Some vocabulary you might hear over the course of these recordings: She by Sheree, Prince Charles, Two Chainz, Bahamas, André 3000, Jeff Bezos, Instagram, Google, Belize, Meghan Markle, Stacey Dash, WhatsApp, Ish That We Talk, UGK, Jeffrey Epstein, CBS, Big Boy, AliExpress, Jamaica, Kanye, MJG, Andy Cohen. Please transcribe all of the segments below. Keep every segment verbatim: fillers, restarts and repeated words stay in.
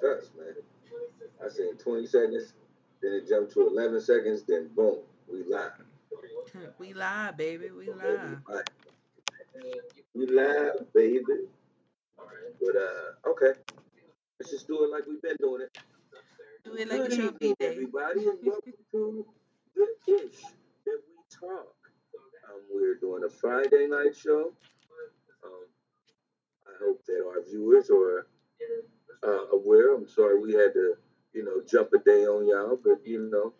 sense, man. I seen twenty seconds, then it jumped to eleven seconds, then boom, we live. We live, baby. We live. We live, baby. But, uh, okay. Let's just do it like we've been doing it. Do it like it's your B-Day. Good evening, everybody, and welcome to the Ish That We Talk. Um, we're doing a Friday night show. Um, I hope that our viewers are uh, aware. I'm sorry we had to, you know, jump a day on y'all, but, you know,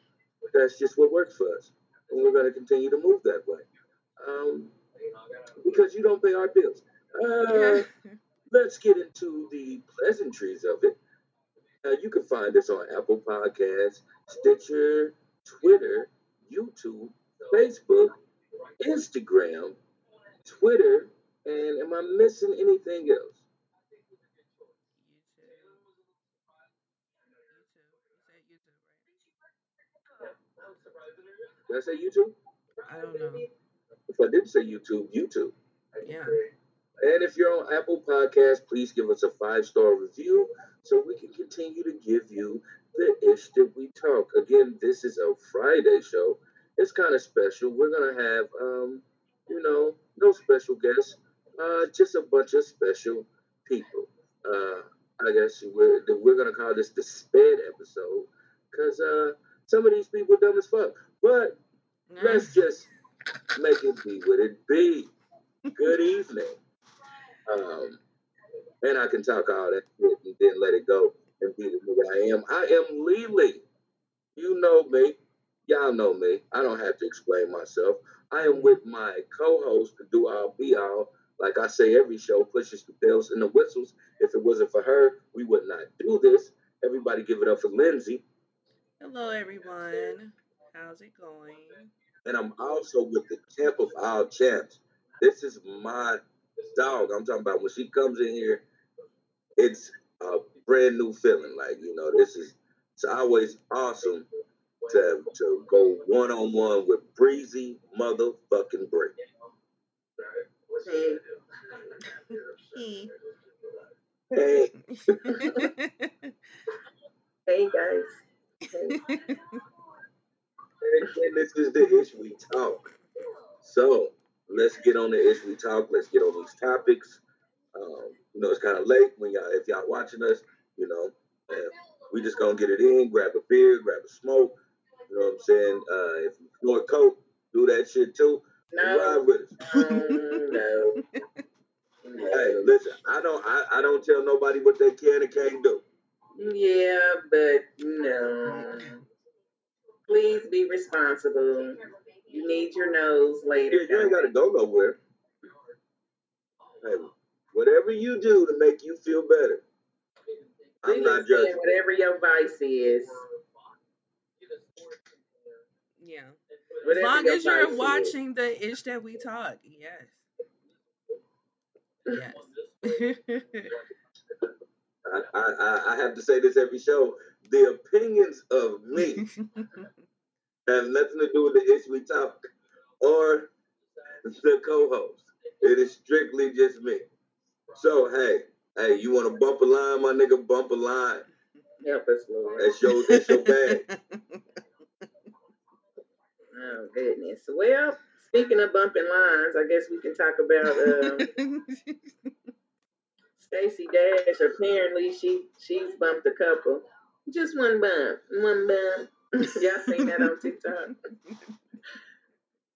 that's just what works for us. And we're going to continue to move that way. Um, because you don't pay our bills. Uh, let's get into the pleasantries of it. Uh, you can find us on Apple Podcasts, Stitcher, Twitter, YouTube, Facebook, Instagram, Twitter, and am I missing anything else? Did I say YouTube? I don't know. If I didn't say YouTube, YouTube. Yeah. And if you're on Apple Podcasts, please give us a five-star review so we can continue to give you the Ish That We Talk. Again, this is a Friday show. It's kind of special. We're going to have, um, you know, no special guests, uh, just a bunch of special people. Uh, I guess we're, we're going to call this the sped episode because uh, some of these people are dumb as fuck. But nice. Let's just make it be what it be. Good evening. Um, and I can talk all that shit and then let it go and be the nigga I am. I am Lily. You know me. Y'all know me. I don't have to explain myself. I am with my co-host, the do all be all. Like I say, every show pushes the bells and the whistles. If it wasn't for her, we would not do this. Everybody give it up for Lindsay. Hello, everyone. How's it going? And I'm also with the champ of all champs. This is my dog. I'm talking about when she comes in here, it's a brand new feeling. Like, you know, this is, it's always awesome to to go one on one with Breezy motherfucking Bree. Hey. Hey. Hey. Hey, guys. Hey. And this is the Ish We Talk. So let's get on the Ish We Talk. Let's get on these topics. Um, you know, it's kind of late when y'all, if y'all watching us, you know, uh, we just gonna get it in, grab a beer, grab a smoke. You know what I'm saying? Uh, if you want a coke, do that shit too. No. Ride with us. Um, no. Hey, listen, I don't, I, I don't tell nobody what they can and can't do. Yeah, but no. Please be responsible. You need your nose later. Yeah, you ain't got to go nowhere. Hey, whatever you do to make you feel better. I'm we not judging. Whatever your vice is. Yeah. Whatever as long as you're watching is. The Ish That We Talk. Yes. Yes. I, I, I have to say this every show. The opinions of me have nothing to do with the Ish We Talk or the co-host. It is strictly just me. So, hey, hey, you want to bump a line, my nigga? Bump a line. Yeah, that's Lord. That's your, that's your bag. Oh, goodness. Well, speaking of bumping lines, I guess we can talk about... Um, Stacey Dash, apparently she she's bumped a couple. Just one bump. One bump. Y'all seen that on TikTok?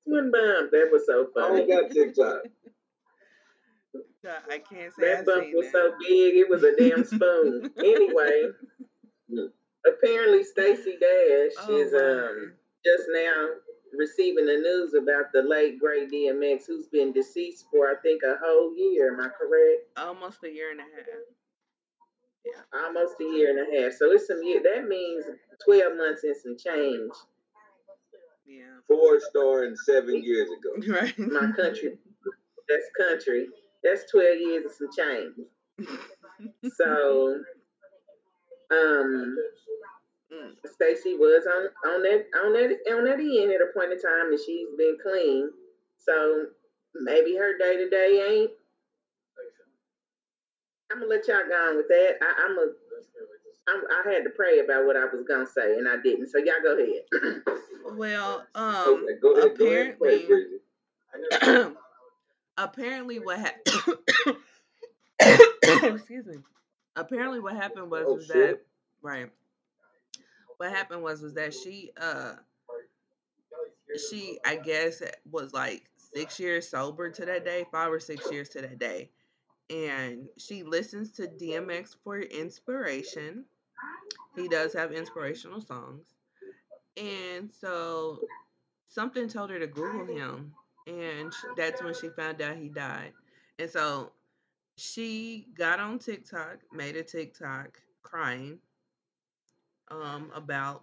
One bump. That was so funny. I got TikTok. I can't say that. That bump was so big, it was a damn spoon. Anyway, apparently Stacey Dash oh, is um, just now receiving the news about the late, great D M X, who's been deceased for, I think, a whole year. Am I correct? Almost a year and a half. Yeah, almost a year and a half. So it's some year. That means twelve months and some change. Yeah. Four star and seven years ago. Right. My country. That's country. That's twelve years and some change. So, um, mm. Stacey was on on that on that on that end at a point in time, and she's been clean. So maybe her day to day ain't. I'm gonna let y'all go on with that. I, I'm gonna I'm, I had to pray about what I was gonna say, and I didn't. So y'all go ahead. Well, um, okay, go ahead, apparently, go ahead, play, apparently what happened. Excuse me. Apparently, what happened was, oh, was that right? What happened was was that she uh she I guess was like six years sober to that day, five or six years to that day. And she listens to D M X for inspiration. He does have inspirational songs. And so something told her to Google him. And that's when she found out he died. And so she got on TikTok, made a TikTok crying um, about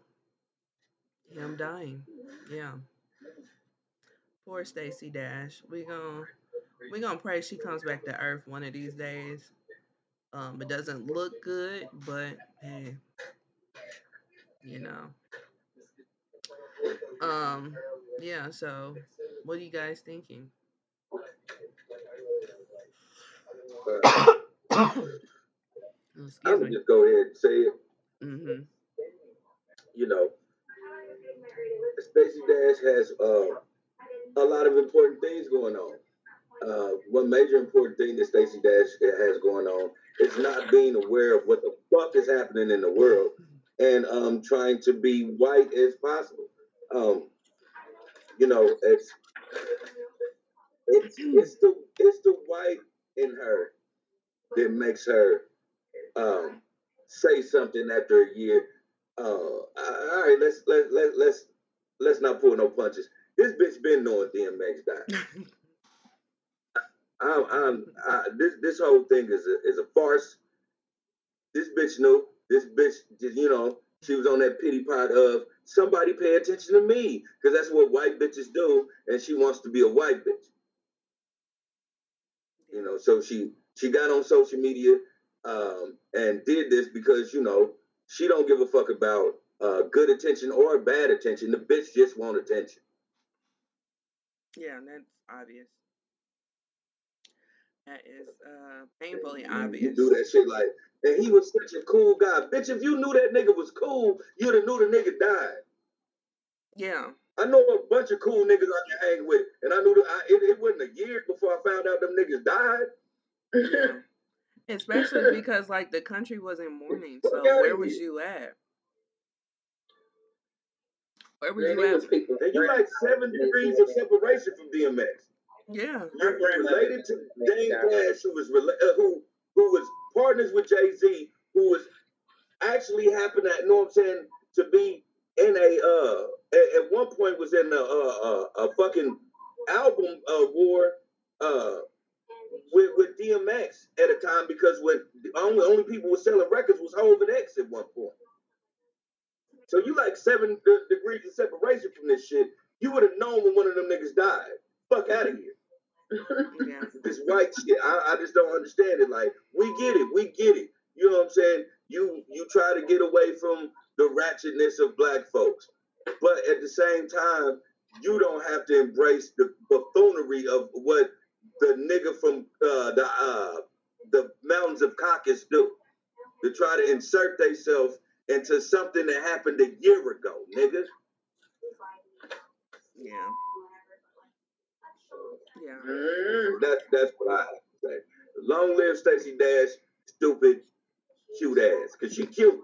him dying. Yeah. Poor Stacey Dash. We're going to... We're going to pray she comes back to earth one of these days. Um, it doesn't look good, but hey, you know. Um, yeah, so what are you guys thinking? Uh, I would just go ahead and say it. Mm-hmm. You know, Stacey Dash has uh, a lot of important things going on. Uh, one major important thing that Stacey Dash has going on is not being aware of what the fuck is happening in the world and um, trying to be white as possible. Um, you know, it's it's it's the it's the white in her that makes her um, say something after a year. Uh, all right, let's let let let's let's not pull no punches. This bitch been knowing D M X died. I'm, I'm, I, this this whole thing is a, is a farce. This bitch knew. This bitch, just, you know, she was on that pity pot of somebody pay attention to me, because that's what white bitches do, and she wants to be a white bitch. You know, so she she got on social media um, and did this because, you know, she don't give a fuck about uh, good attention or bad attention. The bitch just want attention. Yeah, and that's obvious. That is uh, painfully obvious. You do that shit like, and he was such a cool guy. Bitch, if you knew that nigga was cool, you'd have knew the nigga died. Yeah. I know a bunch of cool niggas I can hang with, and I knew that I, it, it wasn't a year before I found out them niggas died. Yeah. Especially because, like, the country was in mourning, so where was you at? Where were you at? And you like seven degrees of separation from D M X. Yeah, you're related to Dame Dash, who was rela- uh, who who was partners with Jay-Z, who was actually happened at, you know what I'm saying, to be in a uh at, at one point was in a uh, a fucking album uh, war uh with with D M X at a time, because when the only only people were selling records was Hov and X at one point. So you like seven de- degrees of separation from this shit. You would have known when one of them niggas died. Fuck out of here. Yeah. This white shit, I, I just don't understand it. Like, we get it, we get it. You know what I'm saying? You you try to get away from the ratchetness of black folks, but at the same time, you don't have to embrace the buffoonery of what the nigga from uh, the uh, the mountains of Caucasus do. To try to insert themselves into something that happened a year ago, nigga. Yeah. Yeah. Mm, that, that's what I have to say. Long live Stacey Dash, stupid, cute ass. Because she cute.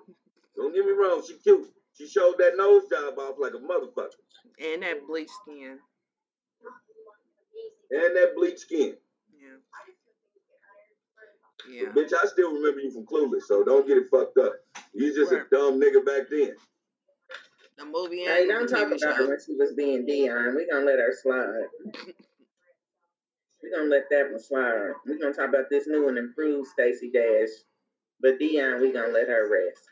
Don't get me wrong, she cute. She showed that nose job off like a motherfucker. And that bleached skin. And that bleached skin. Yeah. Yeah. Bitch, I still remember you from Clueless, so don't get it fucked up. You just right. a dumb nigga back then. The movie ain't. Hey, don't talk about her when she was being Dion. We're going to let her slide. We're going to let that one slide. We're going to talk about this new and improved Stacey Dash. But Dion, we're going to let her rest.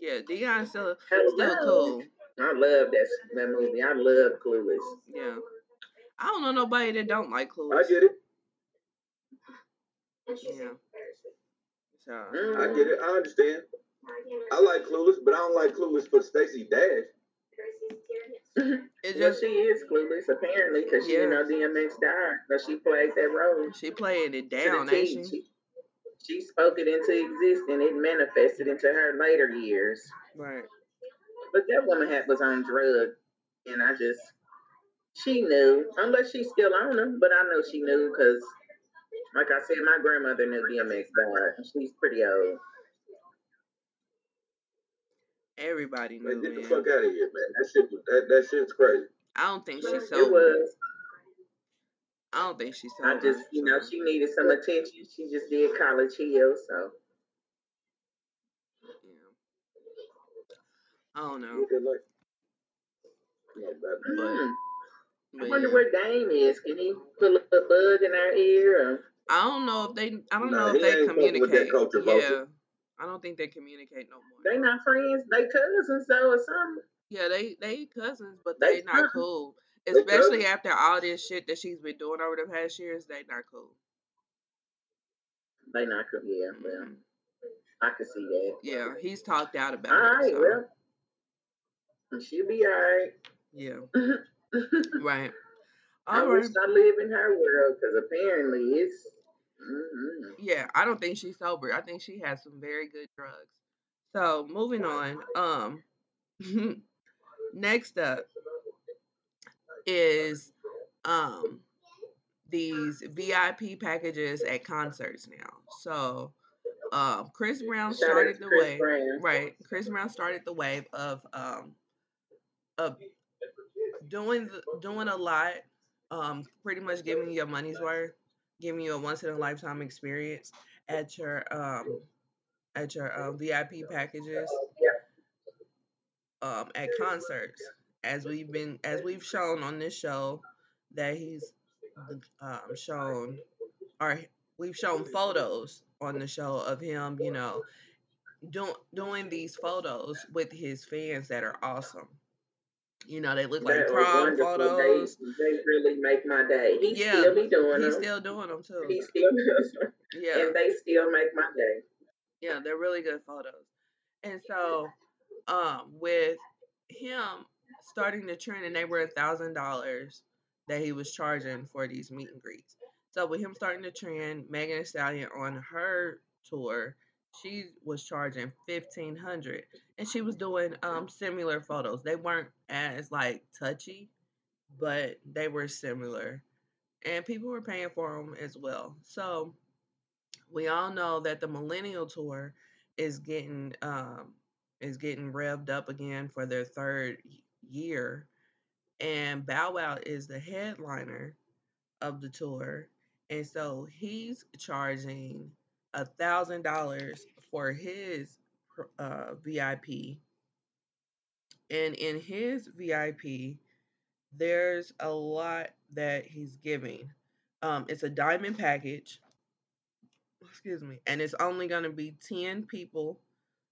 Yeah, Dion's still, still cool. I love that, that movie. I love Clueless. Yeah. I don't know nobody that don't like Clueless. I get it. Yeah. So. Mm, I get it. I understand. I like Clueless, but I don't like Clueless for Stacey Dash. It just, well, she is clueless, apparently, because yeah. you know D M X died, so she played that role. She played it down, ain't she? She, she, spoke it into existence, it manifested into her later years. Right. But that woman had was on drugs, and I just, she knew, unless she's still on them, but I know she knew because, like I said, my grandmother knew D M X died, and she's pretty old. Everybody knew, man. Get the fuck out of here, man. That shit, that, that shit's crazy. I don't think she sold it. Was. I don't think she sold I just, you know, she needed some attention. She just did College Hill, so. Yeah. I don't know. But, I wonder yeah. where Dame is. Can he put a bug in our ear? Or? I don't know if they, I don't nah, know if they communicate. Culture, yeah. I don't think they communicate no more. They not friends. They cousins, though, or something. Yeah, they, they cousins, but they, they not cousins. Cool. Especially after all this shit that she's been doing over the past years, they not cool. They not cool, yeah. Well, I can see that. Yeah, he's talked out about it. All right, so. Well, she'll be all right. Yeah. Right. All I right. wish I live in her world, because apparently it's... Mm-hmm. Yeah, I don't think she's sober. I think she has some very good drugs. So, moving on. Um, next up is um these V I P packages at concerts now. So, um, Chris Brown started the wave. Brown. Right, Chris Brown started the wave of um of doing doing a lot, um, pretty much giving you your money's worth. Giving you a once in a lifetime experience at your um at your uh, V I P packages um at concerts, as we've been as we've shown on this show that he's um shown or we've shown photos on the show of him, you know, doing doing these photos with his fans that are awesome. You know, they look like prom photos. They, they really make my day. He yeah, still be doing them. He's still doing them, too. He still does them. Yeah. And they still make my day. Yeah, they're really good photos. And so, um, with him starting the trend, and they were one thousand dollars that he was charging for these meet and greets. So, with him starting the trend, Megan Thee Stallion on her tour, she was charging fifteen hundred dollars, and she was doing um similar photos. They weren't as like touchy, but they were similar, and people were paying for them as well. So we all know that the Millennial Tour is getting um is getting revved up again for their third year, and Bow Wow is the headliner of the tour, and so he's charging a thousand dollars for his uh V I P, and in his V I P there's a lot that he's giving. Um it's a diamond package, excuse me, and it's only going to be ten people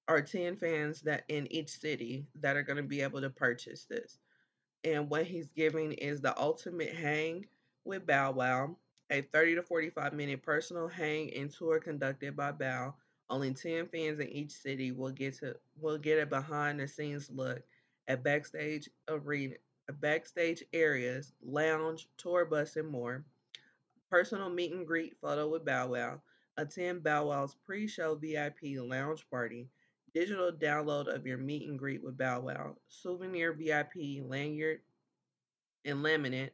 or ten fans that in each city that are going to be able to purchase this. And what he's giving is the ultimate hang with Bow Wow, a thirty to forty-five minute personal hang and tour conducted by Bow. Only ten fans in each city will get to will get a behind the scenes look at backstage arena, backstage areas, lounge, tour bus, and more. Personal meet and greet photo with Bow Wow. Attend Bow Wow's pre-show V I P lounge party. Digital download of your meet and greet with Bow Wow. Souvenir V I P lanyard and laminate.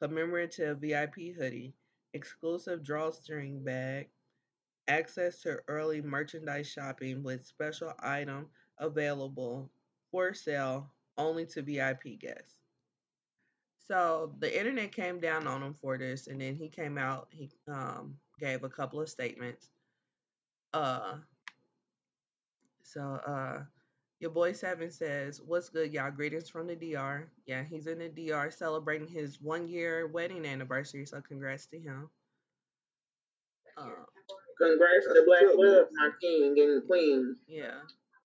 Commemorative V I P hoodie. Exclusive drawstring bag, access to early merchandise shopping with special item available for sale only to V I P guests. So the internet came down on him for this, and then he came out, he um, gave a couple of statements. Uh, so uh, your boy Seven says, "What's good, y'all? Greetings from the D R." Yeah, he's in the D R celebrating his one-year wedding anniversary, so congrats to him. Um, congrats to Black Love, my king and queen. Yeah.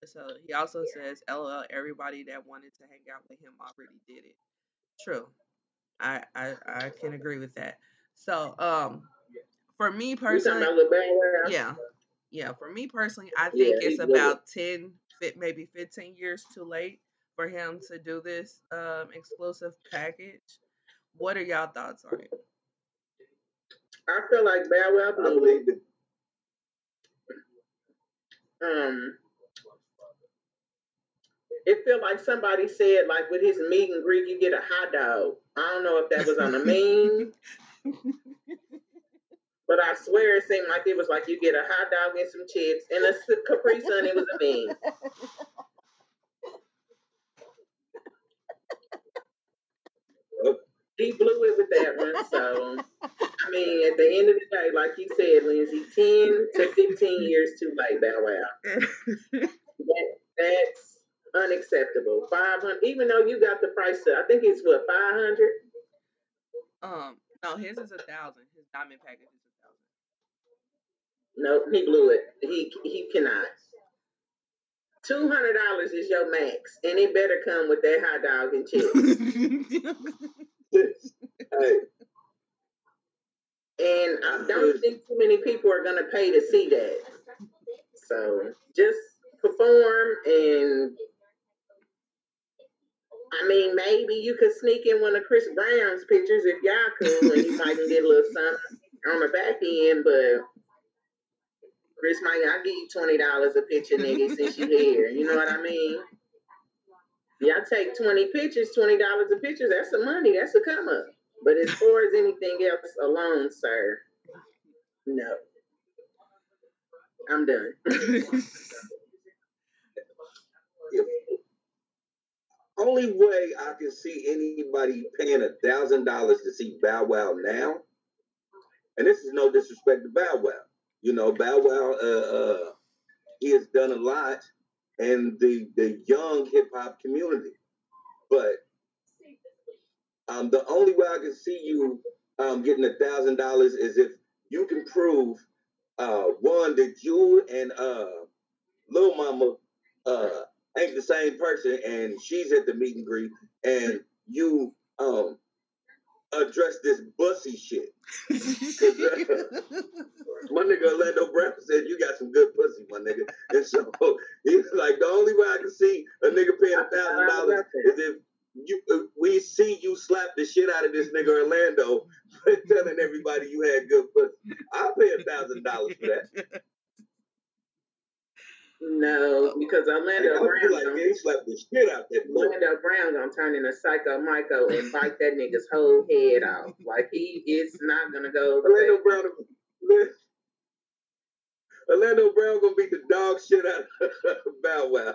So he also says, "L O L, everybody that wanted to hang out with him already did it." True. I I, I can agree with that. So um, for me personally, yeah, yeah. For me personally, I think yeah, it's about good. ten. Maybe fifteen years too late for him to do this um, exclusive package. What are y'all thoughts on it? I feel like Bow Wow blew it. um, it felt like somebody said, like, with his meet and greet, you get a hot dog. I don't know if that was on the meme, but I swear it seemed like it was like you get a hot dog and some chips and a Capri Sun. It was a meme. He blew it with that one. So, I mean, at the end of the day, like you said, Lindsay, ten to fifteen years too late, Bow Wow. That, that's unacceptable. five hundred, even though you got the price to, I think it's what, five hundred? Um, no, his is a thousand. His diamond package is a thousand. Nope, he blew it. He, he cannot. two hundred dollars is your max, and it better come with that hot dog and chips. Hey. And I don't think too many people are gonna pay to see that. So just perform, and I mean, maybe you could sneak in one of Chris Brown's pictures if y'all could, and you might can get a little something on the back end. But Chris might, I'll give you twenty dollars a picture, nigga, since you here. You know what I mean? Y'all take twenty pictures, twenty dollars a picture. That's the money. That's the come up. But as far as anything else alone, sir, no. I'm done. Only way I can see anybody paying a thousand dollars to see Bow Wow now, and this is no disrespect to Bow Wow. You know, Bow Wow, uh, uh, he has done a lot. And the, the young hip-hop community. But um, the only way I can see you um, getting a thousand dollars is if you can prove, uh, one, that you and uh, Lil Mama uh, ain't the same person, and she's at the meet and greet, and you um, address this bussy shit. My nigga Orlando Brown said, you got some good pussy, my nigga. And so he's like, the only way I can see a nigga paying a thousand dollars is if you if we see you slap the shit out of this nigga Orlando, telling everybody you had good pussy. I'll pay a thousand dollars for that. No, because Orlando Brown, like, man, he slapped the shit out that Orlando Brown gonna turn into Psycho Michael and bite that nigga's whole head off. Like, he is not gonna go. Orlando back. Brown. Orlando Brown gonna beat the dog shit out of Bow Wow.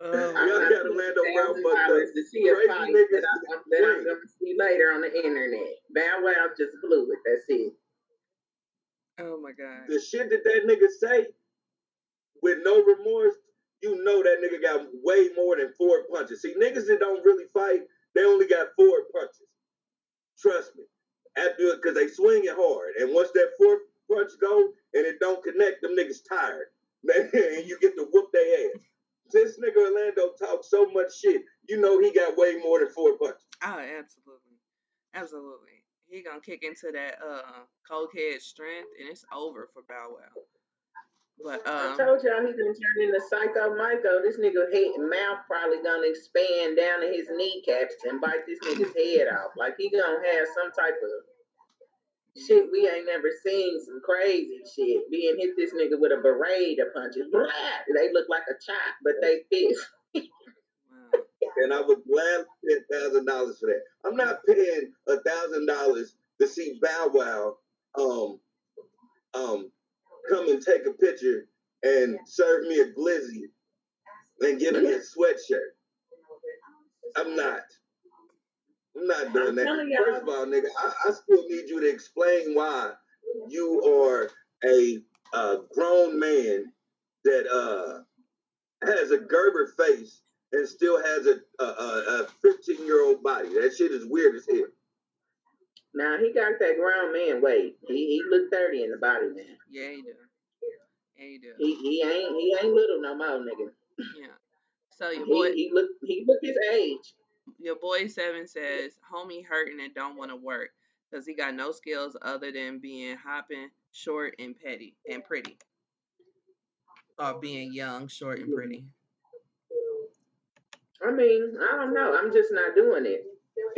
Um, Y'all got Orlando Brown fucked up. To see a fight that, I, that I'm gonna see later on the internet. Bow Wow just blew it. That's it. Oh my god. The shit that that nigga say with no remorse, you know that nigga got way more than four punches. See, niggas that don't really fight, they only got four punches. Trust me. After it, because they swing it hard, and once that fourth punch go and it don't connect, them niggas tired, and you get to whoop their ass. This nigga Orlando talks so much shit, you know he got way more than four punches. Oh, absolutely, absolutely. He gonna kick into that uh cokehead strength, and it's over for Bow Wow. But um, I told y'all he's gonna turn into Psycho Michael. This nigga head mouth probably gonna expand down to his kneecaps and bite this nigga's head off. Like, he gonna have some type of shit we ain't never seen. Some crazy shit. Being hit this nigga with a beret of punches. Blah! They look like a chop, but they fit. And I would gladly pay a thousand dollars for that. I'm not paying a thousand dollars to see Bow Wow. Um. Um. Come and take a picture and serve me a glizzy and give me a sweatshirt. I'm not. I'm not doing that. First of all, nigga, I, I still need you to explain why you are a uh, grown man that uh, has a Gerber face and still has a, a, a fifteen-year-old body. That shit is weird as hell. Now, he got that grown man weight. He he look thirty in the body now. Yeah, he do. Yeah, he do. He he ain't he ain't little no more, nigga. Yeah. So your boy, he, he look he look his age. Your boy Seven says, "Homie hurting and don't want to work because he got no skills other than being hopping, short and petty and pretty, or being young, short and pretty." I mean, I don't know. I'm just not doing it.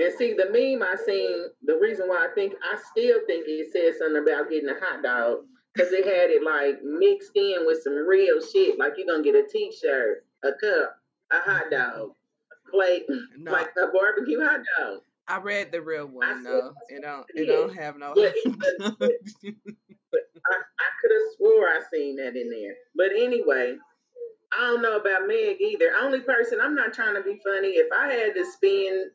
And see, the meme I seen, the reason why I think, I still think it says something about getting a hot dog because it had it like mixed in with some real shit. Like you're going to get a t-shirt, a cup, a hot dog, a plate, no. like a barbecue hot dog. I read the real one, though. It don't, it don't have no hot dog. But, but I, I could have swore I seen that in there. But anyway, I don't know about Meg either. Only person, I'm not trying to be funny. If I had to spend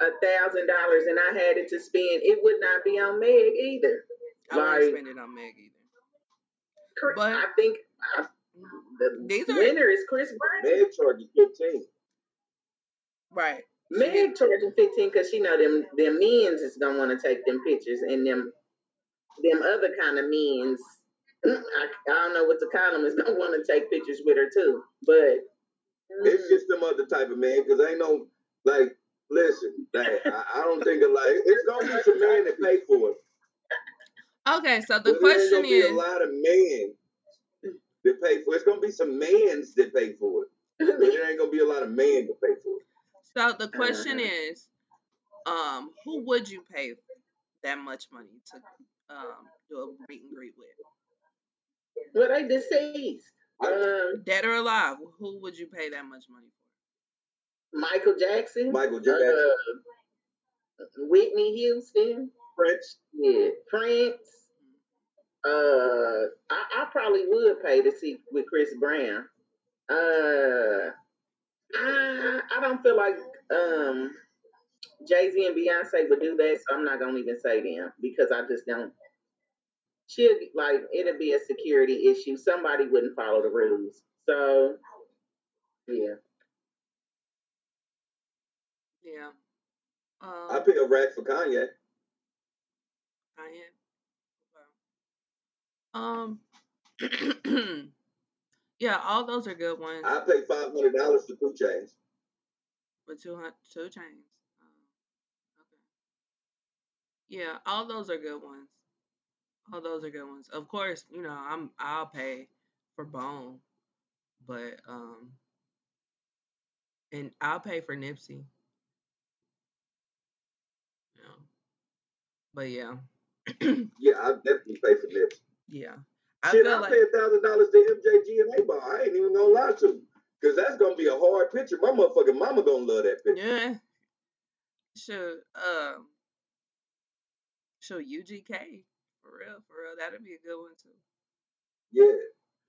a thousand dollars and I had it to spend, it would not be on Meg either. I like, wouldn't spend it on Meg either. Chris, but I think I, the these winner are, is Chris Brown. Meg charges fifteen. Right. Meg charging fifteen because she know them them men's is gonna want to take them pictures and them them other kind of men's. I, I don't know what to call them is gonna want to take pictures with her too. But it's just them other type of men because ain't no like listen. Like, I, I don't think of, like it's gonna be some men that pay for it. Okay, so the question is, there's gonna be a lot of men that pay for it. It's gonna be some men's that pay for it, but there ain't gonna be a lot of men that pay for it. So the question uh, is, um, who would you pay that much money to um, do a meet and greet with? Well, they deceased. Um, Dead or alive, who would you pay that much money for? Michael Jackson. Michael Jackson. Uh, Whitney Houston. Prince. Yeah, Prince. Uh, I, I probably would pay to see with Chris Brown. Uh... I, I don't feel like um, Jay-Z and Beyonce would do that, so I'm not going to even say them because I just don't. She'll, like, it'll be a security issue. Somebody wouldn't follow the rules. So, yeah. Yeah. Um, I pick a rack for Kanye. Kanye? Okay. Um... Yeah, all those are good ones. I pay five hundred dollars for Two Chainz. For two hundred Two Chainz. Um, okay. Yeah, all those are good ones. All those are good ones. Of course, you know I'm. I'll pay for Bone, but um, and I'll pay for Nipsey. Yeah. But yeah. Yeah, I'll definitely pay for Nipsey. Yeah. I Shit, I'll like... pay a thousand dollars to M J G and A Bar. I ain't even gonna lie to you, cause that's gonna be a hard picture. My motherfucking mama gonna love that picture. Yeah. Show, um, show U G K for real, for real. That'd be a good one too. Yeah.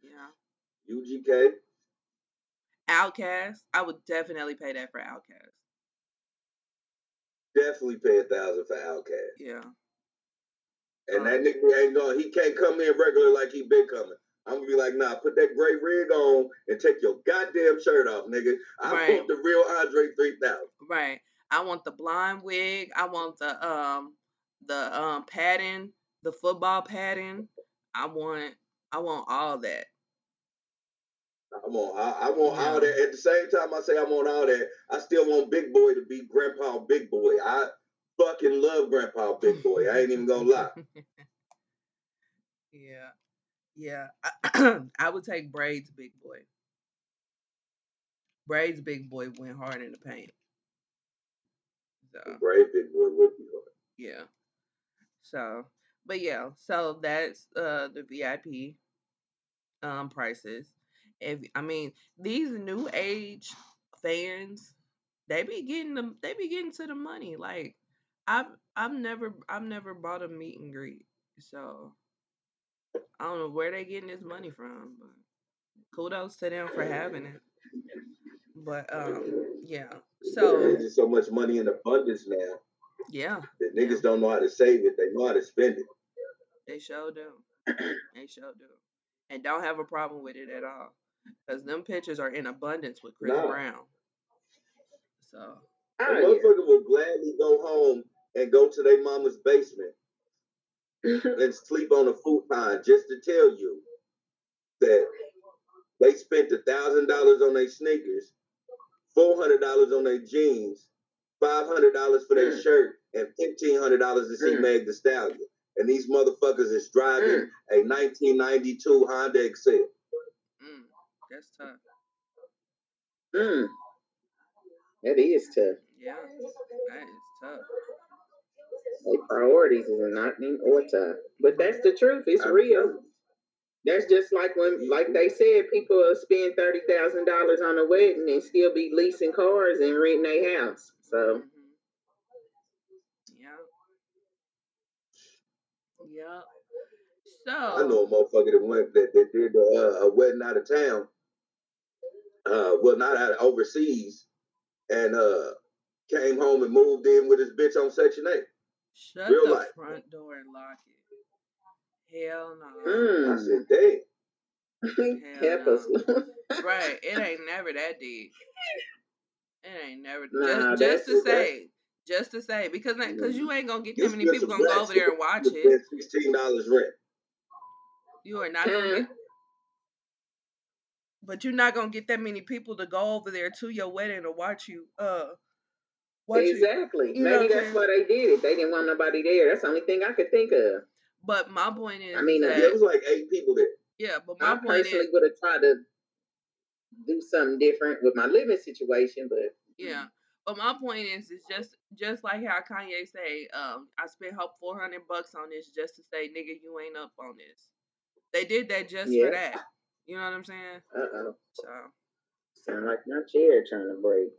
Yeah. U G K. Outkast. I would definitely pay that for Outkast. Definitely pay a thousand for Outkast. Yeah. And that nigga ain't gonna, he can't come in regular like he been coming. I'm gonna be like, nah, put that gray rig on and take your goddamn shirt off, nigga. I right. want the real Andre three thousand. Right. I want the blonde wig. I want the um the um padding, the football padding. I want I want all that. I want I, I want yeah. all that. At the same time I say I want all that, I still want Big Boy to be Grandpa Big Boy. I fucking love Grandpa Big Boy. I ain't even gonna lie. Yeah. Yeah. I, I would take Braids Big Boy. Braids Big Boy went hard in the paint. So. Braids Big Boy would be hard. Yeah. So, but yeah, so that's uh, the V I P um, prices. If I mean, these new age fans, they be getting them, they be getting to the money. Like, I've I've never I've never bought a meet and greet, so I don't know where they getting this money from. But kudos to them for having it. But um, yeah. So there's so much money in abundance now. Yeah. That niggas yeah. don't know how to save it. They know how to spend it. They sure do. They sure do, and don't have a problem with it at all, because them pictures are in abundance with Chris nah. Brown. So. The motherfucker would gladly go home and go to their mama's basement and sleep on a futon just to tell you that they spent a thousand dollars on their sneakers, four hundred dollars on their jeans, five hundred dollars for their mm. shirt, and fifteen hundred dollars to see mm. Meg Thee Stallion. And these motherfuckers is driving mm. a nineteen ninety two Honda Excel. Mm. That's tough. Mm. That is tough. Yeah, that is tough. their priorities is not in order. But that's the truth. It's real. That's just like when, like they said, people spend thirty thousand dollars on a wedding and still be leasing cars and renting their house. So, yeah, yeah. So I know a motherfucker that went that, that did uh, a wedding out of town. Uh, well, not out of overseas, and uh, came home and moved in with his bitch on Section eight. Shut Real the life. Front door and lock it. Hell no. Mm. I said, "Dang." No. Right? It ain't never that deep. It ain't never nah, just, just to say. That. Just to say, because like, cause you ain't gonna get that many people gonna go over there and watch it. Sixteen dollars rent. You are not gonna get, but you're not gonna get that many people to go over there to your wedding to watch you. Uh, watch exactly. You, you Maybe that's why they did it. They didn't want nobody there. That's the only thing I could think of. But my point is, I mean, that, yeah, it was like eight people there. Yeah, but my I point is, I personally would have tried to do something different with my living situation, but yeah. But my point is, it's just just like how Kanye say, um, I spent hope four hundred bucks on this just to say, nigga, you ain't up on this. They did that just yeah. for that. You know what I'm saying? Uh oh. So sound like my chair trying to break.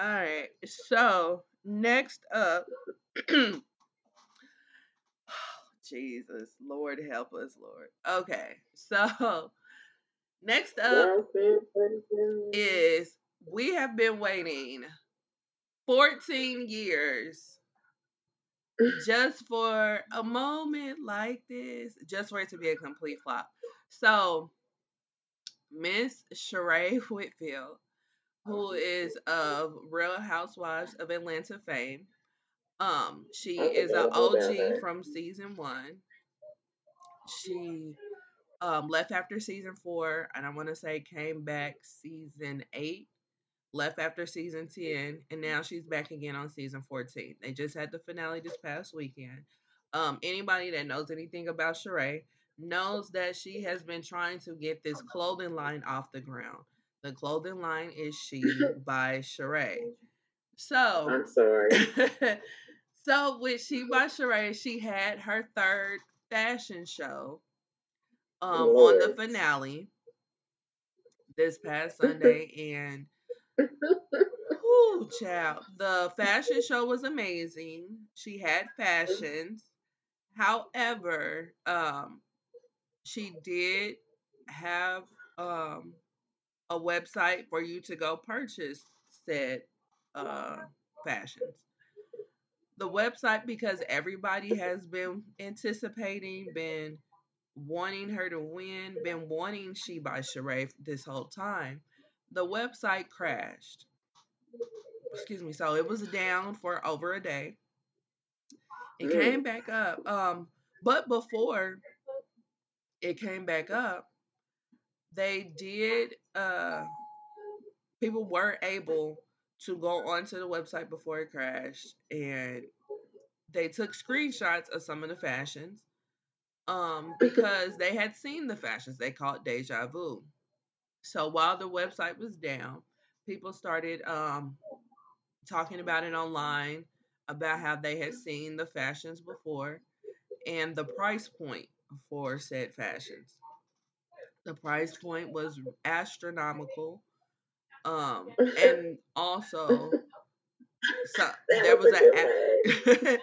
All right. So next up, oh, Jesus, Lord help us, Lord. Okay. So next up is. We have been waiting fourteen years just for a moment like this, just for it to be a complete flop. So, Miss Sheree Whitfield, who is of Real Housewives of Atlanta fame, um, she is an O G from season one. She um, left after season four, and I want to say came back season eight. Left after season ten, and now she's back again on season fourteen. They just had the finale this past weekend. Um, anybody that knows anything about Sheree knows that she has been trying to get this clothing line off the ground. The clothing line is She by Sheree. So I'm sorry. So with She by Sheree, she had her third fashion show um, on the finale this past Sunday, and Ooh, child. The fashion show was amazing. She had fashions. However, um, she did have um, a website for you to go purchase said uh, fashions. The website, because everybody has been anticipating, been wanting her to win, been wanting She by Sheree this whole time. The website crashed. Excuse me. So it was down for over a day. It mm. came back up. Um, but before it came back up, they did, uh, people were able to go onto the website before it crashed, and they took screenshots of some of the fashions um, because they had seen the fashions. They called deja vu. So while the website was down, people started um, talking about it online, about how they had seen the fashions before and the price point for said fashions. The price point was astronomical. Um, and also, so there was a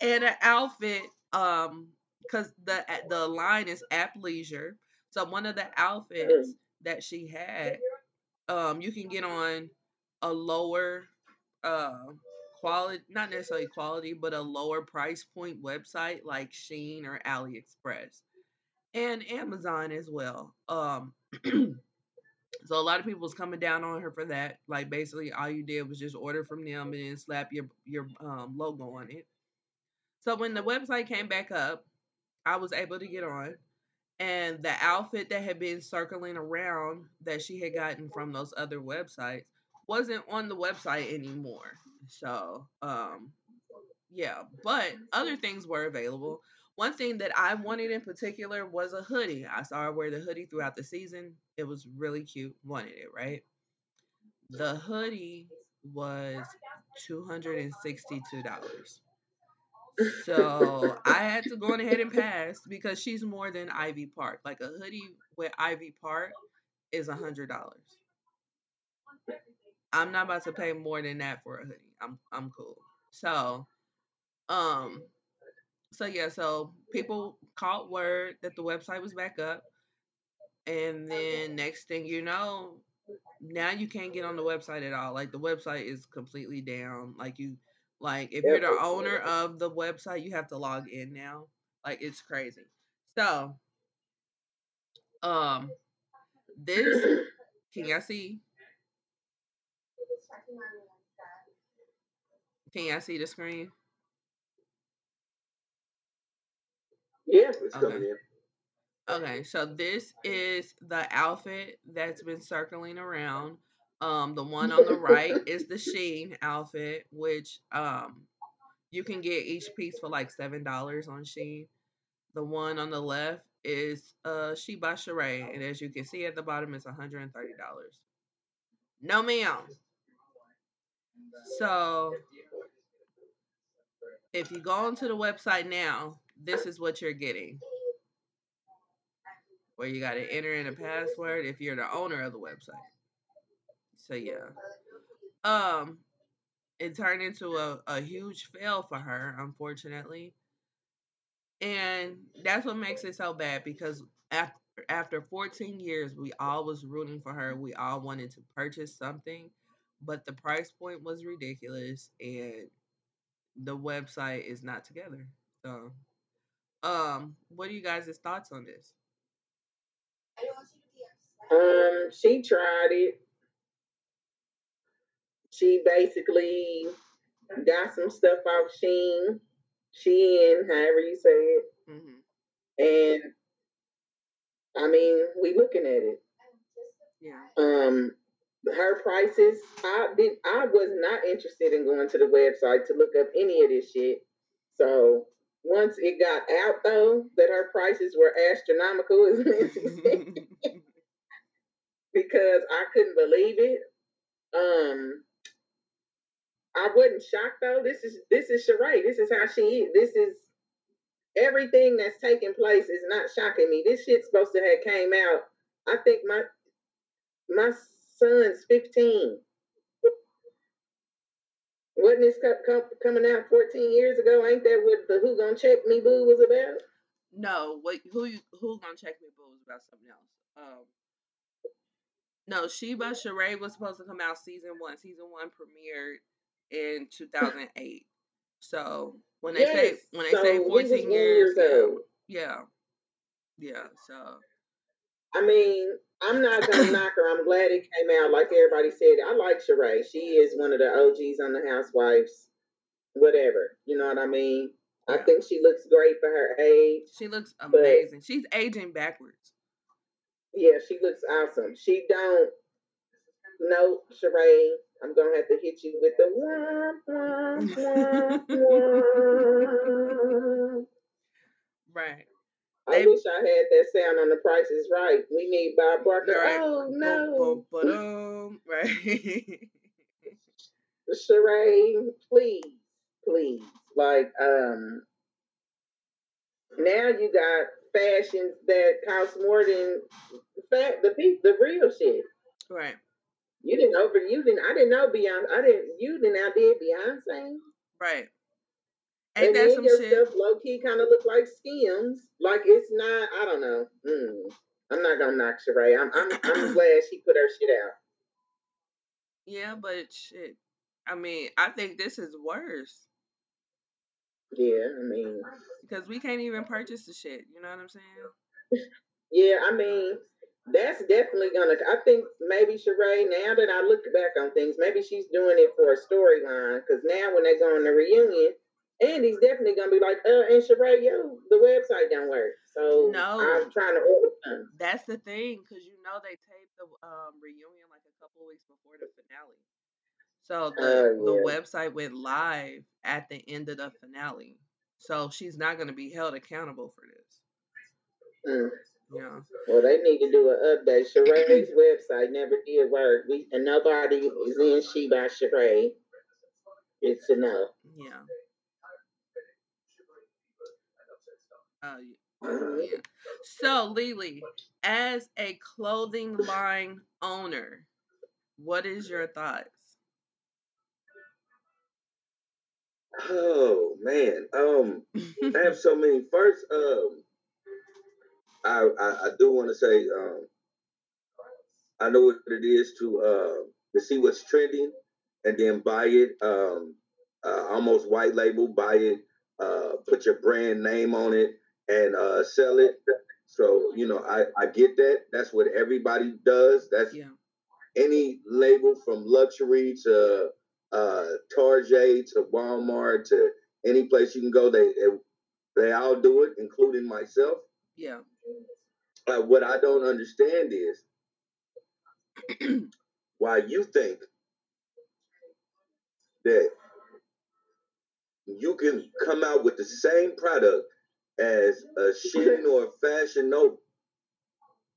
and an outfit, because um, the, the line is athleisure. So one of the outfits that she had, um, you can get on a lower uh, quality, not necessarily quality, but a lower price point website like Shein or AliExpress and Amazon as well. Um, so a lot of people was coming down on her for that. Like basically all you did was just order from them and then slap your, your um, logo on it. So when the website came back up, I was able to get on. And the outfit that had been circling around that she had gotten from those other websites wasn't on the website anymore. So, um, yeah. But other things were available. One thing that I wanted in particular was a hoodie. I saw her wear the hoodie throughout the season. It was really cute. Wanted it, right? The hoodie was two hundred sixty-two dollars. So I had to go on ahead and pass because she's more than Ivy Park. Like a hoodie with Ivy Park is a hundred dollars. I'm not about to pay more than that for a hoodie. I'm I'm cool. So, um, so yeah. So people caught word that the website was back up, and then next thing you know, now you can't get on the website at all. Like the website is completely down. Like you, like if you're the owner of the website, you have to log in now. Like it's crazy. So, um, this can y'all see? Can y'all see the screen? Yeah, it's coming in. Okay, so this is the outfit that's been circling around. Um, the one on the right is the Shein outfit, which um, you can get each piece for like seven dollars on Shein. The one on the left is uh, She by Sheree, and as you can see at the bottom, it's one hundred thirty dollars. No, ma'am. So, if you go onto the website now, this is what you're getting. Where you got to enter in a password if you're the owner of the website. So, yeah. Um, it turned into a, a huge fail for her, unfortunately. And that's what makes it so bad because after, after fourteen years, we all was rooting for her. We all wanted to purchase something. But the price point was ridiculous, and the website is not together. So, um, what are you guys' thoughts on this? Um, she tried it. She basically got some stuff off Shein, Shein, however you say it. Mm-hmm. And I mean, we looking at it. Yeah. Um. Her prices, I did. I was not interested in going to the website to look up any of this shit. So once it got out, though, that her prices were astronomical, as Nancy said, because I couldn't believe it. Um, I wasn't shocked though. This is this is Sheree. This is how she is. This is everything that's taking place is not shocking me. This shit's supposed to have came out. I think my my. Son's fifteen. Wasn't this coming out fourteen years ago? Ain't that what the Who Gonna Check Me Boo was about? No, what who who gonna check me boo was about something else. Um, no, She by Sheree was supposed to come out season one. Season one premiered in two thousand eight. So when they yes. say when they so say fourteen years, years old. yeah, yeah. So I mean. I'm not going to knock her. I'm glad it came out. Like everybody said, I like Sheree. She is one of the O Gs on the Housewives, whatever. You know what I mean? Yeah. I think she looks great for her age. She looks amazing. She's aging backwards. Yeah, she looks awesome. She don't know Sheree. I'm going to have to hit you with the wah, wah, wah, wah. Right. I they, wish I had that sound on The Price is Right. We need Bob Barker. Right. Oh, no. Boom, boom, boom. Right. Sheree, please, please. Like, um, now you got fashions that cost more than the the, the real shit. Right. You didn't over, you didn't, I didn't know Beyonce, I didn't, you didn't outdid Beyonce. Right. Ain't and that then some your shit? Stuff low key kind of look like Skims. Like it's not. I don't know. Mm. I'm not gonna knock Sheree. I'm. I'm. I'm glad she put her shit out. Yeah, but shit. I mean, I think this is worse. Yeah, I mean, because we can't even purchase the shit. You know what I'm saying? Yeah, I mean, that's definitely gonna. I think maybe Sheree. Now that I look back on things, maybe she's doing it for a storyline. Because now when they go on the reunion. Andy's definitely gonna be like, uh, and Sheree, yo, the website don't work. So no, I'm trying to order them. That's the thing, because you know they taped the um, reunion like a couple weeks before the finale. So the, uh, yeah. the website went live at the end of the finale. So she's not gonna be held accountable for this. Mm. Yeah. Well, they need to do an update. Sheree's website never did work. We and nobody is in She by Sheree. It's enough. Yeah. Oh, yeah. Yeah. So, Lili, as a clothing line owner, what is your thoughts? Oh man, um, I have so many. First, um, I I, I do want to say, um, I know what it is to uh, to see what's trending and then buy it. Um, uh, almost white label, buy it, uh, put your brand name on it. And uh, sell it. So, you know, I, I get that. That's what everybody does. That's yeah. Any label from luxury to uh, Target to Walmart to any place you can go. They they all do it, including myself. Yeah. Uh, what I don't understand is why you think that you can come out with the same product as a Shein or a Fashion Note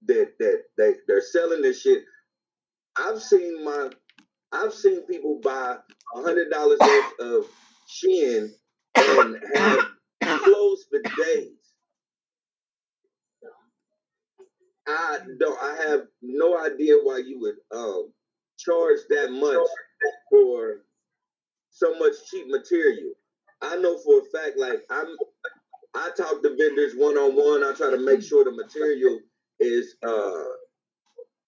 that that they they're selling this shit. I've seen my I've seen people buy a hundred dollars worth of Shein and have clothes for days. I don't. I have no idea why you would um charge that much for so much cheap material. I know for a fact, like I'm. I talk to vendors one-on-one. I try to make sure the material is uh,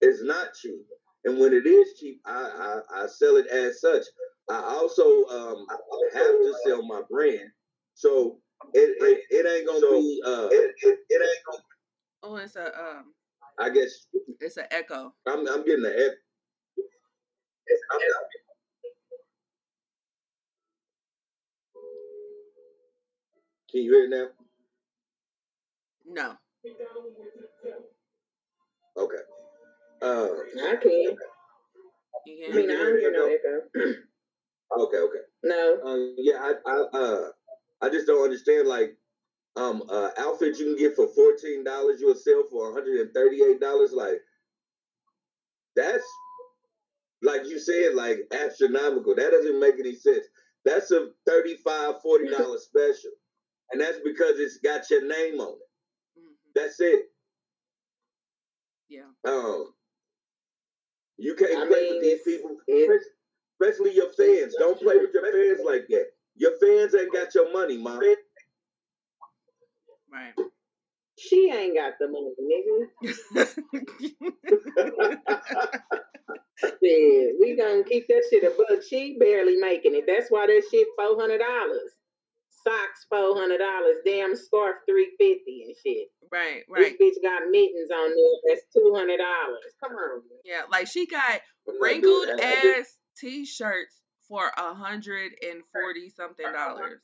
is not cheap. And when it is cheap, I, I, I sell it as such. I also um, have to sell my brand. So it, it, it ain't going to so be... Uh, it, it, it ain't gonna, oh, it's a... Um, I guess... It's an echo. I'm, I'm getting an echo. It's I'm, echo. I'm, Can you hear it now? No. Okay. Uh, I can. Yeah. I mean, I don't hear no echo. Okay, okay. No. Um, yeah, I, I, uh, I just don't understand. Like, um, uh, outfits you can get for fourteen dollars, you'll sell for one hundred and thirty-eight dollars. Like, that's, like you said, like astronomical. That doesn't make any sense. That's a thirty-five, forty-dollar special. And that's because it's got your name on it. Mm-hmm. That's it. Yeah. Um, you can't I play mean, with these people, especially your fans. Don't play with your fans like that. Your fans ain't got your money, Mom. Right. She ain't got the money, nigga. Yeah, we gonna keep that shit above. She barely making it. That's why that shit four hundred dollars. Socks four hundred dollars, damn scarf three fifty and shit. Right, right. This bitch got mittens on there. That's two hundred dollars. Come on. Yeah, like she got wrinkled ass t-shirts for a hundred and forty something dollars.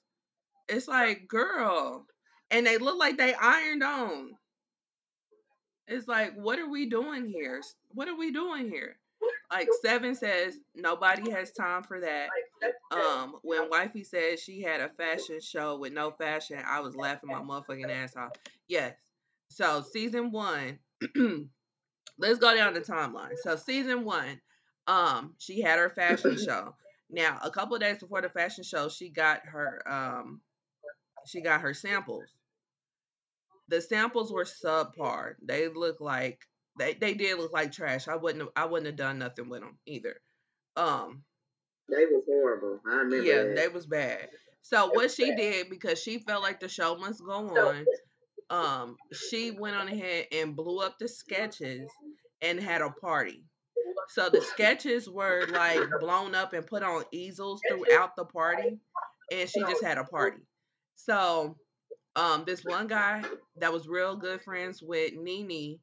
It's like, girl, and they look like they ironed on. It's like, what are we doing here? What are we doing here? Like Seven says, nobody has time for that. Um, when Wifey says she had a fashion show with no fashion, I was laughing my motherfucking ass off. Yes. So season one, let's go down the timeline. So season one, um, she had her fashion show. Now, a couple of days before the fashion show, she got her, um, she got her samples. The samples were subpar. They look like. They they did look like trash. I wouldn't have, I wouldn't have done nothing with them either. Um, they was horrible. I remember. Yeah, that. They was bad. So what she bad. did, because she felt like the show must go on, um, she went on ahead and blew up the sketches and had a party. So the sketches were like blown up and put on easels throughout the party, and she just had a party. So um, this one guy that was real good friends with Nene.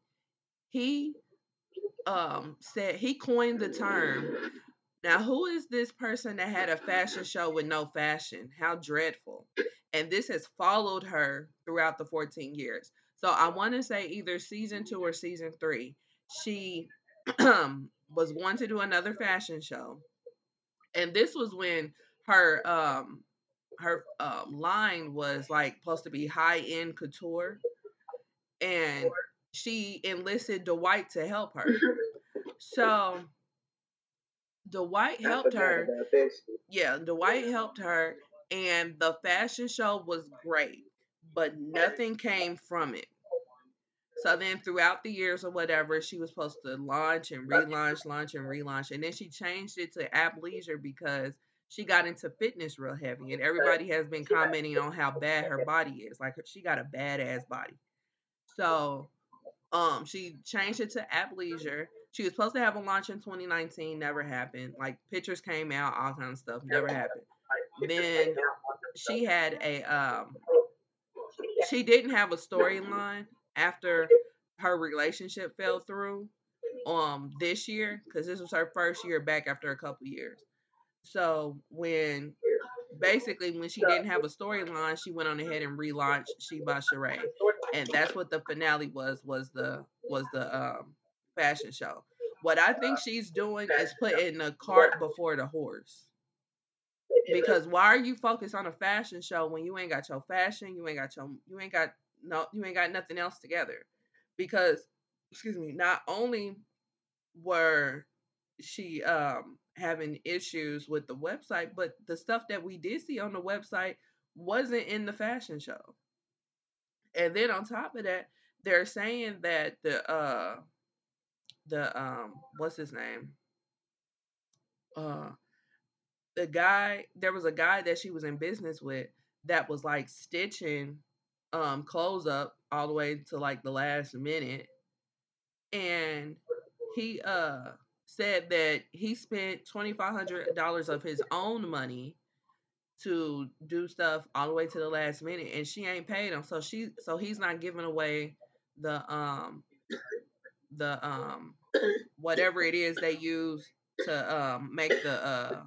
He um, said he coined the term. Now, who is this person that had a fashion show with no fashion? How dreadful. And this has followed her throughout the fourteen years. So I want to say either season two or season three, she was going to do another fashion show. And this was when her um, her um, line was like supposed to be high-end couture. And she enlisted Dwight to help her. So Dwight helped her. Yeah, Dwight helped her, and the fashion show was great. but nothing came from it. So then throughout the years or whatever, she was supposed to launch and relaunch, launch and relaunch. And then she changed it to Athleisure because she got into fitness real heavy. And everybody has been commenting on how bad her body is. Like, she got a badass body. So um, she changed it to Athleisure. She was supposed to have a launch in twenty nineteen. Never happened. Like, pictures came out, all kinds of stuff. Never happened. Then she had a... um, she didn't have a storyline after her relationship fell through um this year, because this was her first year back after a couple years. So when basically when she didn't have a storyline, she went on ahead and relaunched She by Sheree, and that's what the finale was was the was the um fashion show. What I think she's doing is putting the cart before the horse. Because why are you focused on a fashion show when you ain't got your fashion, you ain't got your you ain't got No, you ain't got nothing else together? Because, excuse me, not only were she um, having issues with the website, but the stuff that we did see on the website wasn't in the fashion show. And then on top of that, they're saying that the, uh, the um, what's his name? Uh, the guy, there was a guy that she was in business with that was like stitching Um, clothes up all the way to like the last minute, and he uh said that he spent twenty-five hundred dollars of his own money to do stuff all the way to the last minute, and she ain't paid him. So she, so he's not giving away the um the um whatever it is they use to um make the uh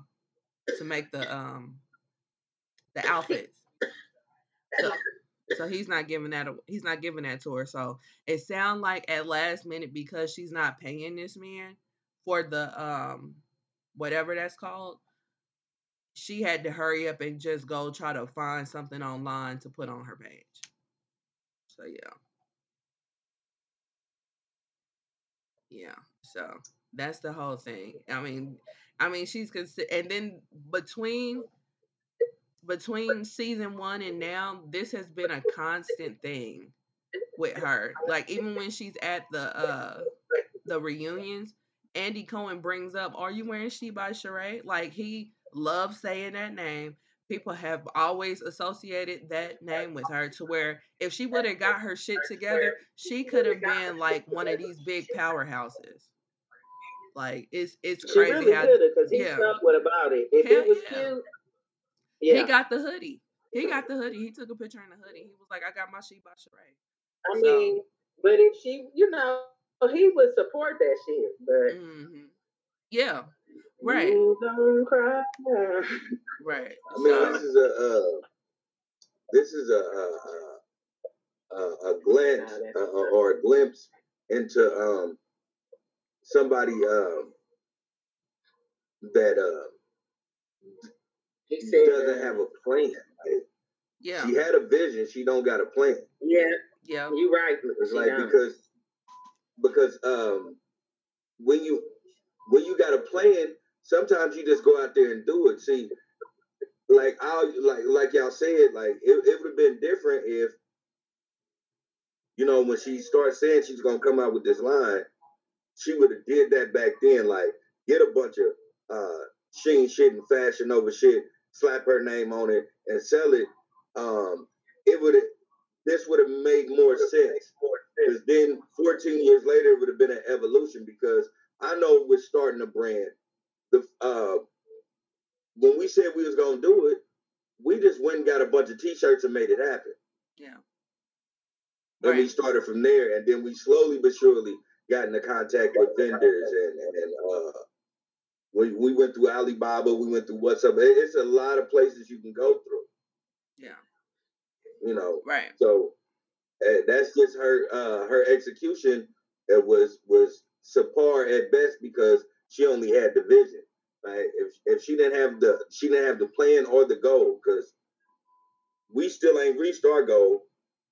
to make the um the outfits. So, So he's not giving that. He's not giving that to her. So it sounds like at last minute, because she's not paying this man for the um whatever that's called, she had to hurry up and just go try to find something online to put on her page. So yeah, yeah. So that's the whole thing. I mean, I mean she's consi- and then between. Between season one and now, this has been a constant thing with her. Like, even when she's at the uh, the reunions, Andy Cohen brings up, "Are you wearing She by Sheree?" Like, he loves saying that name. People have always associated that name with her, to where if she would have got her shit together, she could have been like one of these big powerhouses. Like, it's it's crazy. She really could have, because he yeah. stuck with about it. If Hell it was yeah. cute. Yeah. He got the hoodie. He got the hoodie. He took a picture in the hoodie. He was like, "I got my She by Sheree." I so. mean, but if she, you know, he would support that shit. But mm-hmm. yeah, right. You don't cry. Right. I mean, so. this is a uh, this is a a, a, a glance no, uh, or a glimpse into um somebody um that uh. She doesn't have a plan. Like, yeah, she had a vision. She don't got a plan. Yeah, yeah, you're right. It's like yeah. because because um when you when you got a plan, sometimes you just go out there and do it. See, like I like like y'all said, like it, it would have been different if, you know, when she starts saying she's gonna come out with this line, she would have did that back then. Like, get a bunch of uh Shein shit and Fashion Over shit, slap her name on it and sell it. Um, it would this would have made more sense, because then fourteen years later it would have been an evolution. Because I know with starting a brand, the uh, when we said we was gonna do it, we just went and got a bunch of t-shirts and made it happen. Yeah. Then right. we started from there, and then we slowly but surely got into contact with vendors and and, and uh. We we went through Alibaba, we went through WhatsApp. It's a lot of places you can go through. Yeah. You know. Right. So uh, that's just her uh, her execution that was was subpar at best, because she only had the vision. Right. If if she didn't have the she didn't have the plan or the goal, because we still ain't reached our goal,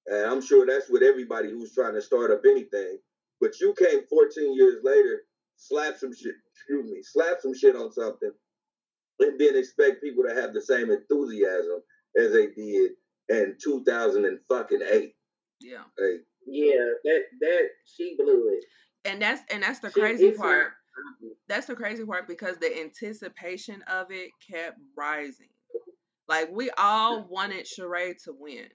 and I'm sure that's with everybody who's trying to start up anything. But you came fourteen years later, slap some shit. Excuse me, slap some shit on something, and then expect people to have the same enthusiasm as they did in two thousand eight. Yeah. Like, yeah, that that she blew it. And that's and that's the she, crazy part. Her. That's the crazy part because the anticipation of it kept rising. Like, we all wanted Sheree to win.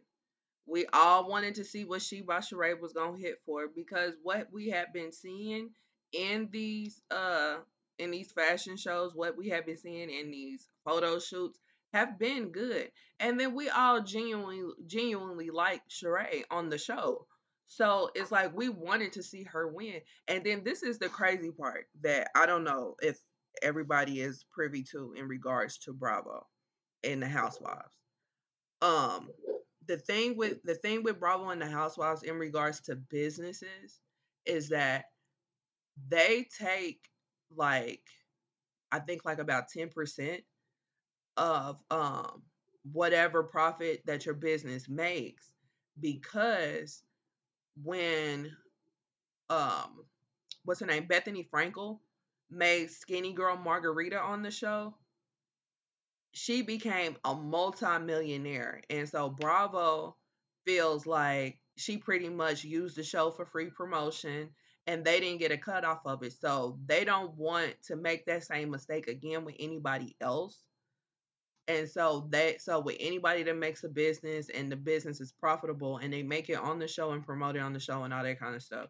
We all wanted to see what She by Sheree was gonna hit for, because what we have been seeing in these uh in these fashion shows, what we have been seeing in these photo shoots have been good. And then we all genuinely genuinely like Sheree on the show. So it's like we wanted to see her win. And then this is the crazy part that I don't know if everybody is privy to in regards to Bravo and the Housewives. Um the thing with the thing with Bravo and the Housewives in regards to businesses is that they take like I think like about ten percent of um whatever profit that your business makes, because when um what's her name, Bethany Frankel, made Skinny Girl Margarita on the show, she became a multi-millionaire. And so Bravo feels like she pretty much used the show for free promotion and they didn't get a cut off of it. So they don't want to make that same mistake again with anybody else. And so that, so with anybody that makes a business and the business is profitable and they make it on the show and promote it on the show and all that kind of stuff,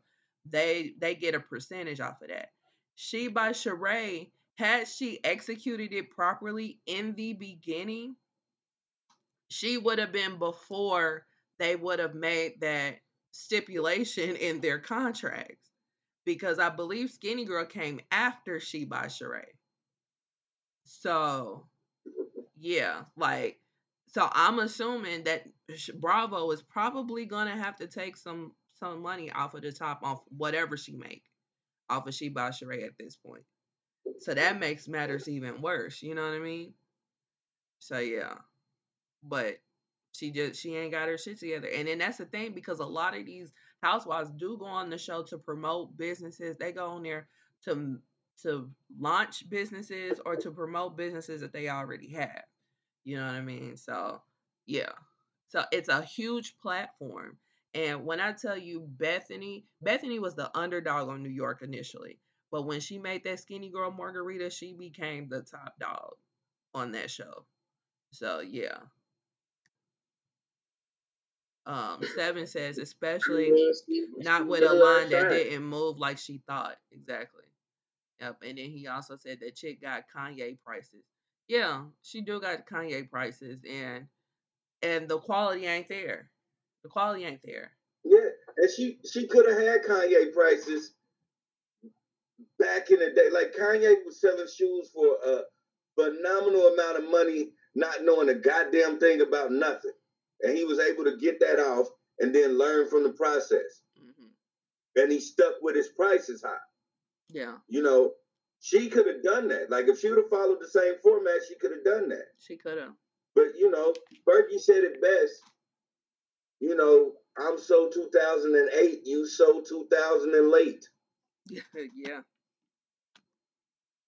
they they get a percentage off of that. She by Sheree, had she executed it properly in the beginning, she would have been before they would have made that stipulation in their contracts, because I believe Skinny Girl came after She by Sheree. So... yeah, like, so I'm assuming that Bravo is probably gonna have to take some some money off of the top, off whatever she make, off of She by Sheree at this point. So that makes matters even worse, you know what I mean? So yeah, but she just she ain't got her shit together, and then that's the thing, because a lot of these housewives do go on the show to promote businesses. They go on there to to launch businesses or to promote businesses that they already have. You know what I mean? So, yeah. So it's a huge platform. And when I tell you Bethany, Bethany was the underdog on New York initially. But when she made that Skinny Girl Margarita, she became the top dog on that show. So, yeah. Um, Seven says, especially not with a line that didn't move like she thought. Exactly. Yep, and then he also said that chick got Kanye prices. Yeah, she do got Kanye prices, and and the quality ain't there. The quality ain't there. Yeah, and she, she could have had Kanye prices back in the day. Like, Kanye was selling shoes for a phenomenal amount of money, not knowing a goddamn thing about nothing. And he was able to get that off and then learn from the process. Mm-hmm. And he stuck with his prices high. Yeah. You know, she could have done that. Like, if she would have followed the same format, she could have done that. She could have. But, you know, Fergie said it best. You know, I'm so two thousand eight, you so two thousand and late. Yeah.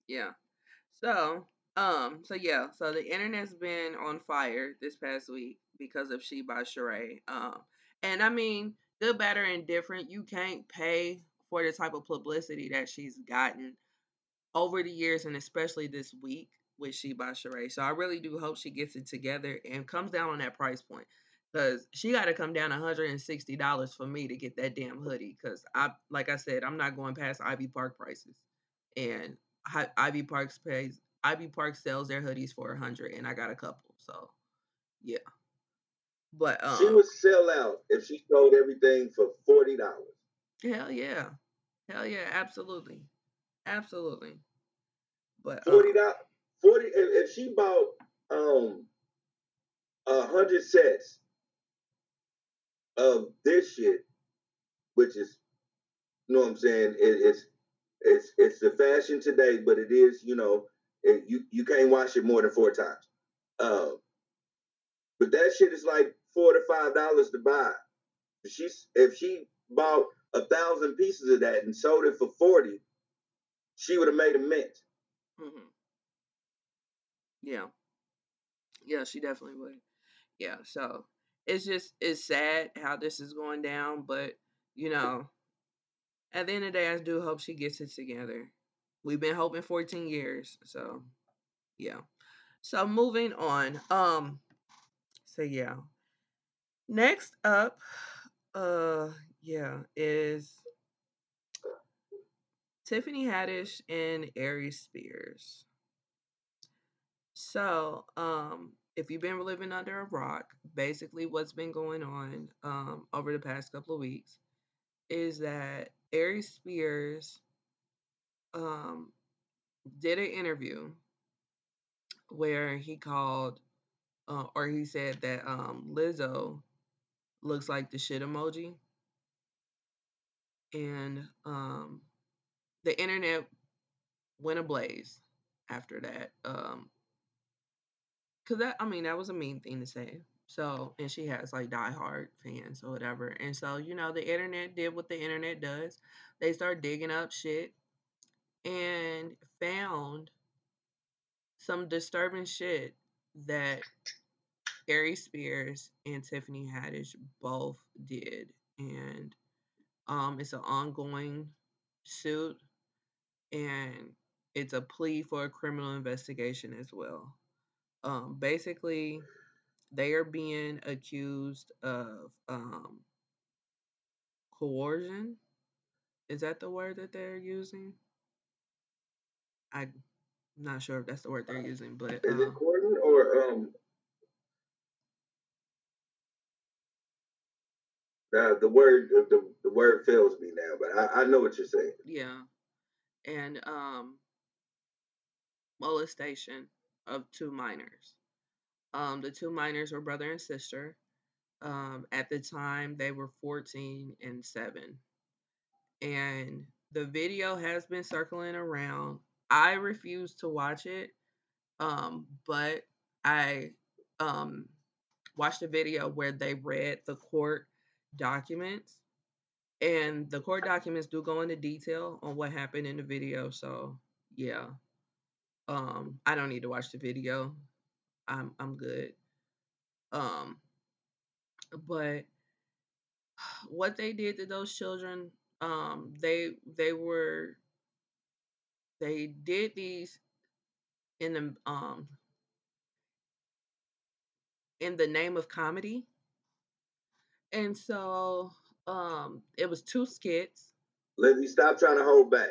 Yeah. So, um, so yeah. So the internet's been on fire this past week because of She by Sheree. Um, and I mean, good, bad, or indifferent, you can't pay for the type of publicity that she's gotten over the years, and especially this week with She by Sheree. So I really do hope she gets it together and comes down on that price point, because she got to come down one hundred sixty dollars for me to get that damn hoodie, because I, like I said, I'm not going past Ivy Park prices. And Hi- Ivy Park's pays, Ivy Park sells their hoodies for one hundred dollars, and I got a couple. So yeah, but um, she would sell out if she sold everything for forty dollars. Hell yeah. Hell yeah, absolutely. Absolutely. But um, forty dollars forty if, if she bought um a hundred sets of this shit, which is, you know what I'm saying, it, it's it's it's the fashion today, but it is, you know, it, you, you can't wash it more than four times. Um but that shit is like four to five dollars to buy. If she's if she bought a thousand pieces of that and sold it for forty, she would have made a mint. Mm-hmm. Yeah. Yeah, she definitely would. Yeah, so it's just, it's sad how this is going down, but, you know, at the end of the day, I do hope she gets it together. We've been hoping fourteen years, so, yeah. So, moving on. Um, so, yeah. Next up, uh, yeah, is Tiffany Haddish and Aries Spears. So, um, if you've been living under a rock, basically what's been going on um, over the past couple of weeks is that Aries Spears um, did an interview where he called, uh, or he said that um, Lizzo looks like the shit emoji. And um, the internet went ablaze after that. Um, Cause that, I mean, that was a mean thing to say. So, and she has like diehard fans or whatever. And so, you know, the internet did what the internet does. They start digging up shit and found some disturbing shit that Aries Spears and Tiffany Haddish both did. And um, it's an ongoing suit and it's a plea for a criminal investigation as well. Um, basically, they are being accused of um, coercion. Is that the word that they're using? I'm not sure if that's the word they're using, but um, is it coercion or um, uh, the word the the word fails me now, but I, I know what you're saying. Yeah, and um, molestation of two minors. Um, the two minors were brother and sister. Um, at the time, they were fourteen and seven. And the video has been circling around. I refuse to watch it, um, but I um, watched a video where they read the court documents. And the court documents do go into detail on what happened in the video. So, yeah. Um, I don't need to watch the video. I'm I'm good. Um, but what they did to those children, um, they they were they did these in the um in the name of comedy, and so um, it was two skits. Let me stop trying to hold back.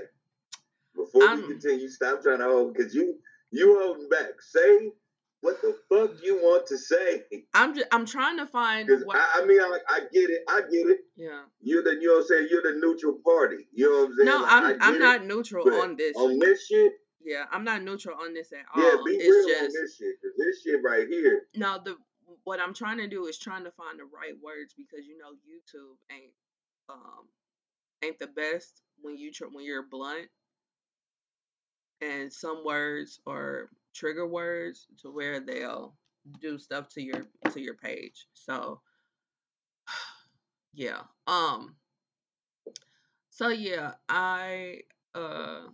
Before um, you continue, stop trying to hold, because you you holding back. Say what the fuck you want to say. I'm just, I'm trying to find. What... I, I mean, I, I get it. I get it. Yeah. You're the you know what I'm saying. You're the neutral party. You know what I'm saying. No, like, I'm I'm not it, neutral on this. On this shit. Yeah, I'm not neutral on this at all. Yeah, be it's real just, on this shit. Cause this shit right here. No, the what I'm trying to do is trying to find the right words, because you know YouTube ain't um ain't the best when you tr- when you're blunt. And some words are trigger words to where they'll do stuff to your to your page. So, yeah. Um. So yeah, I uh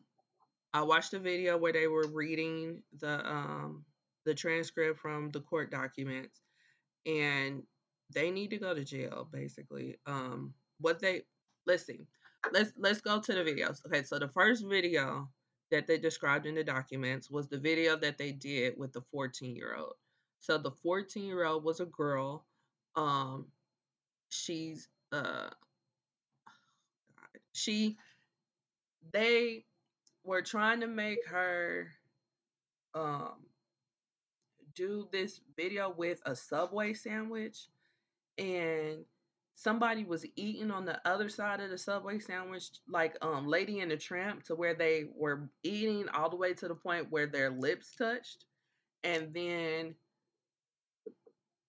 I watched a video where they were reading the um the transcript from the court documents, and they need to go to jail basically. Um, what they let's see, let's let's go to the videos. Okay, so the first video that they described in the documents was the video that they did with the fourteen-year-old. So the fourteen-year-old was a girl. Um, she's uh, she. They were trying to make her um do this video with a Subway sandwich, and somebody was eating on the other side of the Subway sandwich, like um, Lady and the Tramp, to where they were eating all the way to the point where their lips touched. And then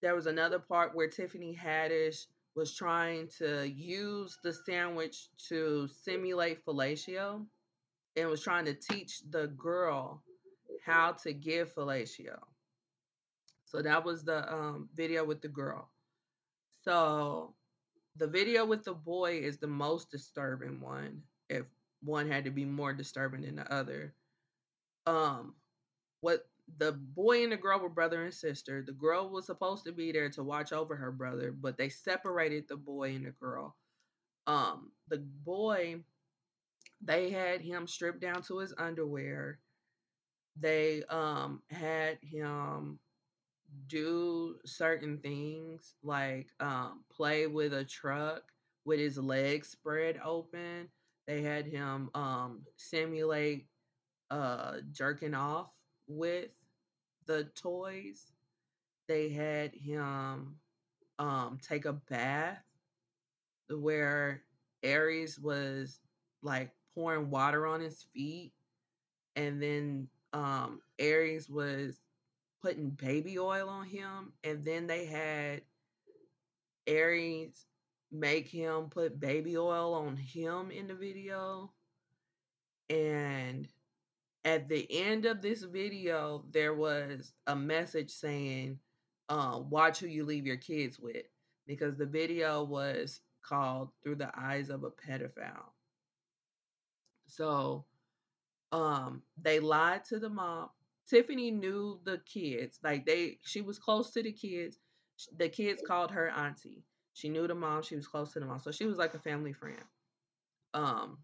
there was another part where Tiffany Haddish was trying to use the sandwich to simulate fellatio and was trying to teach the girl how to give fellatio. So that was the um, video with the girl. So... the video with the boy is the most disturbing one, if one had to be more disturbing than the other. Um, what the boy and the girl were brother and sister. The girl was supposed to be there to watch over her brother, but they separated the boy and the girl. Um, the boy, they had him stripped down to his underwear. They um had him do certain things like um play with a truck with his legs spread open. They had him um simulate uh jerking off with the toys. They had him um take a bath where Aries was like pouring water on his feet, and then um Aries was putting baby oil on him, and then they had Aries make him put baby oil on him in the video. And at the end of this video, there was a message saying, uh, watch who you leave your kids with, because the video was called Through the Eyes of a Pedophile. So um, they lied to the mob. Tiffany knew the kids. Like they, she was close to the kids. The kids called her auntie. She knew the mom. She was close to the mom. So she was like a family friend. Um,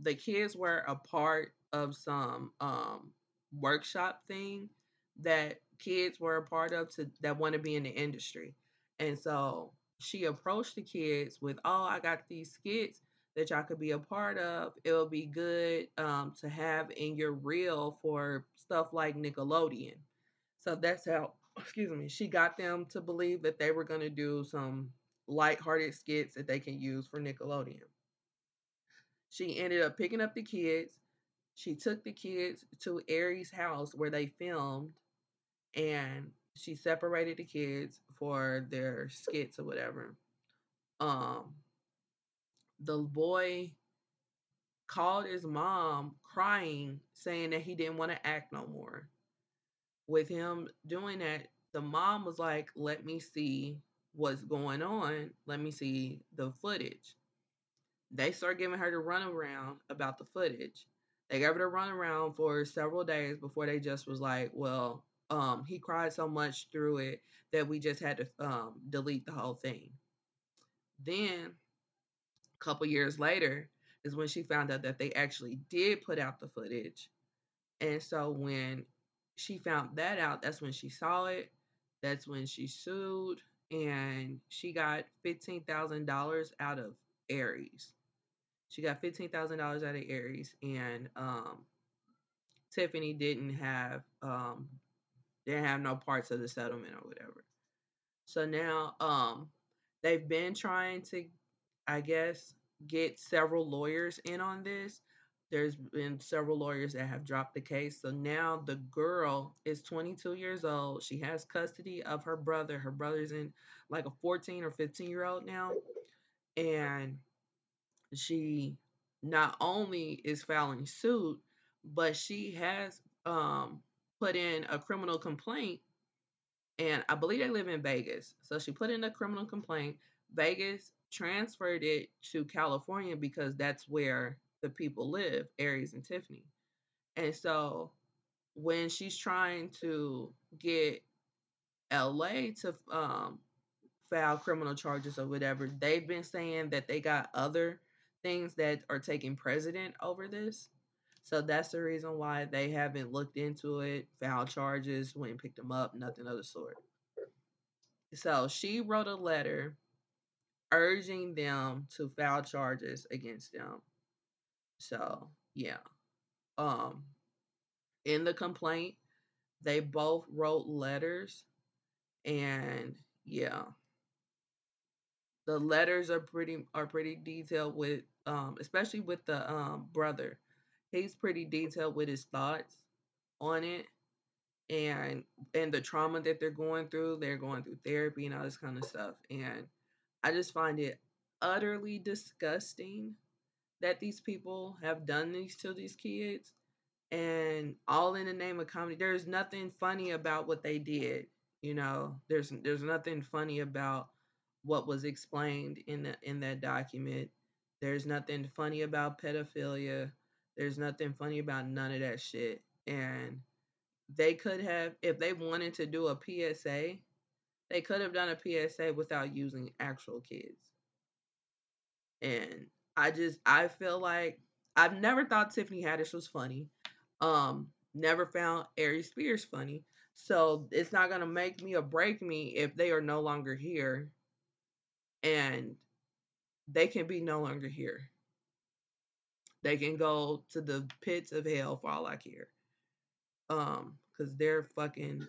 the kids were a part of some um workshop thing that kids were a part of to that want to be in the industry. And so she approached the kids with, "Oh, I got these skits that y'all could be a part of. It'll be good um, to have in your reel for stuff like Nickelodeon." So that's how, excuse me, she got them to believe that they were going to do some lighthearted skits that they can use for Nickelodeon. She ended up picking up the kids. She took the kids to Aries' house where they filmed, and she separated the kids for their skits or whatever. Um... The boy called his mom crying, saying that he didn't want to act no more. With him doing that, the mom was like, "Let me see what's going on. Let me see the footage." They started giving her the runaround about the footage. They gave her the runaround for several days before they just was like, "Well, um, he cried so much through it that we just had to um, delete the whole thing." Then couple years later is when she found out that they actually did put out the footage. And so when she found that out, that's when she saw it. That's when she sued, and she got fifteen thousand dollars out of Aries. She got fifteen thousand dollars out of Aries, and um, Tiffany didn't have um, didn't have no parts of the settlement or whatever. So now um, they've been trying to, I guess, get several lawyers in on this. There's been several lawyers that have dropped the case. So now the girl is twenty-two years old. She has custody of her brother. Her brother's in like a fourteen or fifteen year old now. And she not only is filing suit, but she has um, put in a criminal complaint. And I believe they live in Vegas. So she put in a criminal complaint. Vegas transferred it to California because that's where the people live, Aries and Tiffany. And so when she's trying to get L A to um, file criminal charges or whatever, they've been saying that they got other things that are taking precedent over this. So that's the reason why they haven't looked into it, filed charges, went and picked them up, nothing of the sort. So she wrote a letter urging them to file charges against them. So, yeah. Um, in the complaint, they both wrote letters. And, yeah. The letters are pretty are pretty detailed with, um, especially with the um, brother. He's pretty detailed with his thoughts on it. And, and the trauma that they're going through. They're going through therapy and all this kind of stuff. And I just find it utterly disgusting that these people have done these to these kids, and all in the name of comedy. There's nothing funny about what they did, you know. There's there's nothing funny about what was explained in the, in that document. There's nothing funny about pedophilia. There's nothing funny about none of that shit. And they could have, if they wanted to do a P S A, they could have done a P S A without using actual kids. And I just, I feel like, I've never thought Tiffany Haddish was funny. Um, never found Aries Spears funny. So it's not going to make me or break me if they are no longer here. And they can be no longer here. They can go to the pits of hell for all I care. Um, because they're fucking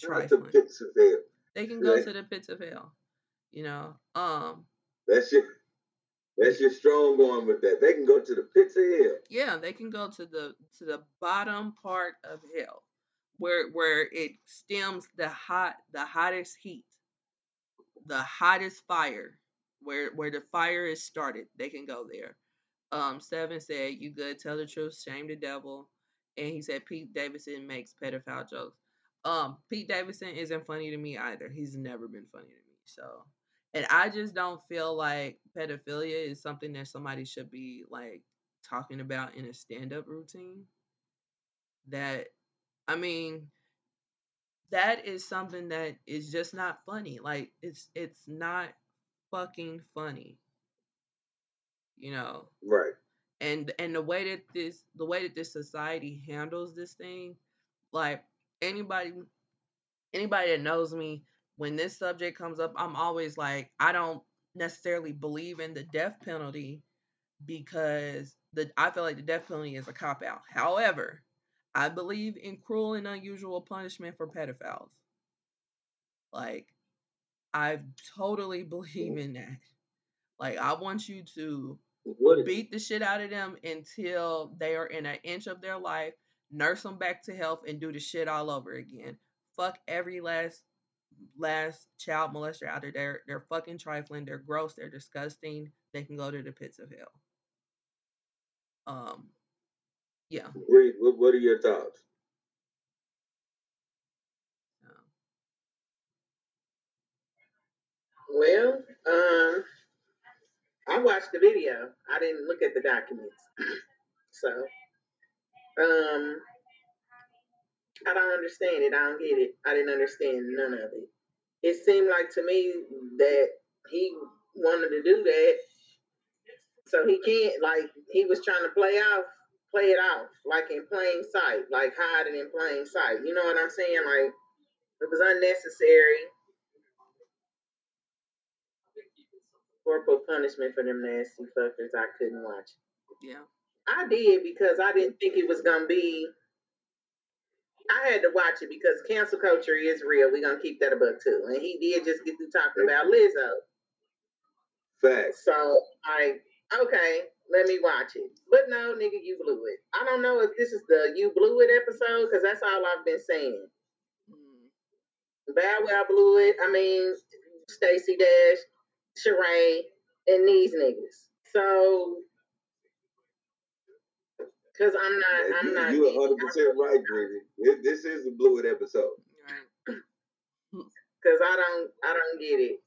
trifling. The pits of hell. They can go like, to the pits of hell. You know? Um, that's it. That's your strong going with that. They can go to the pits of hell. Yeah, they can go to the to the bottom part of hell, where where it stems the hot the hottest heat, the hottest fire, where where the fire is started. They can go there. Um, Seven said, "You good? Tell the truth. Shame the devil." And he said, "Pete Davidson makes pedophile jokes." Um, Pete Davidson isn't funny to me either. He's never been funny to me. So. And I just don't feel like pedophilia is something that somebody should be, like, talking about in a stand-up routine. That, I mean, that is something that is just not funny. Like, it's it's not fucking funny. You know? Right. And and the way that this, the way that this society handles this thing, like, anybody, anybody that knows me, when this subject comes up, I'm always like, I don't necessarily believe in the death penalty because the I feel like the death penalty is a cop-out. However, I believe in cruel and unusual punishment for pedophiles. Like, I totally believe in that. Like, I want you to beat the shit out of them until they are in an inch of their life, nurse them back to health, and do the shit all over again. Fuck every last... last child molester out there. They're, they're fucking trifling. They're gross. They're disgusting. They can go to the pits of hell. Um, yeah. Wait, what, what are your thoughts? Um, well, um, I watched the video. I didn't look at the documents. So, um, I don't understand it. I don't get it. I didn't understand none of it. It seemed like to me that he wanted to do that. So he can't, like, he was trying to play off, play it off, like in plain sight, like hiding in plain sight. You know what I'm saying? Like, it was unnecessary corporal punishment for them nasty fuckers. I couldn't watch it. Yeah. I did because I didn't think it was going to be. I had to watch it because cancel culture is real. We're going to keep that a buck too. And he did just get through talking about Lizzo. Facts. So, I, okay, let me watch it. But no, nigga, you blew it. I don't know if this is the You Blew It episode because that's all I've been saying. Mm. Bow Wow blew it. I mean, Stacey Dash, Sheree, and these niggas. So, because I'm not, I'm not. You're one hundred percent right, Brittany. This is the Blew It episode. Right. Because I don't, I don't get it.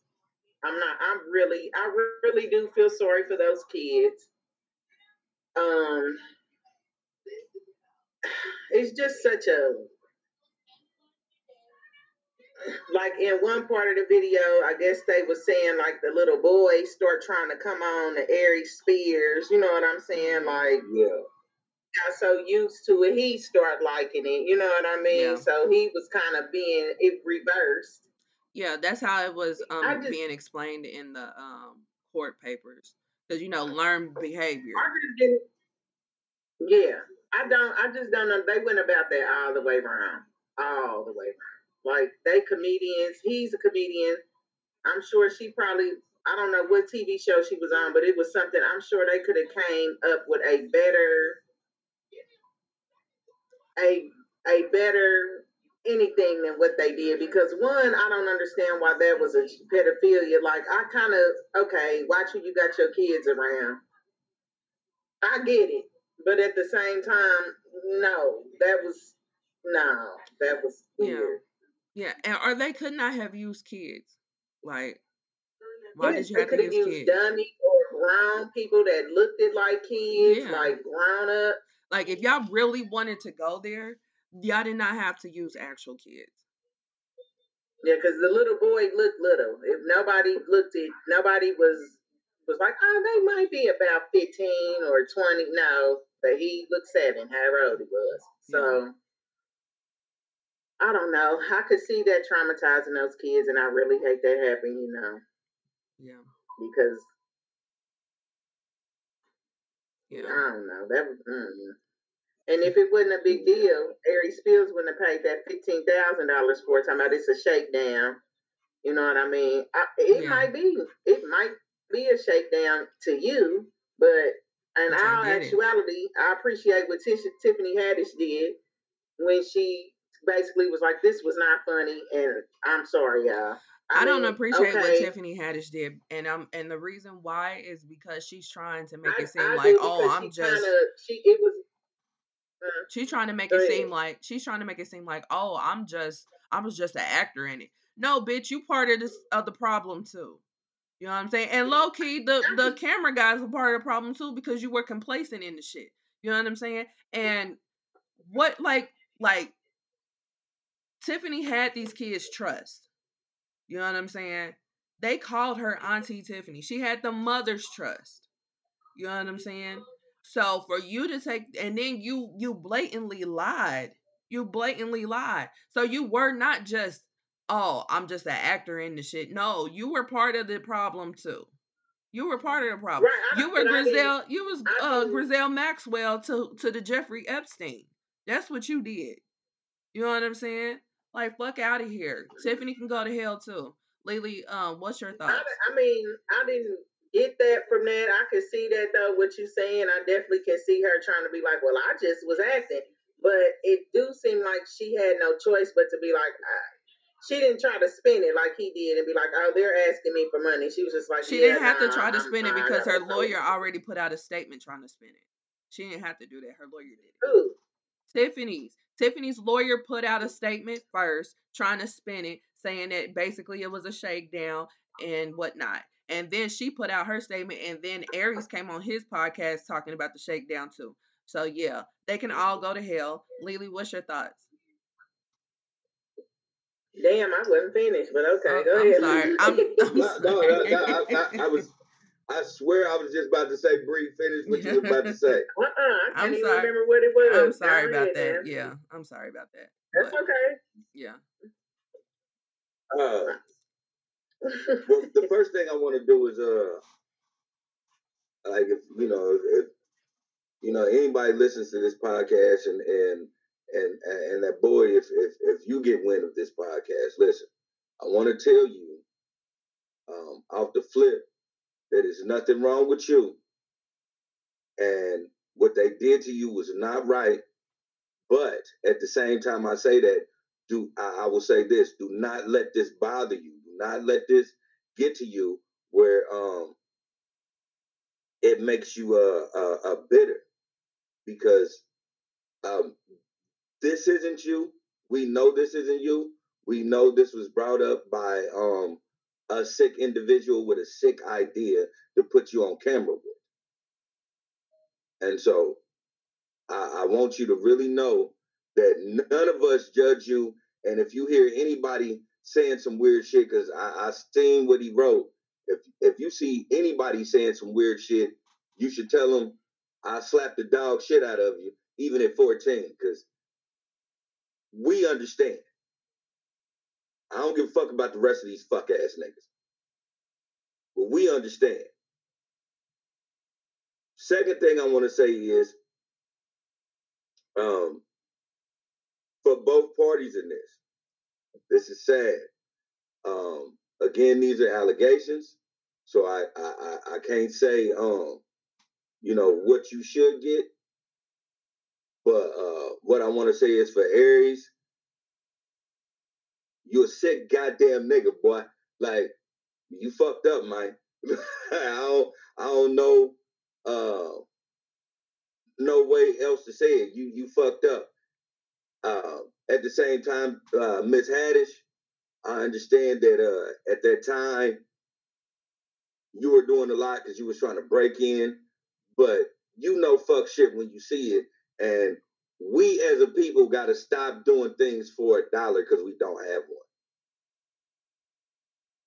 I'm not, I'm really, I really do feel sorry for those kids. Um, It's just such a, like in one part of the video, I guess they were saying like the little boys start trying to come on the Aries Spears. You know what I'm saying? Like, yeah. Got so used to it, he started liking it. You know what I mean? Yeah. So he was kind of being it reversed. Yeah, that's how it was um, just, being explained in the um, court papers. Because you know, learned behavior. I just didn't, yeah, I don't. I just don't know. They went about that all the way around, all the way around. Like they comedians. He's a comedian. I'm sure she probably. I don't know what T V show she was on, but it was something. I'm sure they could have came up with a better. a a better anything than what they did because one, I don't understand why that was a pedophilia. Like I kind of, okay, watch who you got your kids around. I get it. But at the same time, no, that was, no, that was weird. Yeah. yeah. And or they could not have used kids. Like, why yes, did you have to use kids? They could have used dummies or grown people that looked at like kids, yeah. like grown up. Like, if y'all really wanted to go there, y'all did not have to use actual kids. Yeah, because the little boy looked little. If nobody looked at, nobody was was like, oh, they might be about fifteen or twenty. No, but he looked seven, however old he was. So I don't know. I could see that traumatizing those kids, and I really hate that happening, you know. Yeah. Because yeah. I don't know. That was, mm. And if it wasn't a big deal, Aries Spears wouldn't have paid that fifteen thousand dollars for it. Talking about it's a shakedown. You know what I mean? I, it yeah. might be. It might be a shakedown to you, but in Which our I actuality, I appreciate what Tisha, Tiffany Haddish did when she basically was like, this was not funny, and I'm sorry, y'all. I, I mean, don't appreciate okay. what Tiffany Haddish did, and um, and the reason why is because she's trying to make I, it seem I like, oh, I'm just. Kinda, she it was. Uh, she's trying to make it ahead. seem like she's trying to make it seem like, oh, I'm just, I was just an actor in it. No, bitch, you part of this of the problem too. You know what I'm saying? And low key, the the camera guys were part of the problem too because you were complacent in the shit. You know what I'm saying? And what like like. Tiffany had these kids' trust. You know what I'm saying? They called her Auntie Tiffany. She had the mother's trust. You know what I'm saying? So for you to take, and then you you blatantly lied. You blatantly lied. So you were not just, oh, I'm just an actor in the shit. No, you were part of the problem too. You were part of the problem. Right, you were Griselle, you was uh, Griselle Maxwell to, to the Jeffrey Epstein. That's what you did. You know what I'm saying? Like, fuck out of here. Tiffany can go to hell, too. Lily, um, what's your thoughts? I, I mean, I didn't get that from that. I could see that, though, what you're saying. I definitely can see her trying to be like, well, I just was acting. But it do seem like she had no choice but to be like, ah. She didn't try to spin it like he did and be like, oh, they're asking me for money. She was just like, she yeah, didn't have nah, to try to I'm spin it because her lawyer already put out a statement trying to spin it. She didn't have to do that. Her lawyer did it. Ooh. Tiffany's. Tiffany's lawyer put out a statement first, trying to spin it, saying that basically it was a shakedown and whatnot. And then she put out her statement, and then Aries came on his podcast talking about the shakedown too. So yeah, they can all go to hell. Lily, what's your thoughts? Damn, I wasn't finished, but okay, oh, go I'm ahead. Sorry. I'm, I'm no, sorry. No, no, no, I, I, I was. I swear I was just about to say, Bree, finish what you were about to say. uh-uh, I can't I'm even sorry. remember what it was. I'm sorry about that. Answer. Yeah, I'm sorry about that. That's but, okay. Yeah. Uh, well, the first thing I want to do is, uh, like, if, you know, if, you know, anybody listens to this podcast and, and, and, and that boy, if, if, if you get wind of this podcast, listen, I want to tell you, um, off the flip, that is nothing wrong with you. And what they did to you was not right. But at the same time I say that, do I, I will say this, do not let this bother you. Do not let this get to you where um it makes you uh, uh, uh bitter. Because um this isn't you. We know this isn't you. We know this was brought up by um a sick individual with a sick idea to put you on camera with. And so I, I want you to really know that none of us judge you. And if you hear anybody saying some weird shit, because I, I seen what he wrote. If if you see anybody saying some weird shit, you should tell them, I slapped the dog shit out of you, even at fourteen, because we understand. I don't give a fuck about the rest of these fuck ass niggas. But we understand. Second thing I want to say is, um, for both parties in this, this is sad. Um, again, these are allegations. So I, I, I can't say, um, you know, what you should get. But uh, what I want to say is for Aries, you a sick goddamn nigga, boy. Like, you fucked up, man. I don't, I don't know, uh, no way else to say it. You, you fucked up. Uh, at the same time, uh, Miss Haddish, I understand that uh, at that time you were doing a lot because you was trying to break in, but you know fuck shit when you see it, and we as a people got to stop doing things for a dollar because we don't have one.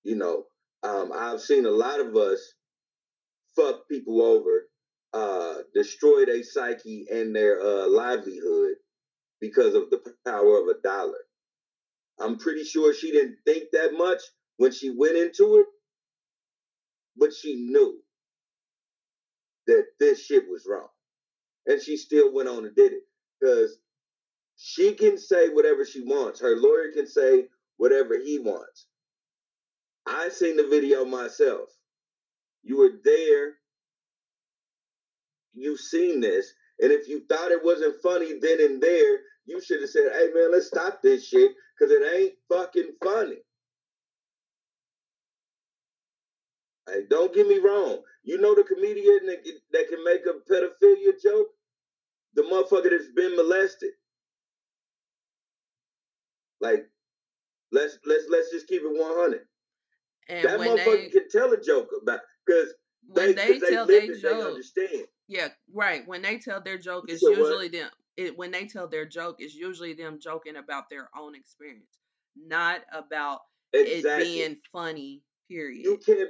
You know, um, I've seen a lot of us fuck people over, uh, destroy their psyche and their uh, livelihood because of the power of a dollar. I'm pretty sure she didn't think that much when she went into it, but she knew that this shit was wrong. And she still went on and did it because she can say whatever she wants. Her lawyer can say whatever he wants. I seen the video myself. You were there. You seen this. And if you thought it wasn't funny then and there, you should have said, hey, man, let's stop this shit because it ain't fucking funny. Hey, don't get me wrong. You know the comedian that, that can make a pedophilia joke? The motherfucker that's been molested. Like, let's let's let's just keep it one hundred. And that motherfucker they, can tell a joke about because they, they, they tell their joke, they understand. Yeah, right. When they tell their joke, it's so usually what? them. It, when they tell their joke, it's usually them joking about their own experience, not about exactly. it being funny. Period. You can't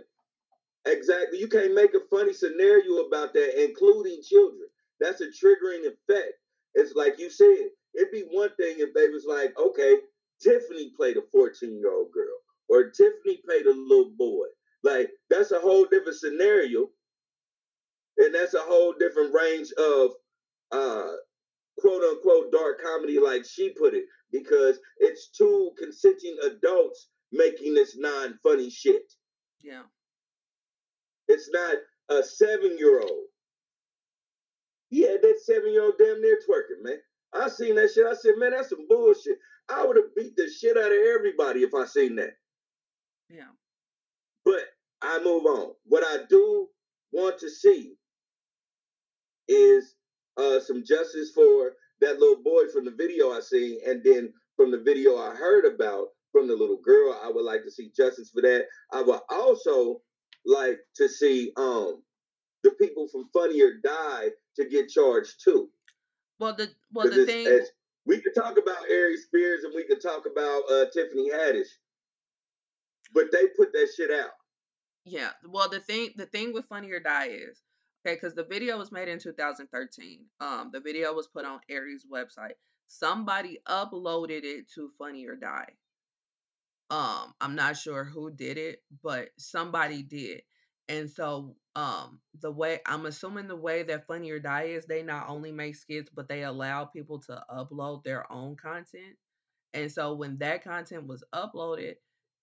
exactly. You can't make a funny scenario about that, including children. That's a triggering effect. It's like you said. It'd be one thing if they was like, okay, Tiffany played a fourteen-year-old girl. Or Tiffany played a little boy. Like, that's a whole different scenario. And that's a whole different range of uh, quote-unquote dark comedy, like she put it. Because it's two consenting adults making this non-funny shit. Yeah. It's not a seven-year-old. Yeah, that seven-year-old damn near twerking, man. I seen that shit. I said, man, that's some bullshit. I would have beat the shit out of everybody if I seen that. Yeah. But I move on. What I do want to see is uh, some justice for that little boy from the video I seen, and then from the video I heard about from the little girl, I would like to see justice for that. I would also like to see um, the people from Funny or Die to get charged too. Well, the well the thing as, we could talk about Aries Spears and we could talk about uh, Tiffany Haddish. But they put that shit out. Yeah. Well, the thing the thing with Funny or Die is, okay, because the video was made in two thousand thirteen. Um, the video was put on Aries' website. Somebody uploaded it to Funny or Die. Um, I'm not sure who did it, but somebody did. And so um, the way I'm assuming the way that Funny or Die is, they not only make skits, but they allow people to upload their own content. And so when that content was uploaded,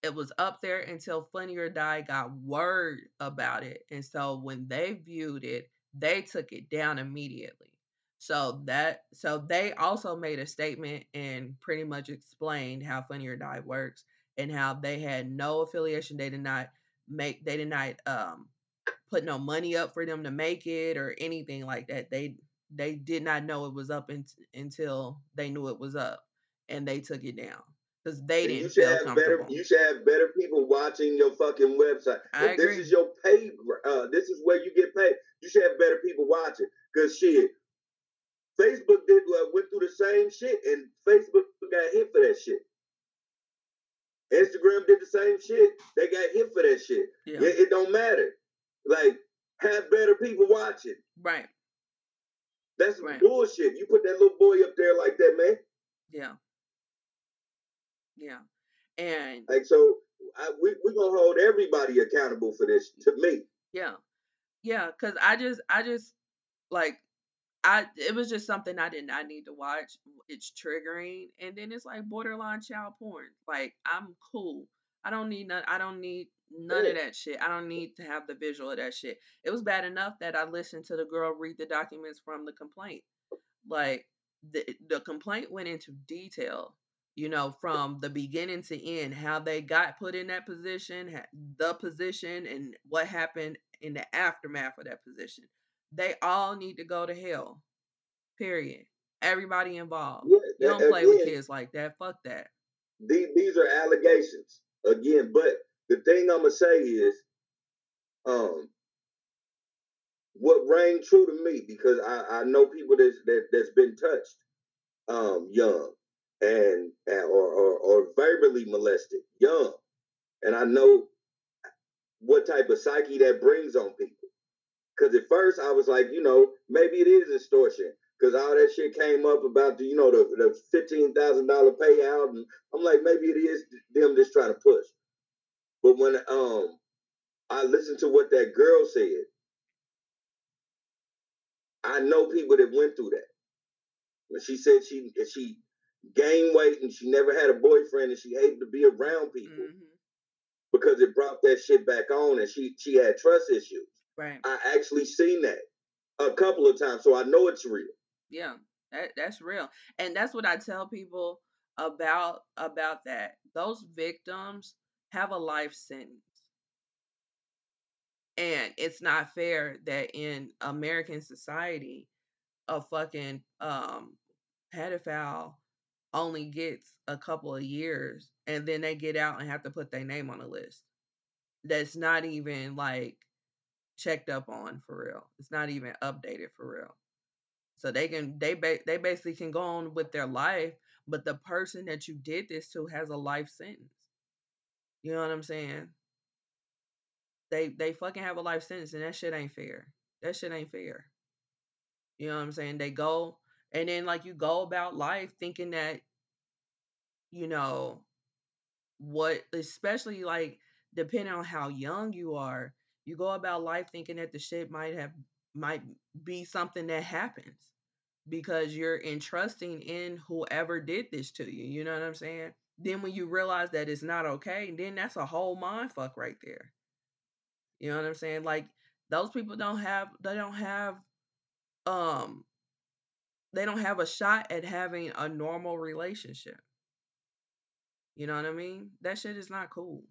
it was up there until Funny or Die got word about it. And so when they viewed it, they took it down immediately. So that so they also made a statement and pretty much explained how Funny or Die works and how they had no affiliation. They did not make they did not um put no money up for them to make it or anything like that. They they did not know it was up in, until they knew it was up and they took it down. Because they didn't you should feel have better. You should have better people watching your fucking website. I if agree. This is your pay. Uh, this is where you get paid. You should have better people watching. Because shit, Facebook did uh, went through the same shit, and Facebook got hit for that shit. Instagram did the same shit. They got hit for that shit. Yeah. It, it don't matter. Like, have better people watching. Right. That's right. Bullshit. You put that little boy up there like that, man. Yeah. Yeah, and like so, I, we we gonna hold everybody accountable for this. To me, yeah, yeah, cause I just I just like I it was just something I did not need to watch. It's triggering, and then it's like borderline child porn. Like I'm cool. I don't need none. I don't need none yeah. of that shit. I don't need to have the visual of that shit. It was bad enough that I listened to the girl read the documents from the complaint. Like the the complaint went into detail. You know, from the beginning to end, how they got put in that position, the position, and what happened in the aftermath of that position. They all need to go to hell, period. Everybody involved. Yeah, you don't again, play with kids like that. Fuck that. These, these are allegations, again. But the thing I'm going to say is um, what rang true to me, because I, I know people that's, that, that's been touched. um, young and, and or, or or verbally molested young, and I know what type of psyche that brings on people. Because at first I was like, you know, maybe it is extortion. Because all that shit came up about the, you know, the, the fifteen thousand dollars payout. And I'm like, maybe it is them just trying to push. But when um I listened to what that girl said, I know people that went through that. When she said she she gained weight and she never had a boyfriend and she hated to be around people mm-hmm. because it brought that shit back on and she, she had trust issues. Right. I actually seen that a couple of times, so I know it's real. Yeah, that, that's real. And that's what I tell people about about that. Those victims have a life sentence. And it's not fair that in American society, a fucking um, pedophile only gets a couple of years and then they get out and have to put their name on a list. That's not even like checked up on for real. It's not even updated for real. So they can, they, ba- they basically can go on with their life, but the person that you did this to has a life sentence. You know what I'm saying? They they fucking have a life sentence, and that shit ain't fair. That shit ain't fair. You know what I'm saying? They go, and then, like, you go about life thinking that, you know, what, especially, like, depending on how young you are, you go about life thinking that the shit might have, might be something that happens because you're entrusting in whoever did this to you. You know what I'm saying? Then when you realize that it's not okay, then that's a whole mindfuck right there. You know what I'm saying? Like, those people don't have, they don't have, um, they don't have a shot at having a normal relationship. You know what I mean? That shit is not cool.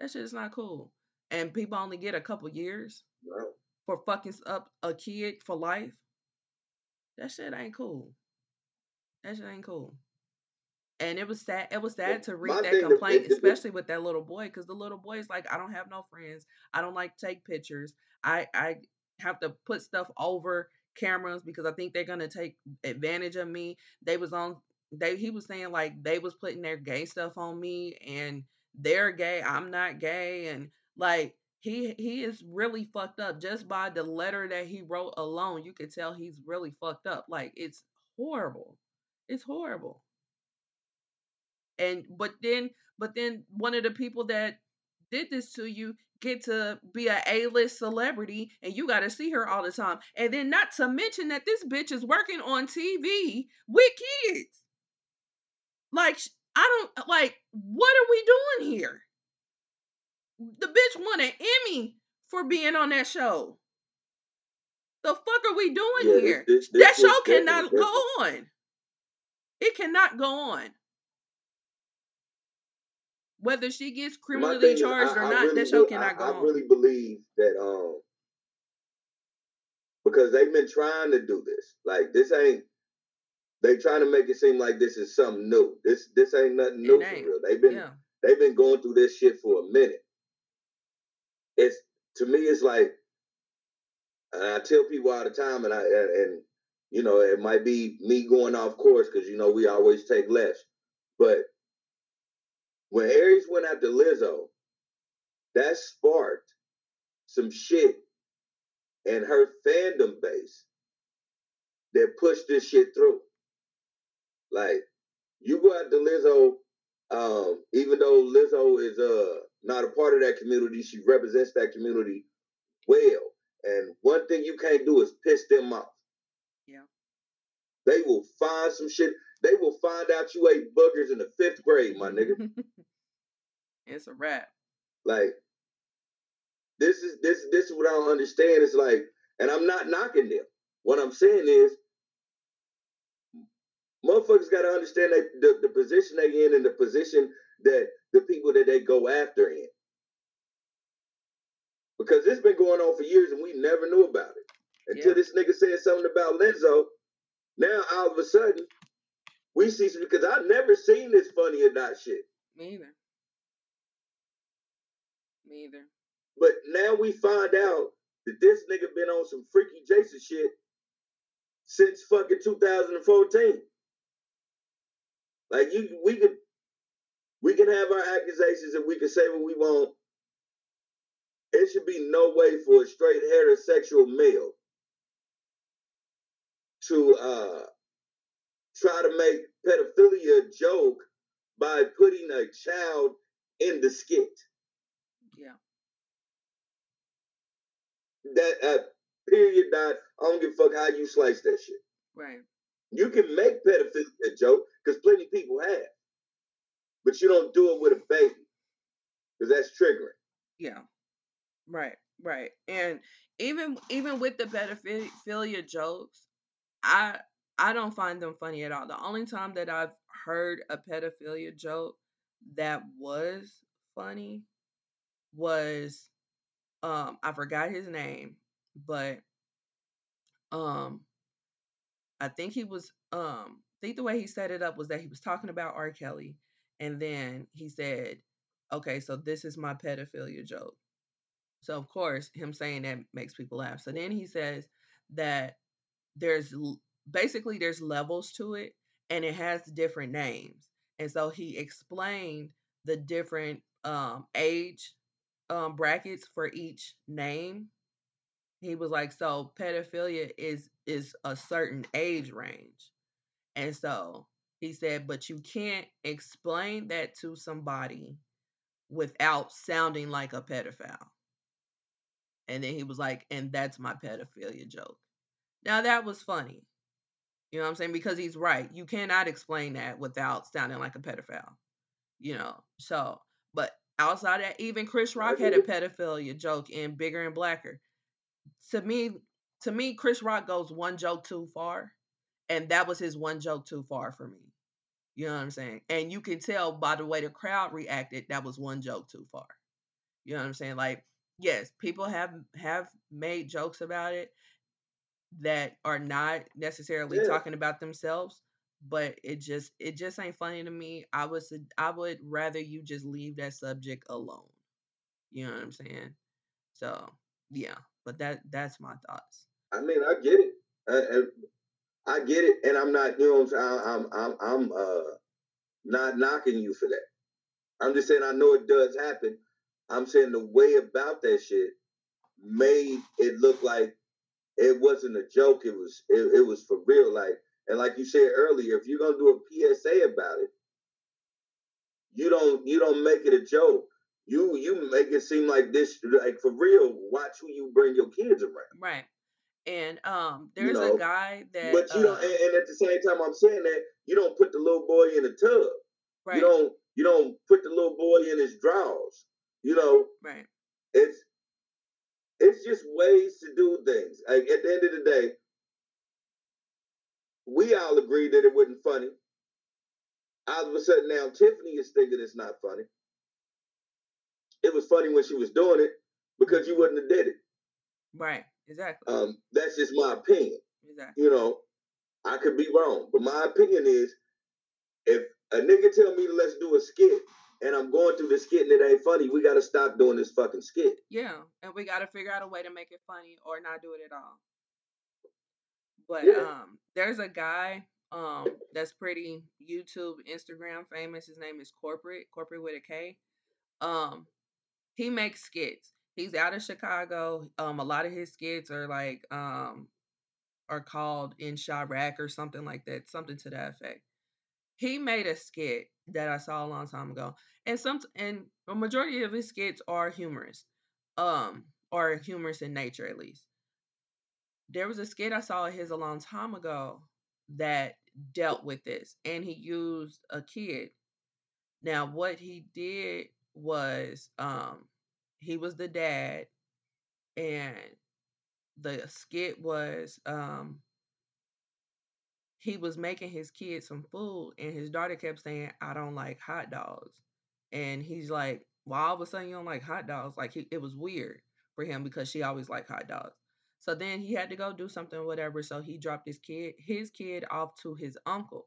That shit is not cool. And people only get a couple years wow. for fucking up a kid for life. That shit ain't cool. That shit ain't cool. And it was sad. It was sad to read that complaint, especially with that little boy, because the little boy is like, I don't have no friends. I don't like to take pictures. I, I have to put stuff over cameras because I think they're gonna take advantage of me. They was on. They he was saying like they was putting their gay stuff on me, and they're gay. I'm not gay, and like he he is really fucked up. Just by the letter that he wrote alone, you could tell he's really fucked up. Like it's horrible. It's horrible. And but then but then one of the people that did this to you get to be an A-list celebrity and you got to see her all the time. And then not to mention that this bitch is working on T V with kids. Like, I don't like, what are we doing here? The bitch won an Emmy for being on that show. The fuck are we doing yeah, here? This, this, that this, show this, cannot this, go on. It cannot go on. Whether she gets criminally charged is, I, or not, really that show do, cannot I, go I on. I really believe that um, because they've been trying to do this. Like this ain't. They trying to make it seem like this is something new. This this ain't nothing new ain't. for real. They've been yeah. they've been going through this shit for a minute. It's to me, it's like, and I tell people all the time, and I and, and you know it might be me going off course because you know we always take less, but. When Aries went after Lizzo, that sparked some shit in her fandom base that pushed this shit through. Like, you go after Lizzo, um, even though Lizzo is uh, not a part of that community, she represents that community well. And one thing you can't do is piss them off. Yeah. They will find some shit. They will find out you ate boogers in the fifth grade, my nigga. It's a wrap. Like, this is this this is what I don't understand. It's like, and I'm not knocking them. What I'm saying is, motherfuckers got to understand they, the, the position they in and the position that the people that they go after in. Because it's been going on for years and we never knew about it. Until yeah. this nigga said something about Lizzo, now all of a sudden... We see, because I've never seen this Funny or Die shit. Me either. Me either. But now we find out that this nigga been on some freaky Jason shit since fucking twenty fourteen. Like you, we could, we can have our accusations and we can say what we want. It should be no way for a straight heterosexual male to uh, try to make pedophilia a joke by putting a child in the skit. Yeah. That uh, period. Dot. I don't give a fuck how you slice that shit. Right. You can make pedophilia a joke because plenty of people have, but you don't do it with a baby because that's triggering. Yeah. Right. Right. And even even with the pedophilia jokes, I I don't find them funny at all. The only time that I've heard a pedophilia joke that was funny was um I forgot his name, but um I think he was um I think the way he set it up was that he was talking about R. Kelly, and then he said, okay, so this is my pedophilia joke. So of course him saying that makes people laugh. So then he says that there's basically there's levels to it and it has different names. And so he explained the different um, age um, brackets for each name. He was like, so pedophilia is is a certain age range. And so he said, but you can't explain that to somebody without sounding like a pedophile. And then he was like, and that's my pedophilia joke. Now that was funny. You know what I'm saying? Because he's right. You cannot explain that without sounding like a pedophile. You know? So, but outside of that, even Chris Rock had a pedophilia joke in Bigger and Blacker. To me, to me, Chris Rock goes one joke too far. And that was his one joke too far for me. You know what I'm saying? And you can tell by the way the crowd reacted, that was one joke too far. You know what I'm saying? Like, yes, people have have made jokes about it that are not necessarily yeah. talking about themselves, but it just it just ain't funny to me. I would I would rather you just leave that subject alone. You know what I'm saying? So yeah, but that that's my thoughts. I mean, I get it. I, I get it, and I'm not you know what I'm I'm I'm uh not knocking you for that. I'm just saying I know it does happen. I'm saying the way about that shit made it look like it wasn't a joke. It was it, it was for real. Like and like you said earlier, if you're gonna do a P S A about it, you don't you don't make it a joke. You you make it seem like this like for real. Watch who you bring your kids around. Right. And um, there's you know, a guy that. But you uh, don't. And, and at the same time, I'm saying that you don't put the little boy in a tub. Right. You don't you don't put the little boy in his drawers. You know, right. it's it's just ways to do things. Like at the end of the day, we all agreed that it wasn't funny. All of a sudden now Tiffany is thinking it's not funny. It was funny when she was doing it because you wouldn't have did it. Right, exactly. Um, that's just my opinion. Exactly. You know, I could be wrong, but my opinion is if a nigga tell me let's do a skit, and I'm going through the skit and it ain't funny, we got to stop doing this fucking skit. Yeah, and we got to figure out a way to make it funny or not do it at all. But yeah. um, there's a guy um, that's pretty YouTube, Instagram famous. His name is Corporate, Corporate with a K. Um, he makes skits. He's out of Chicago. Um, a lot of his skits are like, um, are called In Chirac or something like that, something to that effect. He made a skit that I saw a long time ago, and some and the majority of his skits are humorous, um, or humorous in nature at least. There was a skit I saw of his a long time ago that dealt with this, and he used a kid. Now, what he did was, um, he was the dad, and the skit was, um. He was making his kid some food, and his daughter kept saying, I don't like hot dogs. And he's like, well, all of a sudden you don't like hot dogs. Like, he, it was weird for him because she always liked hot dogs. So then he had to go do something, whatever. So he dropped his kid, his kid off to his uncle.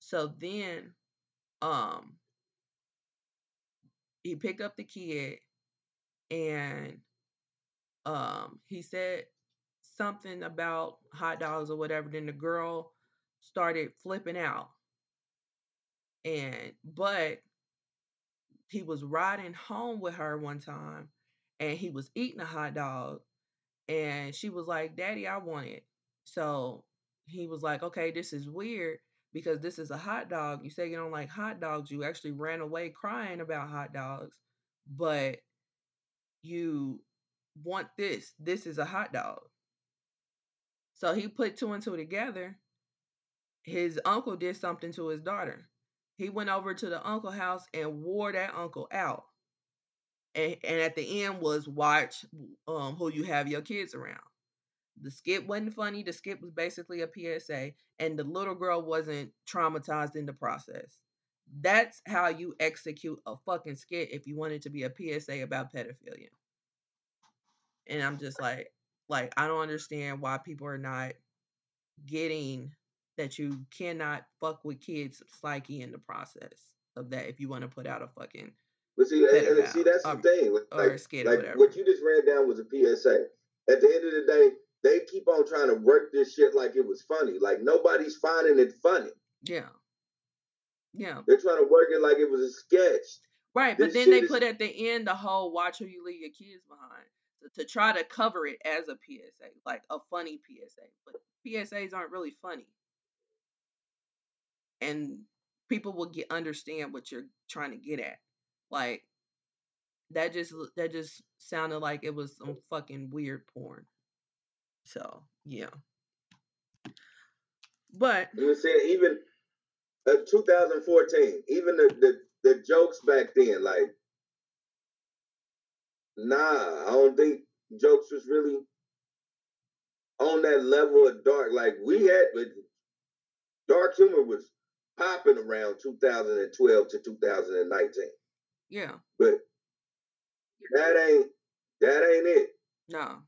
So then um, he picked up the kid, and um, he said something about hot dogs or whatever. Then the girl started flipping out And but he was riding home with her one time, and he was eating a hot dog, and she was like, "Daddy, I want it." So he was like, "Okay, this is weird because this is a hot dog. You say you don't like hot dogs. You actually ran away crying about hot dogs, but you want this. This is a hot dog." So he put two and two together. His uncle did something to his daughter. He went over to the uncle house and wore that uncle out. And, and at the end was watch um, who you have your kids around. The skit wasn't funny. The skit was basically a P S A. And the little girl wasn't traumatized in the process. That's how you execute a fucking skit if you want it to be a P S A about pedophilia. And I'm just like, like, I don't understand why people are not getting that you cannot fuck with kids' psyche in the process of that if you want to put out a fucking... But see, and, and out, see that's or, the thing. Like, or a skit like or whatever. What you just ran down was a P S A. At the end of the day, they keep on trying to work this shit like it was funny. Like, nobody's finding it funny. Yeah. Yeah. They're trying to work it like it was a sketch. Right, this but then they is... put at the end the whole watch who you leave your kids behind. To try to cover it as a P S A, like a funny P S A. But P S As aren't really funny. And people will get understand what you're trying to get at. Like, that just that just sounded like it was some fucking weird porn. So, yeah. But... You said even uh, twenty fourteen, even the, the, the jokes back then, like, nah, I don't think jokes was really on that level of dark. Like, we had, but dark humor was popping around two thousand twelve to two thousand nineteen. Yeah. But that ain't, that ain't it. No,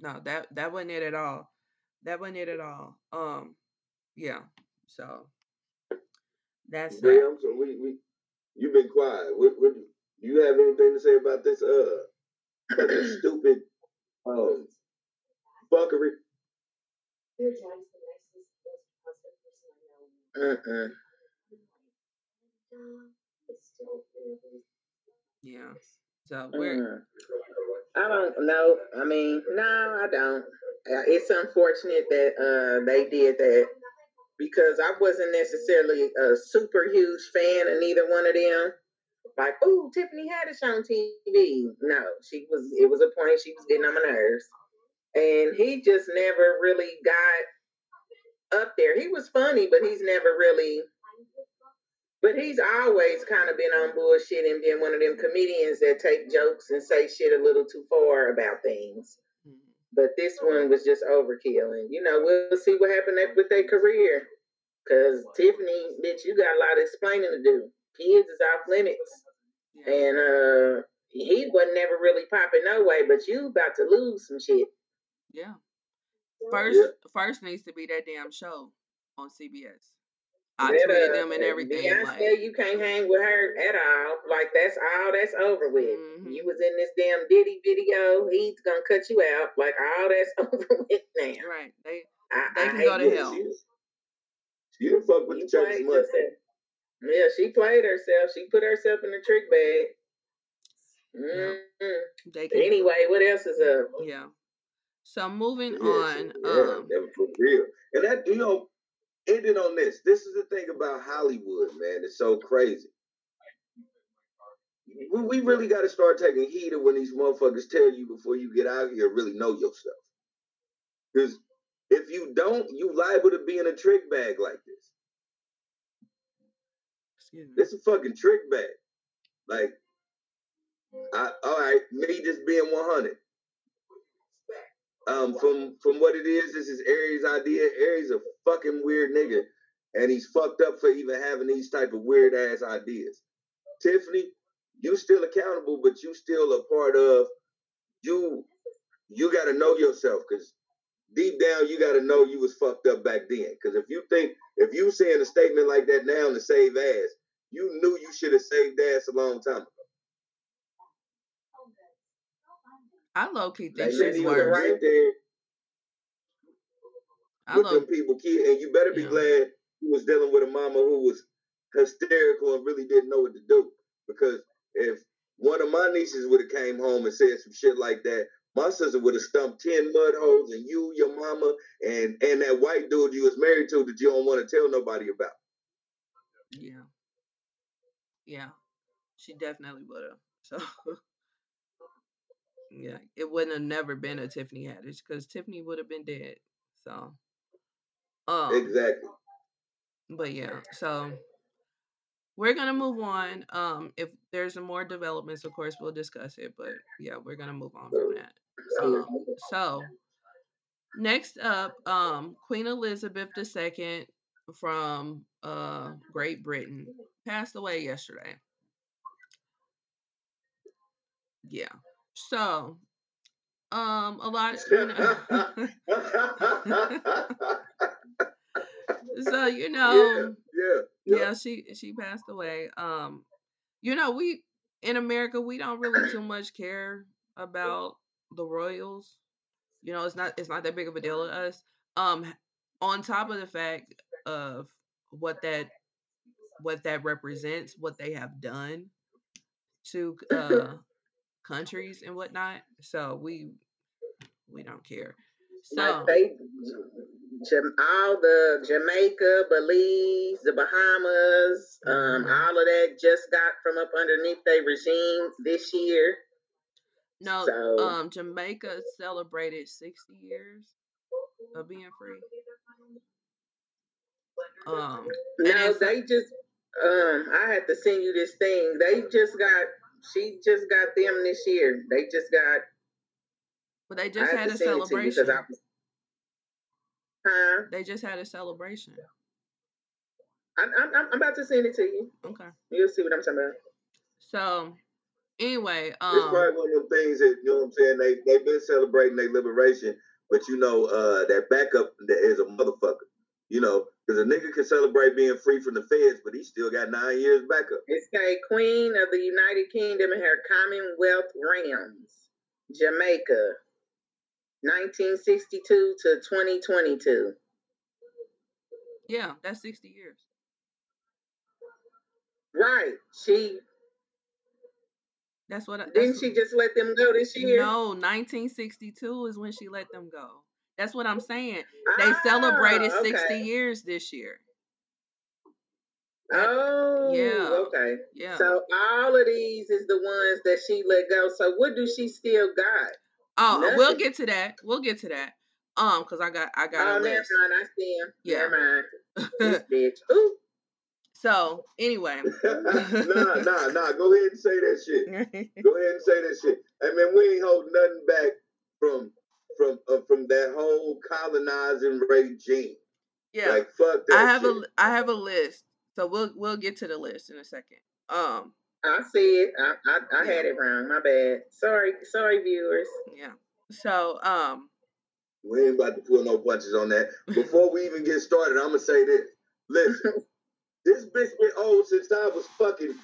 no, that, that wasn't it at all. That wasn't it at all. Um, yeah, so that's yeah, that. I'm sorry, we, we, you've been quiet. What, what, you have anything to say about this, uh, stupid um, fuckery. Uh-uh. Yeah. So we're. I don't know. I mean, no, I don't. It's unfortunate that uh, they did that because I wasn't necessarily a super huge fan of neither one of them. Like, ooh, Tiffany Haddish on T V. No, she was, it was a point she was getting on my nerves. And he just never really got up there. He was funny, but he's never really, but he's always kind of been on bullshit and been one of them comedians that take jokes and say shit a little too far about things. But this one was just overkill. And, you know, we'll see what happened with their career. Because Tiffany, bitch, you got a lot of explaining to do. Kids is off limits. Yeah. And uh, he was never really popping no way, but you about to lose some shit. Yeah. First yeah. first needs to be that damn show on C B S. I that, tweeted uh, them and everything. Beyonce, like, you can't hang with her at all. Like, that's all that's over with. Mm-hmm. You was in this damn Diddy video. He's going to cut you out. Like, all that's over with now. Right. They, I, they I can go to hell. You don't fuck with you the church much. Yeah, she played herself. She put herself in the trick bag. Mm-hmm. Yeah. Anyway, what else is up? Yeah. So moving yeah, on. Yeah, um, that was for real. And that deal ended on this. This is the thing about Hollywood, man. It's so crazy. We, we really got to start taking heed of when these motherfuckers tell you before you get out here, really know yourself. Because if you don't, you liable to be in a trick bag like this. It's a fucking trick bag. Like, I, all right, me just being one hundred. Um, from from what it is, this is Aries' idea. Aries a fucking weird nigga, and he's fucked up for even having these type of weird ass ideas. Tiffany, you still accountable, but you still a part of you. You gotta know yourself, cause deep down you gotta know you was fucked up back then. Cause if you think. If you saying a statement like that now to save ass, you knew you should have saved ass a long time ago. I low-key think she's worse. Right there I with low- them people, kid, and you better be yeah. glad you was dealing with a mama who was hysterical and really didn't know what to do. Because if one of my nieces would have came home and said some shit like that, my sister would have stumped ten mud holes and you, your mama, and, and that white dude you was married to that you don't want to tell nobody about. Yeah. Yeah. She definitely would have. So, yeah, it wouldn't have never been a Tiffany Haddish because Tiffany would have been dead. So, um, exactly. But yeah, so we're going to move on. Um, if there's more developments, of course, we'll discuss it. But yeah, we're going to move on from that. Um, so next up, um, Queen Elizabeth the Second from uh, Great Britain passed away yesterday. Yeah. So, um, a lot of, you know, so, you know, yeah, yeah, yeah. yeah, she, she passed away. Um, you know, we, in America, we don't really too much care about the royals. You know, it's not, it's not that big of a deal to us. Um, on top of the fact of what that, what that represents, what they have done to, uh, countries and whatnot, so we we don't care. So they, all the Jamaica, Belize, the Bahamas, um, all of that just got from up underneath their regime this year. No, so. um, Jamaica celebrated sixty years of being free. Um, no, they just um, I had to send you this thing. They just got. She just got them this year. They just got. But they just had a celebration. I, huh? They just had a celebration. I'm, I'm, I'm about to send it to you. Okay. You'll see what I'm talking about. So, anyway. Um, it's probably one of the things that, you know what I'm saying, they, they've been celebrating their liberation, but you know, uh, that backup is a motherfucker. You know, because a nigga can celebrate being free from the feds, but he still got nine years backup. It's a Queen of the United Kingdom and her Commonwealth realms, Jamaica, nineteen sixty-two to twenty twenty-two. Yeah, that's sixty years. Right. She. That's what. I, that's didn't she what, just let them go this year? No, nineteen sixty-two is when she let them go. That's what I'm saying. They ah, celebrated okay. sixty years this year. Oh, yeah. Okay. Yeah. So all of these is the ones that she let go. So what do she still got? Oh, nothing. We'll get to that. We'll get to that. Um, because I got I got. Oh, a list. Never mind. I see him. Yeah. Never mind. This bitch. Ooh. So anyway. nah, nah, nah. Go ahead and say that shit. Go ahead and say that shit. I mean, we ain't holding nothing back from. From uh, from that whole colonizing regime, yeah. Like fuck that. I have shit. a I have a list, so we'll we'll get to the list in a second. Um, I see it. I I, I yeah. had it wrong. My bad. Sorry, sorry, viewers. Yeah. So um, we ain't about to pull no punches on that. Before we even get started, I'm gonna say this. Listen, this bitch been old since I was fucking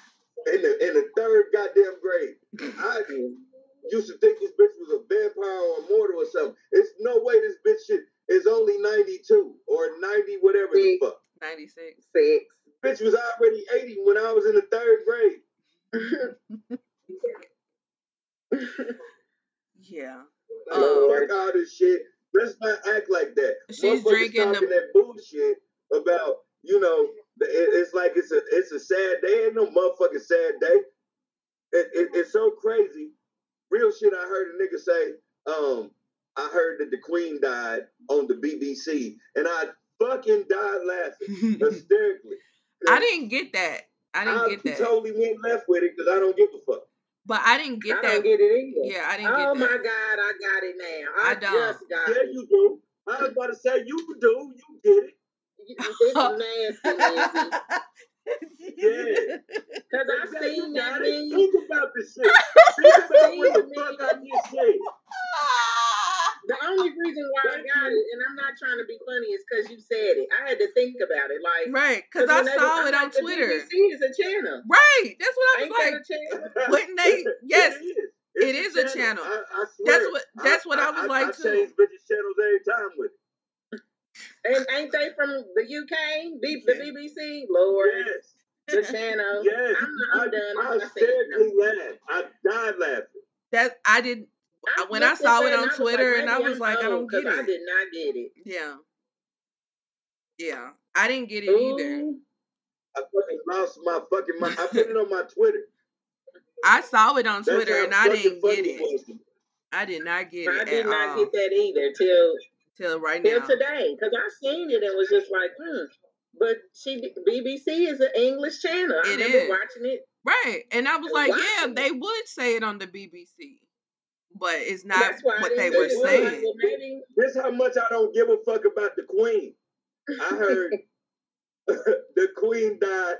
in the in the third goddamn grade. I used to think this bitch was a vampire or a mortal or something. It's no way this bitch shit is only ninety-two or ninety whatever Six. the fuck. ninety-six. Six. Bitch was already eighty when I was in the third grade. yeah. Like, oh, fuck all this shit. Let's not act like that. She's drinking the... that bullshit about, you know, it's like it's a it's a sad day. Ain't no motherfucking sad day. It, it, it's so crazy. Real shit, I heard a nigga say, um, I heard that the Queen died on the B B C, and I fucking died laughing hysterically. I didn't get that. I didn't I get that. I totally went left with it because I don't give a fuck. But I didn't get I that. I don't get it either. Yeah, I didn't oh get that. Oh my God, I got it now. I, I don't. Just got yeah, it. Yeah, you do. I was about to say, you do. You get it. It's nasty, Lizzie. Yeah, because I've seen that. Think about this shit. Think about what the fuck I just said. The only reason why I got it, and I'm not trying to be funny, is because you said it. I had to think about it, like right, because I saw it on Twitter. The B B C is a channel, right? That's what I was like. Wouldn't they? Yes, it is a channel. That's what. That's what I was like too. I change bitches channels every time with it. And ain't they from the U K? B- the B B C? Lord. Yes. the Shano. Yes, I'm, I'm I, done. I, I seriously laughed. I died laughing. That I didn't. I when I saw it on Twitter, and I was like, I don't get it. I did not get it. Yeah, yeah, I didn't get it Ooh. either. I fucking lost my fucking mind. I put it on my Twitter. I saw it on Twitter, and I didn't get it. I did not get it. I did not get that either till till right now, till today, because I seen it and was just like, hmm. But she B B C is an English channel. I remember watching it. Right, and I was like, yeah, they would say it on the B B C. But it's not what they were saying. This is how much I don't give a fuck about the Queen. I heard the Queen died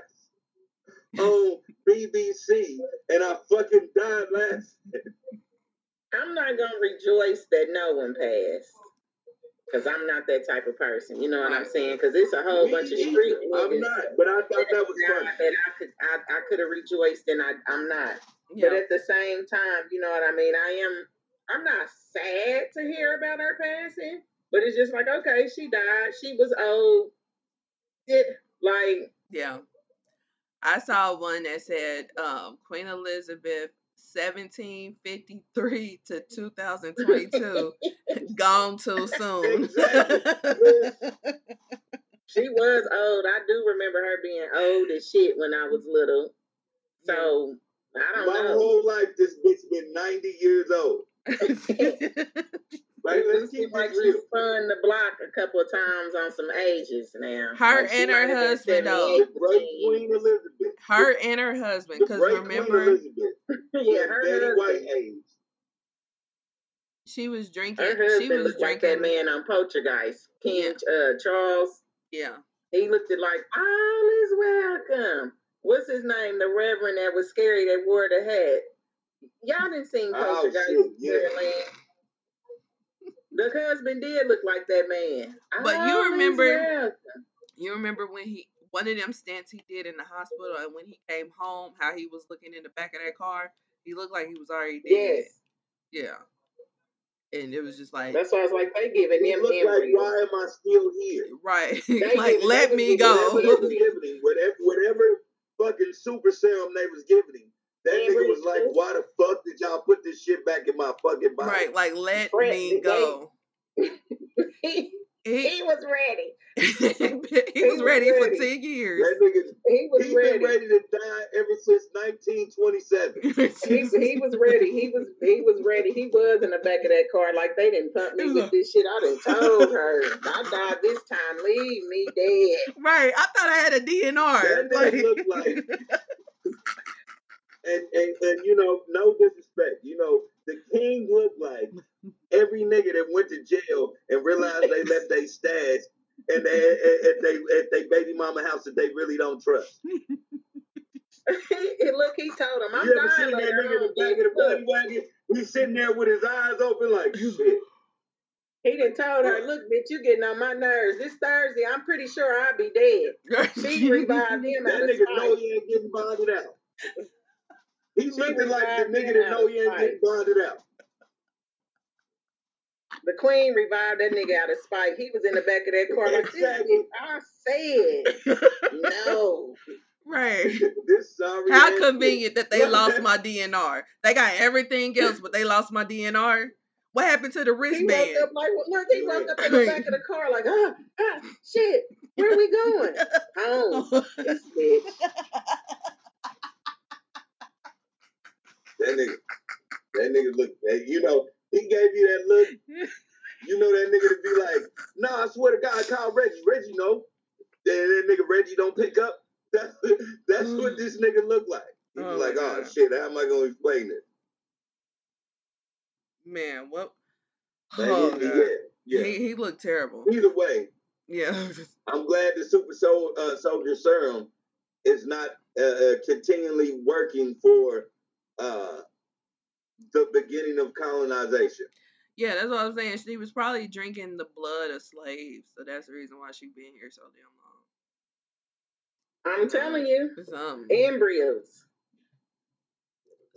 on B B C, and I fucking died laughing. I'm not gonna rejoice that no one passed, because I'm not that type of person. You know what I'm saying? Because it's a whole Me bunch of street niggas. I'm not, but I thought that was funny. And I could, I, I could have rejoiced, and I, I'm not. Yeah. But at the same time, you know what I mean? I am, I'm not sad to hear about her passing, but it's just like, okay, she died. She was old. It, like, yeah. I saw one that said um, Queen Elizabeth, seventeen fifty-three to two thousand twenty-two, gone too soon. Exactly. She was old. I do remember her being old as shit when I was little. So, I don't My know. My whole life, this bitch been ninety years old. Like, let's keep like she's spun the block a couple of times on some ages now. Her like and her husband, though. Queen Elizabeth. Her the, and her husband, because remember, yeah, her husband. Age. She was drinking. Her husband she was looked drinking. Like that man on Poltergeist, King yeah. uh, Charles. Yeah, he looked at like all is welcome. What's his name? The Reverend that was scary that wore the hat. Y'all didn't see Poltergeist. Oh, yeah. The husband did look like that man. But I you remember, you remember when he one of them stints he did in the hospital, and when he came home, how he was looking in the back of that car. He looked like he was already dead. Yes. Yeah. And it was just like that's why I was like, they giving him look like, why am I still here? Right. They like, let me go. Whatever, whatever, whatever fucking super serum they was giving him. That nigga was like, why the fuck did y'all put this shit back in my fucking body? Right, like, let Fred, me go. He, he, he was ready. he, he was, was ready, ready for ten years. That nigga, he was he's ready. been ready to die ever since nineteen twenty-seven. he, he was ready. He was he was ready. He was in the back of that car like, they didn't pump me with this shit. I done told her. I died this time. Leave me dead. Right. I thought I had a D N R. That like, nigga looked like... And, and and you know, no disrespect, you know, the king looked like every nigga that went to jail and realized they left their stash and they at they at they baby mama house that they really don't trust. Look, he told him, I'm you ever dying. Seen that nigga in the back of the wagon? He's sitting there with his eyes open like shit. He done told her, look, bitch, you getting on my nerves. This Thursday, I'm pretty sure I'll be dead. She revived him that out of That nigga know he ain't getting bonded out. He looked like the nigga that know he ain't getting bonded out. The queen revived that nigga out of spite. He was in the back of that car like, this is, I said, no. Right. This sorry How convenient that they lost my D N R. They got everything else, but they lost my D N R. What happened to the wristband? He woke up like, look, he woke up in the back of the car like, ah, ah, shit, where are we going? Home, this bitch. That nigga, that nigga look, you know, he gave you that look. You know that nigga to be like, nah, I swear to God, I called Reggie. Reggie, no. That, that nigga Reggie don't pick up. That's, that's what this nigga look like. He was oh, like, oh, God. Shit, how am I going to explain this? Man, what? Oh, he, yeah, yeah. He, he looked terrible. Either way. Yeah. I'm glad the Super Soul, uh, Soldier Serum is not uh, uh, continually working for Uh, the beginning of colonization. Yeah, that's what I'm saying. She was probably drinking the blood of slaves, so that's the reason why she's been here so damn long. I'm telling you, some embryos.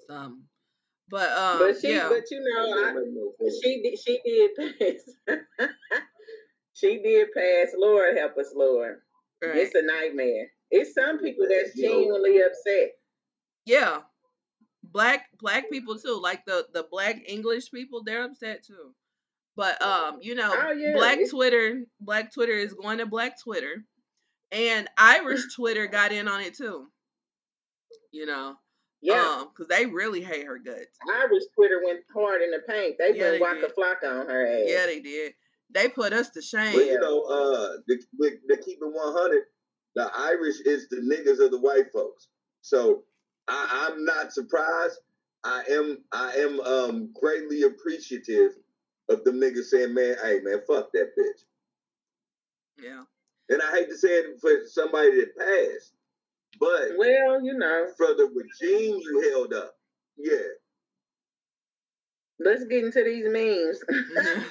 Some, but um, but she, yeah. but you know, I, she she did pass. She did pass. Lord help us, Lord. Right. It's a nightmare. It's some people that's genuinely upset. Yeah. Black black people too, like the, the black English people, they're upset too. But um, you know, oh, yeah. black Twitter, black Twitter is going to black Twitter, and Irish Twitter got in on it too. You know, yeah, because um, they really hate her guts. Irish Twitter went hard in the paint. They yeah, went waka flock on her ass. Yeah, they did. They put us to shame. But you know, uh, the, the, the keep it one hundred. The Irish is the niggas of the white folks. So I, I'm not surprised. I am. I am um, greatly appreciative of them niggas saying, man, hey, man, fuck that bitch. Yeah. And I hate to say it for somebody that passed, but well, you know, for the regime you held up, yeah. Let's get into these memes.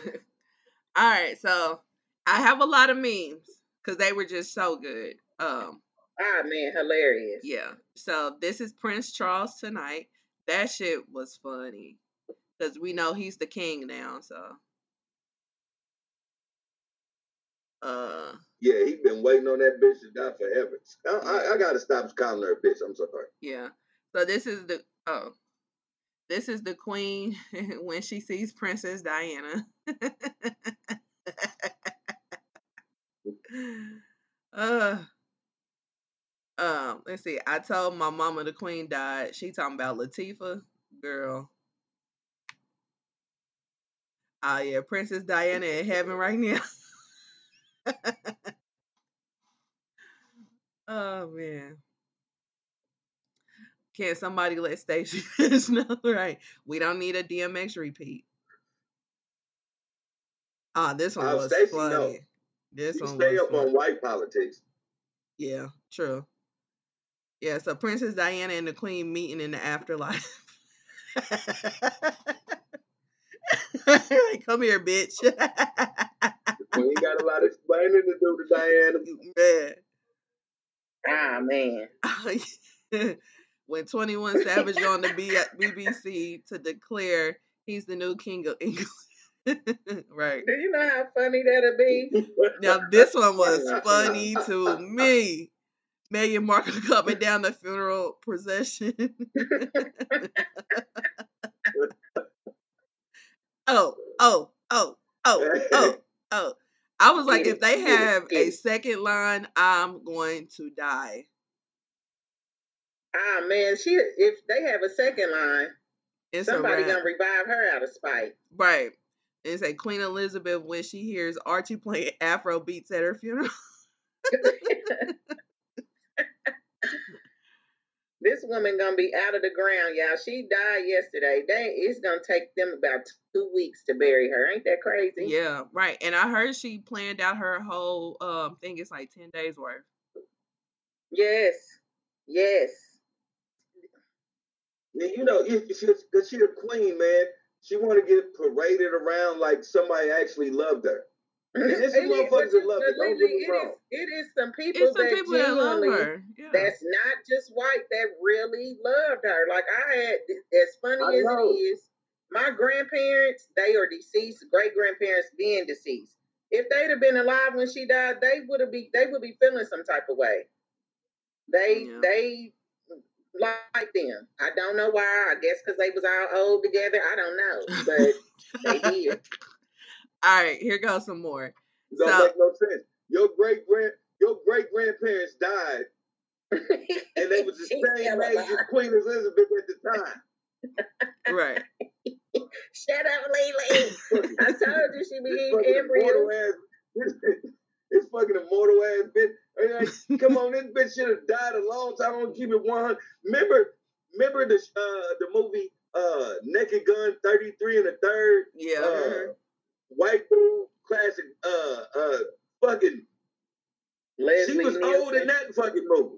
All right, so I have a lot of memes because they were just so good. Um, ah, man, hilarious. Yeah. So this is Prince Charles tonight. That shit was funny. Because we know he's the king now, so. Uh, yeah, he's been waiting on that bitch to die forever. I, I, I got to stop calling her a bitch. I'm sorry. Yeah. So this is the, oh. This is the queen when she sees Princess Diana. uh, um, let's see. I told my mama the queen died. She talking about Latifah. Girl. Oh, yeah, Princess Diana in heaven right now. Oh, man. Can somebody let Stacey Dash know? Right. We don't need a D M X repeat. Ah, oh, this one uh, was Stacey, funny. No. This you one stay was up funny. On white politics. Yeah, true. Yeah, so Princess Diana and the Queen meeting in the afterlife. Like, come here, bitch. We ain't got a lot of explaining to do to Diana. Man. Ah, man. When twenty-one Savage on the B- B B C to declare he's the new king of England. Right. Do you know how funny that'll be? Now, this one was funny to me. Meghan Markle coming down the funeral procession. Oh, oh, oh, oh, oh, oh. I was like, if they have a second line, I'm going to die. Ah, man, she if they have a second line, it's somebody going to revive her out of spite. Right. It's like Queen Elizabeth when she hears Archie playing Afro beats at her funeral. This woman gonna be out of the ground, y'all. She died yesterday. They, it's gonna take them about two weeks to bury her. Ain't that crazy? Yeah, right. And I heard she planned out her whole um thing. It's like ten days worth. Yes, yes. And you know, because she's a queen, man. She want to get paraded around like somebody actually loved her. It's some motherfuckers that love her. Don't get me wrong. It is some people some that people genuinely, that love her. Yeah. That's not just white, that really loved her. Like I had, as funny as it is, my grandparents, they are deceased, great-grandparents being deceased. If they'd have been alive when she died, they would have be, they would be feeling some type of way. They, yeah. they like them. I don't know why. I guess because they was all old together. I don't know, but they did. All right, here goes some more. Don't so, make no sense. Your great grand, your great grandparents died, and they was the same age as Queen Elizabeth at the time. Right. Shut up, Lily. I told you she be eating embryos. This fucking immortal ass bitch. Like, come on, this bitch should have died a long time. I'm gonna keep it one hundred. Remember, remember the uh, the movie uh, Naked Gun, thirty-three and a third. Yeah. Uh, White dude, classic, uh, uh, fucking. Leslie she was Nielsen. Old in that fucking movie.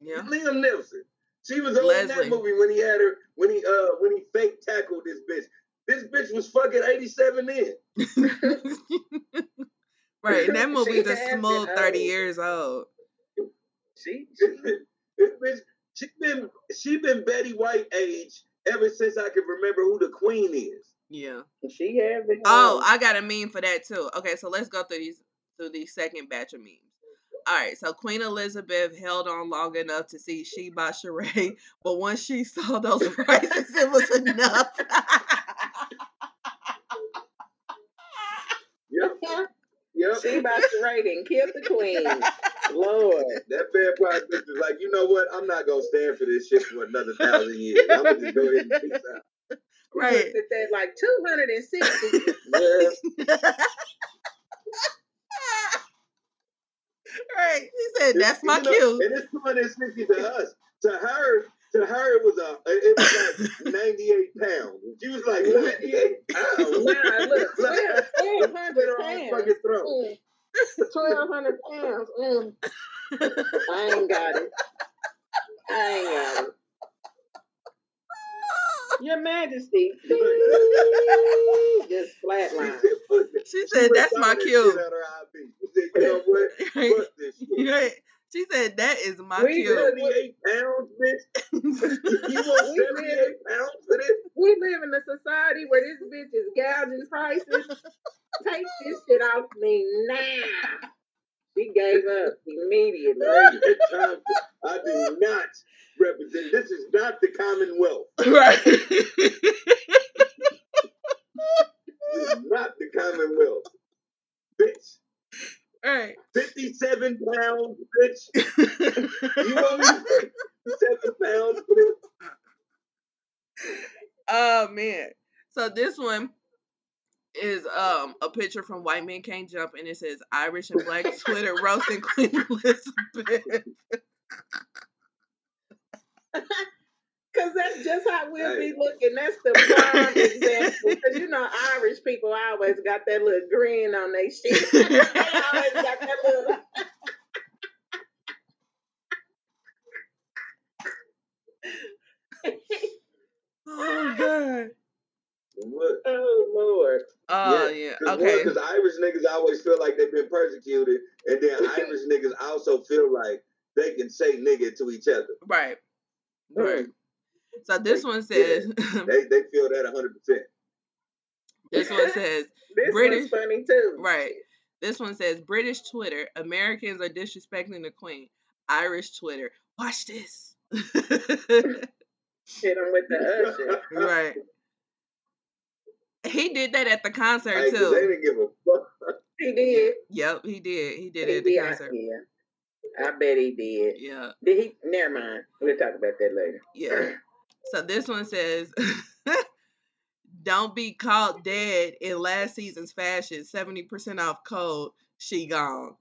Yeah. Liam Nielsen. She was old Leslie. In that movie when he had her, when he, uh, when he fake tackled this bitch. This bitch was fucking eighty-seven in. Right, and that movie's a small thirty years old. She, she this bitch, she been, she been Betty White age ever since I can remember who the queen is. Yeah. She has it. Oh, I got a meme for that too. Okay, so let's go through these through the second batch of memes. All right, so Queen Elizabeth held on long enough to see She by Sheree, but once she saw those prices, it was enough. Yep. Yep. She by Sheree and killed the queen. Lord. That bad price bitch was like, you know what? I'm not going to stand for this shit for another thousand years. I'm going to just go ahead and peace out. Right. At that like two hundred sixty. Yeah. Right. He said, that's it's, my you know, cue. And it's two hundred sixty to us. To her, to her it was a it was like ninety-eight pounds. She was like ninety-eight pounds. Nah, look, look, four hundred pounds. Fucking throat. twelve hundred pounds. Mm. I ain't got it. I ain't got it. Your Majesty. Just flatline. She said, that's my cue. She said, that is my cue. seventy-eight pounds, bitch. You want seventy-eight pounds for this? We live in a society where this bitch is gouging prices. Take this shit off me now. She gave up immediately. I do not represent. This is not the Commonwealth. Right. This is not the Commonwealth. Bitch. All right. fifty-seven pounds, bitch. You owe me fifty-seven pounds, bitch. Oh, man. So this one is um a picture from White Men Can't Jump, and it says Irish and Black Twitter roasting Queen Elizabeth. Because that's just how we'll be looking. That's the prime example. Because you know Irish people always got that little grin on their shit. They always got that little... Oh, God. What? Oh, Lord. Oh, yeah. yeah. Okay. Because Irish niggas always feel like they've been persecuted, and then Irish niggas also feel like they can say nigga to each other. Right. Right. So this they, one says... Yeah. They they feel that one hundred percent. This one says... This British, one's funny, too. Right. This one says, British Twitter, Americans are disrespecting the Queen. Irish Twitter, watch this. Hit them with the Usher. Right. He did that at the concert, like, too. They didn't give a fuck. He did. Yep, he did. He did he it at did, the concert. Yeah. I bet he did. Yeah. Did he? Never mind. We'll talk about that later. Yeah. So this one says, don't be caught dead in last season's fashion. seventy percent off code. She gone.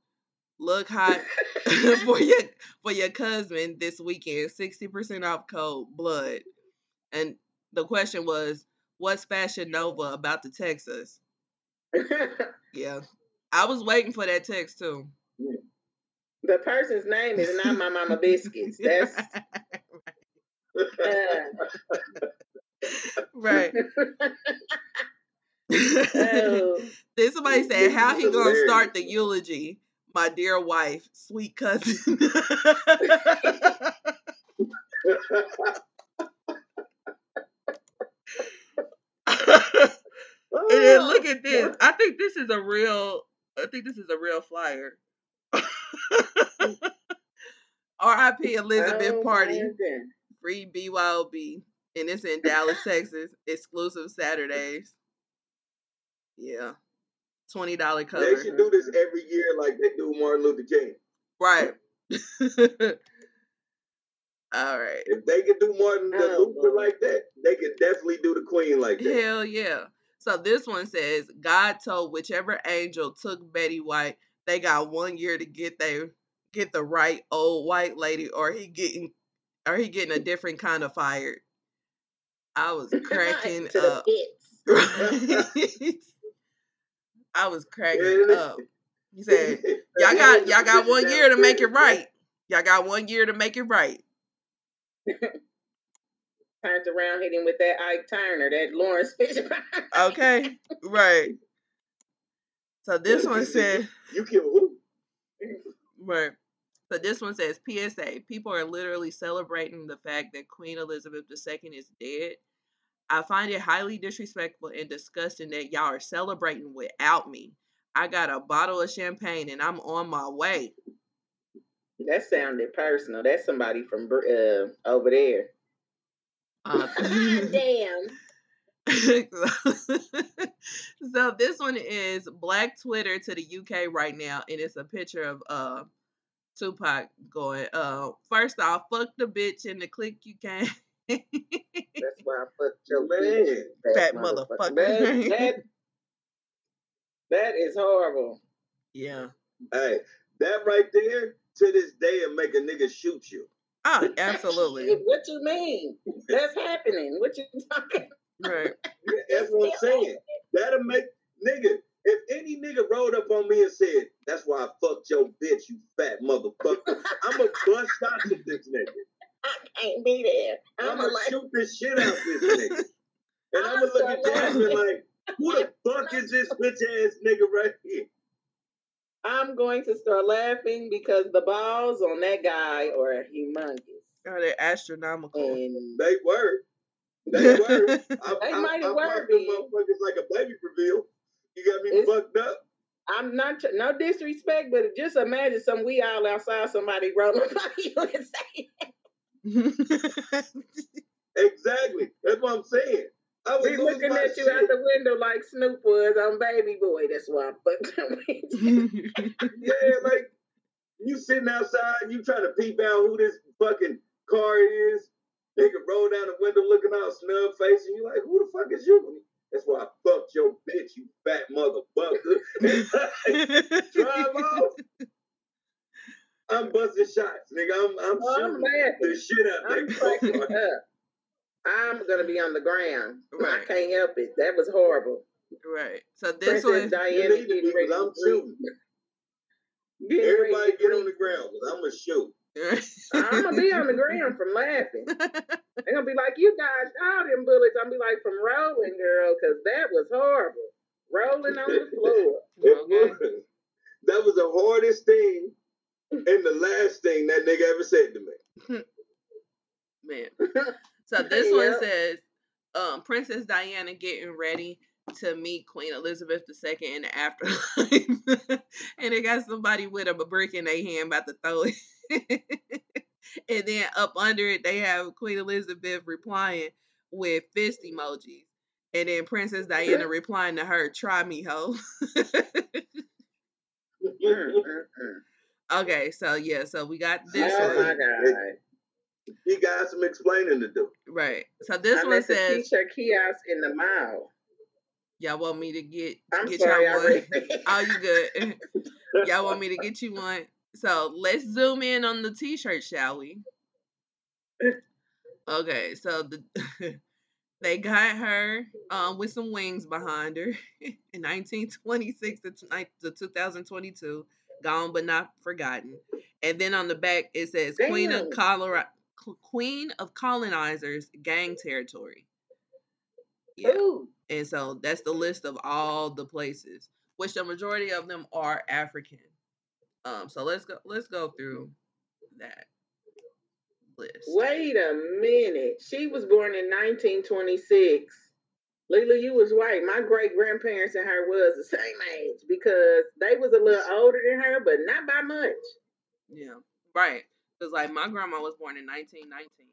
Look hot for your for your cousin this weekend. sixty percent off code. Blood. And the question was, what's Fashion Nova about to text us? Yeah. I was waiting for that text, too. The person's name is not my mama biscuits. That's... Right. Oh. Then somebody said, how he gonna start the eulogy? My dear wife, sweet cousin. And then look at this. I think this is a real I think this is a real flyer. R I P Elizabeth oh, Party. Man. Free B Y O B. And it's in Dallas, Texas. Exclusive Saturdays. Yeah. twenty dollars cover. They should do this every year like they do Martin Luther King. Right. All right. If they could do Martin oh, Luther like that, they could definitely do the Queen like that. Hell yeah. So this one says, God told whichever angel took Betty White, they got one year to get they get the right old white lady, or he getting or he getting a different kind of fired. I was cracking up. I was cracking up. He said, Y'all got y'all got one year to make it right. Y'all got one year to make it right. Turned around, hitting with that Ike Turner, that Lawrence Fisher. Okay, right. So this one said, "You kill who?" Right. So this one says, P S A: people are literally celebrating the fact that Queen Elizabeth the Second is dead. I find it highly disrespectful and disgusting that y'all are celebrating without me. I got a bottle of champagne and I'm on my way. That sounded personal. That's somebody from uh, over there. Uh, Damn. So this one is Black Twitter to the U K right now, and it's a picture of uh Tupac going, uh, first off, fuck the bitch and the click you can. That's why I fucked your leg. Fat motherfucker. motherfucker. That, that, that is horrible. Yeah. Hey, that right there, to this day, and make a nigga shoot you. Oh, absolutely. What you mean? That's happening. What you talking about? Right. Yeah, that's what I'm saying. That'll make, nigga, if any nigga rolled up on me and said, that's why I fucked your bitch, you fat motherfucker, I'm a blunt shot to this nigga. I can't be there. I'm, I'm gonna like... shoot the shit out this nigga. And I'm, I'm gonna look at that and be like, who the fuck is this bitch ass nigga right here? I'm going to start laughing because the balls on that guy are humongous. Oh, they're astronomical. And they were. They were. I, they might have were. Them motherfuckers like a baby reveal. You got me it's, fucked up. I'm not, no disrespect, but just imagine some we all outside somebody rolling by you and saying that. Exactly. That's what I'm saying. I was looking at you shit. Out the window like Snoop was on Baby Boy. That's why I fucked him. Yeah, like you sitting outside, you trying to peep out who this fucking car is. They can roll down the window looking all snub faced, and you like, who the fuck is you? That's why I fucked your bitch, you fat motherfucker. Drive off. I'm busting shots, nigga. I'm I'm oh, shooting I'm the shit out of that car. I'm gonna be on the ground. Right. I can't help it. That was horrible. Right. So this one, Princess Diana getting ready. I'm shooting. Everybody get on the ground. I'm gonna shoot. I'm gonna be on the ground from laughing. They're gonna be like, "You guys, all them bullets." I'm gonna be like, "From rolling, girl," because that was horrible. Rolling on the floor. It was. That was the hardest thing. And the last thing that nigga ever said to me. Man. So this yeah. one says, um, Princess Diana getting ready to meet Queen Elizabeth the Second in the afterlife. And they got somebody with a brick in their hand about to throw it. And then up under it, they have Queen Elizabeth replying with fist emojis. And then Princess Diana replying to her, try me, ho. Okay, so yeah, so we got this oh one. Oh my God. He got some explaining to do. Right. So this I'm one says. I'm teacher kiosk in the mall. Y'all want me to get, I'm get sorry, y'all one? Oh, you good. Y'all want me to get you one? So let's zoom in on the t-shirt, shall we? Okay, so the, they got her um, with some wings behind her in nineteen twenty-six to two thousand twenty-two. Gone but not forgotten. And then on the back it says Damn. Queen of Colorado, Queen of Colonizers, Gang Territory. Yeah. Ooh. And so that's the list of all the places, which the majority of them are African. Um, so let's go let's go through that list. Wait a minute. She was born in nineteen twenty-six. Lila, you was right. My great-grandparents and her was the same age because they was a little older than her, but not by much. Yeah, right. Because, like, my grandma was born in nineteen nineteen.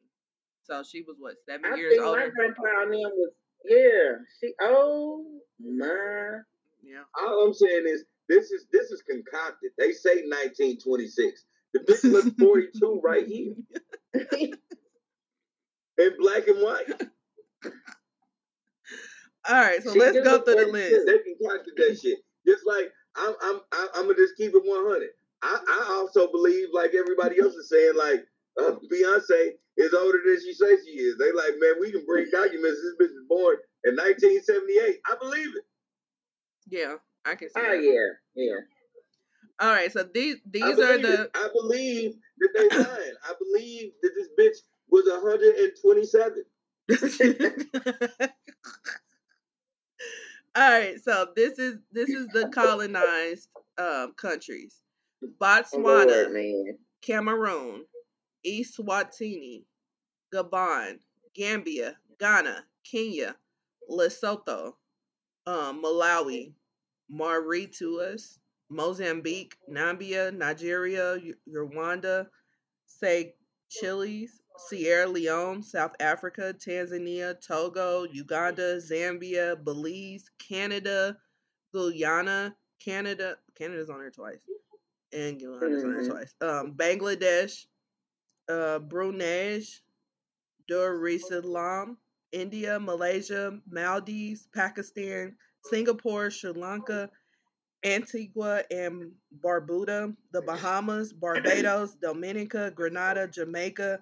So she was, what, seven I years think older? My grandpa and them was, yeah. She, oh, my. Yeah. All I'm saying is this is this is concocted. They say nineteen twenty-six. The bitch looks forty-two right here. In black and white. All right, so she let's go through the list. They can capture that shit. Just like I'm, I'm, I'm gonna just keep it one hundred. I, I also believe, like everybody else is saying, like uh, Beyonce is older than she says she is. They like, man, we can bring documents. This bitch was born in nineteen seventy-eight. I believe it. Yeah, I can see. Oh that. yeah, yeah. All right, so these these are the. It. I believe that they lying. I believe that this bitch was one hundred twenty-seven. All right, so this is this is the colonized um, countries: Botswana, Lord, Cameroon, Eswatini, Gabon, Gambia, Ghana, Kenya, Lesotho, um, Malawi, Mauritius, Mozambique, Namibia, Nigeria, Rwanda, say Chiles, Sierra Leone, South Africa, Tanzania, Togo, Uganda, Zambia, Belize, Canada, Guyana, Canada, Canada's on there twice, and Guyana's on there twice, um, Bangladesh, uh, Brunei, Dar es Salaam, India, Malaysia, Maldives, Pakistan, Singapore, Sri Lanka, Antigua and Barbuda, the Bahamas, Barbados, Dominica, Grenada, Jamaica,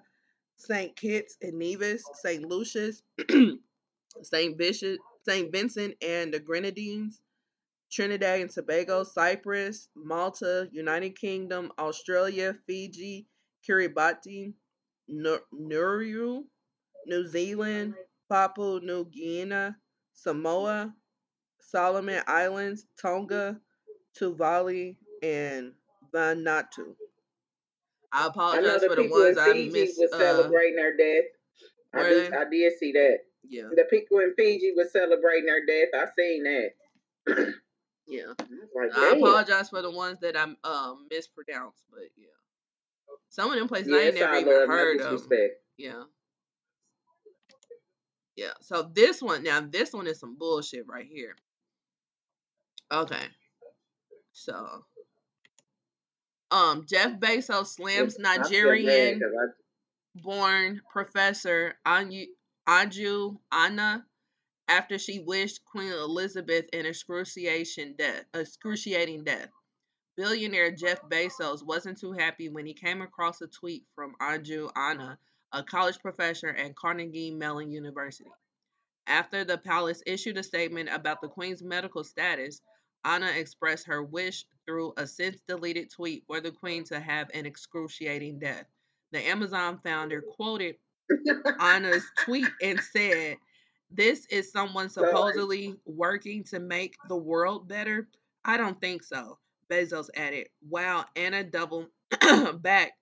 Saint Kitts and Nevis, Saint Lucius, Saint Bishop, Saint Vincent and the Grenadines, Trinidad and Tobago, Cyprus, Malta, United Kingdom, Australia, Fiji, Kiribati, Nauru, New Zealand, Papua New Guinea, Samoa, Solomon Islands, Tonga, Tuvalu, and Vanuatu. I apologize I for the ones I missed. Was uh, celebrating her death. I did, I did see that. Yeah. The people in Fiji was celebrating her death. I seen that. Yeah. Like, I apologize for the ones that I um, mispronounced, but yeah. Some of them places yes, I ain't never I even heard of. Yeah. Yeah. So this one, now this one is some bullshit right here. Okay. So, um, Jeff Bezos slams Nigerian-born professor Anju Anna after she wished Queen Elizabeth an excruciating death. Excruciating death. Billionaire Jeff Bezos wasn't too happy when he came across a tweet from Anju Anna, a college professor at Carnegie Mellon University. After the palace issued a statement about the Queen's medical status, Anna expressed her wish through a since-deleted tweet for the Queen to have an excruciating death. The Amazon founder quoted Anna's tweet and said, "This is someone supposedly working to make the world better? I don't think so," Bezos added. Wow, Anna doubled back,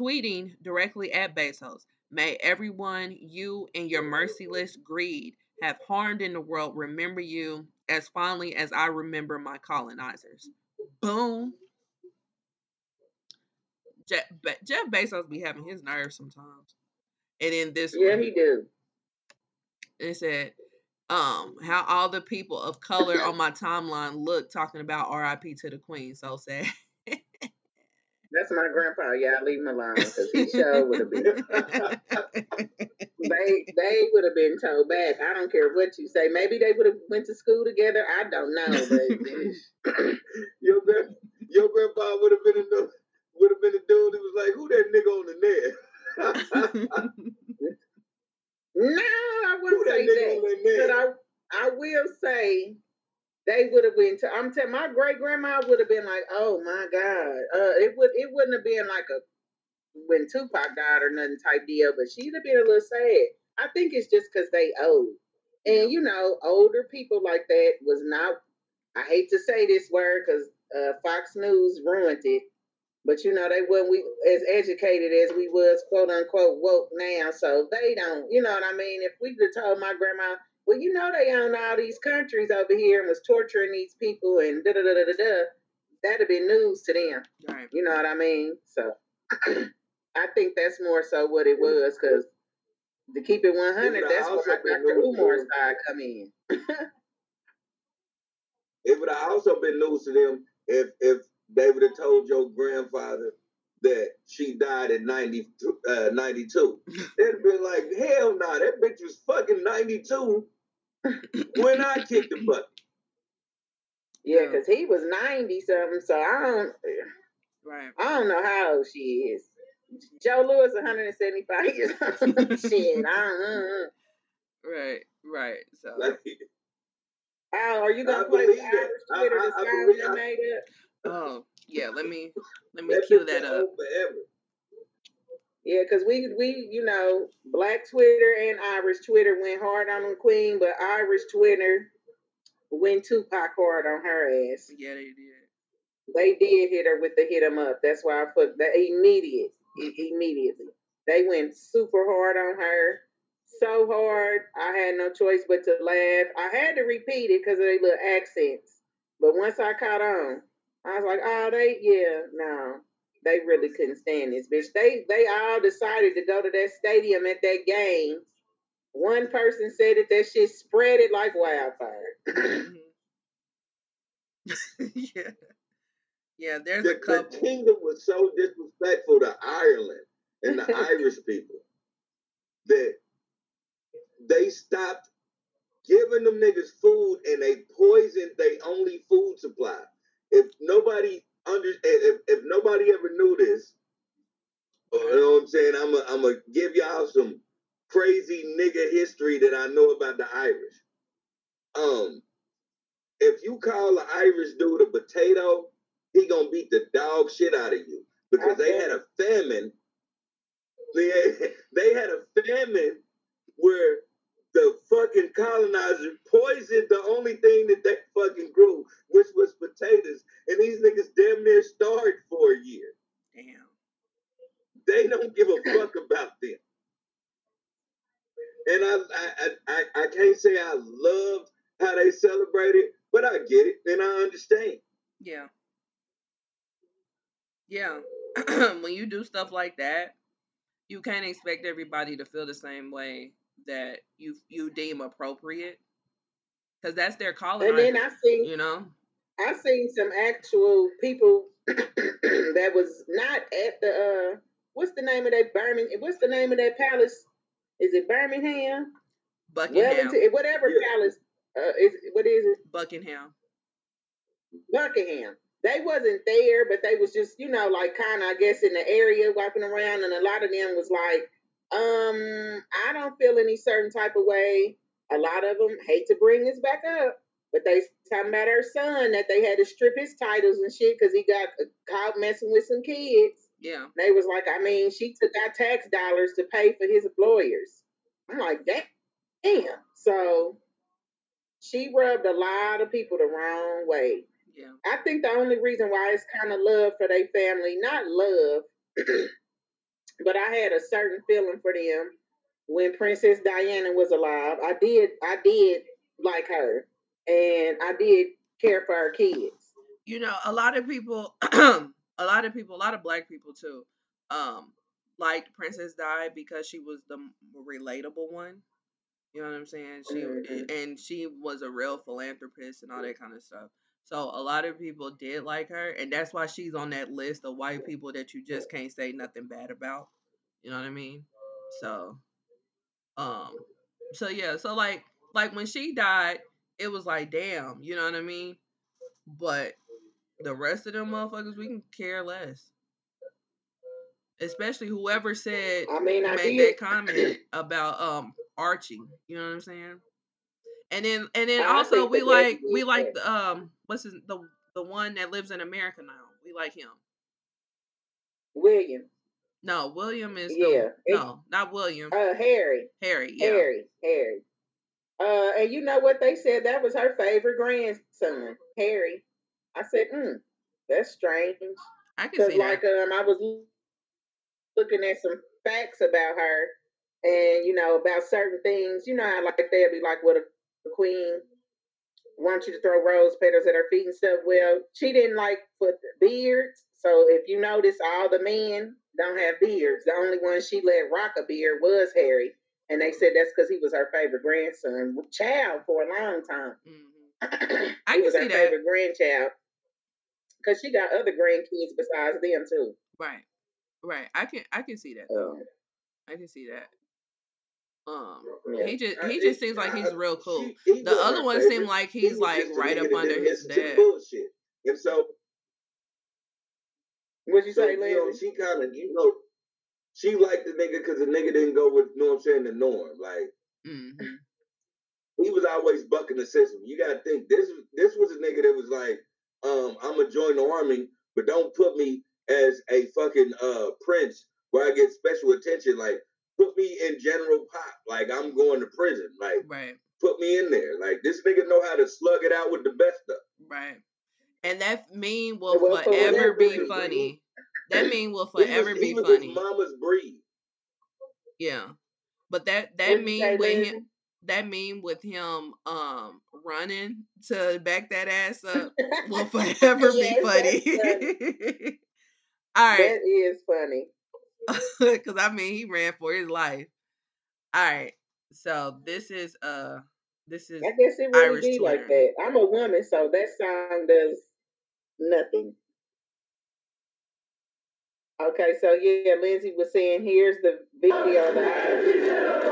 tweeting directly at Bezos. "May everyone you and your merciless greed have harmed in the world remember you as fondly as I remember my colonizers." Boom. Jeff, Be- Jeff Bezos be having his nerves sometimes. And in this yeah, one, he do. It said, um, how all the people of color on my timeline look talking about R I P to the Queen. So sad. That's my grandpa. Yeah, leave him alone because he sure would have been. they they would have been told back. I don't care what you say. Maybe they would have went to school together. I don't know. But your grand, your grandpa would have been a would have been a dude who was like, "Who that nigga on the net?" No, I wouldn't say that. that but I I will say. They would have been. T- I'm telling my great grandma would have been like, "Oh my God!" Uh, it would. It wouldn't have been like a when Tupac died or nothing type deal. But she'd have been a little sad. I think it's just because they old, and you know, older people like that was not. I hate to say this word because uh, Fox News ruined it, but you know they weren't we as educated as we was, quote unquote, woke now. So they don't. You know what I mean? If we could have told my grandma, "Well, you know they own all these countries over here and was torturing these people and da da da da da da," that'd be news to them. Right. You know what I mean? So I think that's more so what it was, because to keep it one hundred, that's where Doctor Umar's side come in. It would have also been news to them if if they would have told your grandfather that she died in ninety-two. They'd be like, "Hell nah, that bitch was fucking ninety-two when I kicked the bucket." Yeah, because he was ninety-something, so I don't right. I don't know how old she is. Joe Louis, one hundred seventy-five years old. Shit, I don't know. Right, right. So, like, how are you going to play with Irish Twitter I, I, the I, believe I made up? Oh yeah, let me let me cue that up. Yeah, because we we you know Black Twitter and Irish Twitter went hard on the Queen, but Irish Twitter went Tupac hard on her ass. Yeah, they did. They did hit her with the hit 'em up. That's why I put that immediate immediately. They went super hard on her, so hard I had no choice but to laugh. I had to repeat it because of their little accents, but once I caught on. I was like, oh, they, yeah, no. They really couldn't stand this bitch. They they all decided to go to that stadium at that game. One person said that that shit spread it like wildfire. Mm-hmm. Yeah. Yeah, there's the, a couple. The kingdom was so disrespectful to Ireland and the Irish people that they stopped giving them niggas food and they poisoned their only food supply. If nobody under, if, if nobody ever knew this, you know what I'm saying? I'm a, I'm gonna give y'all some crazy nigga history that I know about the Irish. Um, if you call an Irish dude a potato, he gonna beat the dog shit out of you because they had a famine. They had, they had a famine where the fucking colonizers poisoned the only thing that they fucking grew, which was potatoes. And these niggas damn near starved for a year. Damn. They don't give a fuck about them. And I, I, I, I can't say I loved how they celebrated, but I get it and I understand. Yeah. Yeah. When you do stuff like that, you can't expect everybody to feel the same way that you you deem appropriate, because that's their calling. And then I seen, you know, I seen some actual people that was not at the uh, what's the name of that Birmingham? What's the name of that palace? Is it Birmingham? Buckingham, Wellington, whatever yeah. palace. Uh, is what is it? Buckingham. Buckingham. They wasn't there, but they was just, you know, like kind of, I guess, in the area, walking around, and a lot of them was like, um, I don't feel any certain type of way. A lot of them, hate to bring this back up, but they talking about her son, that they had to strip his titles and shit because he got caught messing with some kids. Yeah. And they was like, I mean, she took our tax dollars to pay for his lawyers. I'm like, damn. So she rubbed a lot of people the wrong way. Yeah. I think the only reason why it's kind of love for their family, not love, but I had a certain feeling for them when Princess Diana was alive. I did, I did like her, and I did care for her kids. You know, a lot of people, a lot of people, a lot of black people too, um, liked Princess Di because she was the relatable one. You know what I'm saying? She mm-hmm. and she was a real philanthropist and all that kind of stuff. So a lot of people did like her, and that's why she's on that list of white people that you just can't say nothing bad about. You know what I mean? So, um, so yeah, so like, like when she died, it was like, damn, you know what I mean? But the rest of them motherfuckers, we can care less. Especially whoever said, I mean, I made did. that comment about um Archie. You know what I'm saying? And then, and then also we like we like the um what's his, the the one that lives in America now. We like him. William. No, William is yeah. The, no, not William. Uh, Harry. Harry. Yeah. Harry. Harry. Uh, and you know what they said? That was her favorite grandson, Harry. I said, hmm, that's strange. I can see like that. um, I was looking at some facts about her, and you know about certain things. You know how like they'll be like, what a the queen wants you to throw rose petals at her feet and stuff. Well, she didn't like put the beards. So if you notice, all the men don't have beards. The only one she let rock a beard was Harry. And they said that's because he was her favorite grandson. Child for a long time. Mm-hmm. I he was her favorite that. grandchild. Because she got other grandkids besides them too. Right. Right. I can I can see that though. Um, I can see that. Um, yeah. he just he just seems like he's real cool. He, he the other one seemed like he's he like right up under his dad. Bullshit. And so, what you so, say, Lynn? You know, she kind of, you know, she liked the nigga because the nigga didn't go with, you know what I'm saying, the norm. Like, mm-hmm. He was always bucking the system. You gotta think this this was a nigga that was like, um, I'm gonna join the army, but don't put me as a fucking uh prince where I get special attention. Like, put me in general pop, like I'm going to prison, like right. Put me in there, like this nigga know how to slug it out with the best stuff, right? And that meme will well, forever be reason, funny. That meme will forever was, be funny. Mama's breed, yeah. But that that meme with him, that meme with him um running to back that ass up will forever yes, be funny. funny. All right. That is funny. Because, I mean, he ran for his life. All right. So, this is, uh, this is I guess it really Irish be Twitter. Like that. I'm a woman, so that song does nothing. Okay, so, yeah, Lindsay was saying, here's the video that I...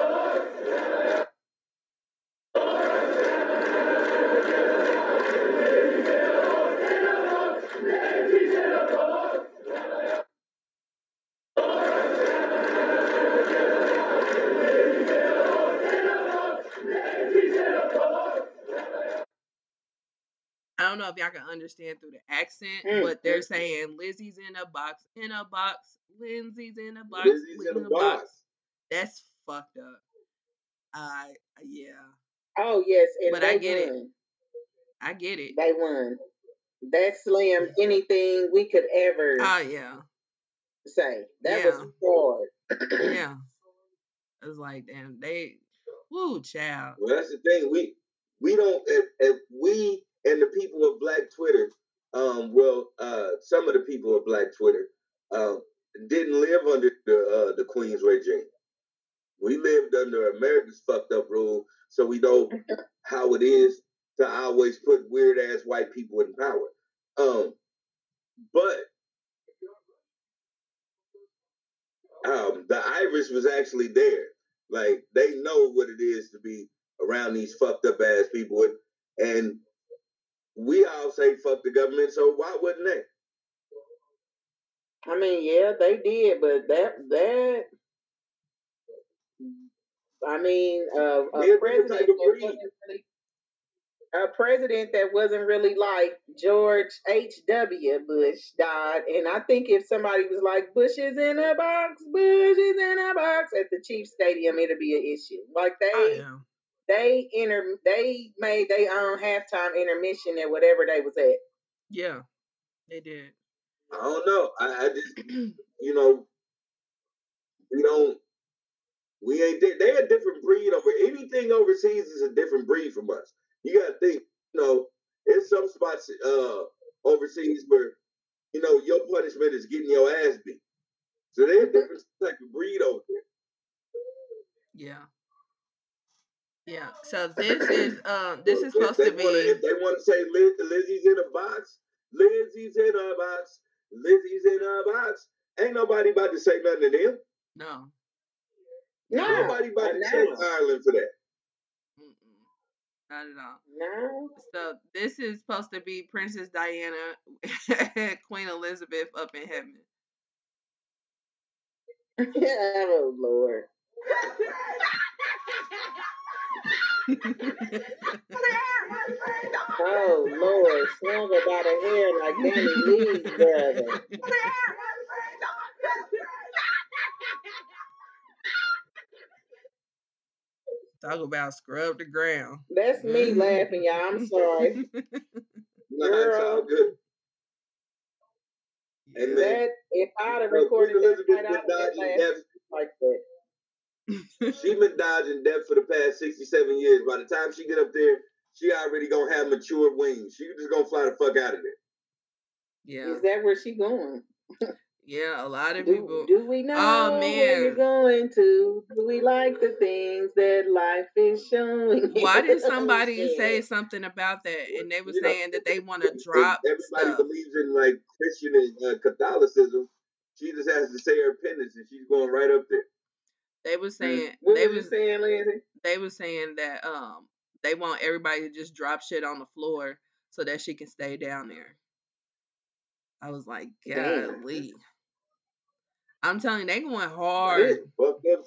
I don't know if y'all can understand through the accent, mm. but they're saying Lizzie's in a box, in a box, Lindsay's in a box, Lizzie's in a, in a box. box. That's fucked up. Uh, yeah. Oh, yes. And but I get won. it. I get it. They won. That slammed anything we could ever oh, yeah. say. That yeah. was hard. yeah. It was like, damn, they, woo, child. Well, that's the thing. We, we don't, if, if we, and the people of Black Twitter, um, well, uh, some of the people of Black Twitter uh, didn't live under the uh, the Queen's regime. We lived under America's fucked up rule, so we know how it is to always put weird ass white people in power. Um, but um, the Irish was actually there. Like, they know what it is to be around these fucked up ass people, and, and we all say fuck the government, so why wouldn't they? I mean, yeah, they did, but that, that, I mean, uh, a, president that really, a president that wasn't really like George H W Bush died, and I think if somebody was like, Bush is in a box, Bush is in a box, at the Chiefs Stadium, it'd be an issue. Like, they... They inter they made their own halftime intermission at whatever they was at. Yeah, they did. I don't know. I, I just you know we don't we ain't di- they a different breed over anything overseas is a different breed from us. You gotta think, you know, there's some spots uh overseas where, you know, your punishment is getting your ass beat. So they're a different type of breed over there. Yeah. Yeah, so this is uh, this is supposed to be. Wanna, if they want to say Liz, Lizzie's in a box, Lizzie's in a box, Lizzie's in a box, ain't nobody about to say nothing to them. No, no, nobody about to say Ireland for that. Mm-mm. Not at all. No. So this is supposed to be Princess Diana, Queen Elizabeth up in heaven. Oh Lord. Oh Lord, snug about a hair like Danny Lee's brother. Talk about scrub the ground. That's me laughing, y'all. I'm sorry. No, girl, it's all good. Hey, that, if I'd have recorded Elizabeth that, I would laugh like that. She been dodging death for the past sixty-seven years. By the time she get up there, she already gonna have mature wings. She just gonna fly the fuck out of there. Yeah, is that where she going? Yeah, a lot of do, people. Do we know oh, where you're going to? Do we like the things that life is showing? Why did somebody say something about that? And they were you saying know, that they want to drop. Everybody stuff. believes in like Christian and uh, Catholicism. She just has to say her penance, and she's going right up there. They were saying what they was saying, Lindsay? They were saying that um they want everybody to just drop shit on the floor so that she can stay down there. I was like, golly. I'm telling you, they going hard. Oh, yeah.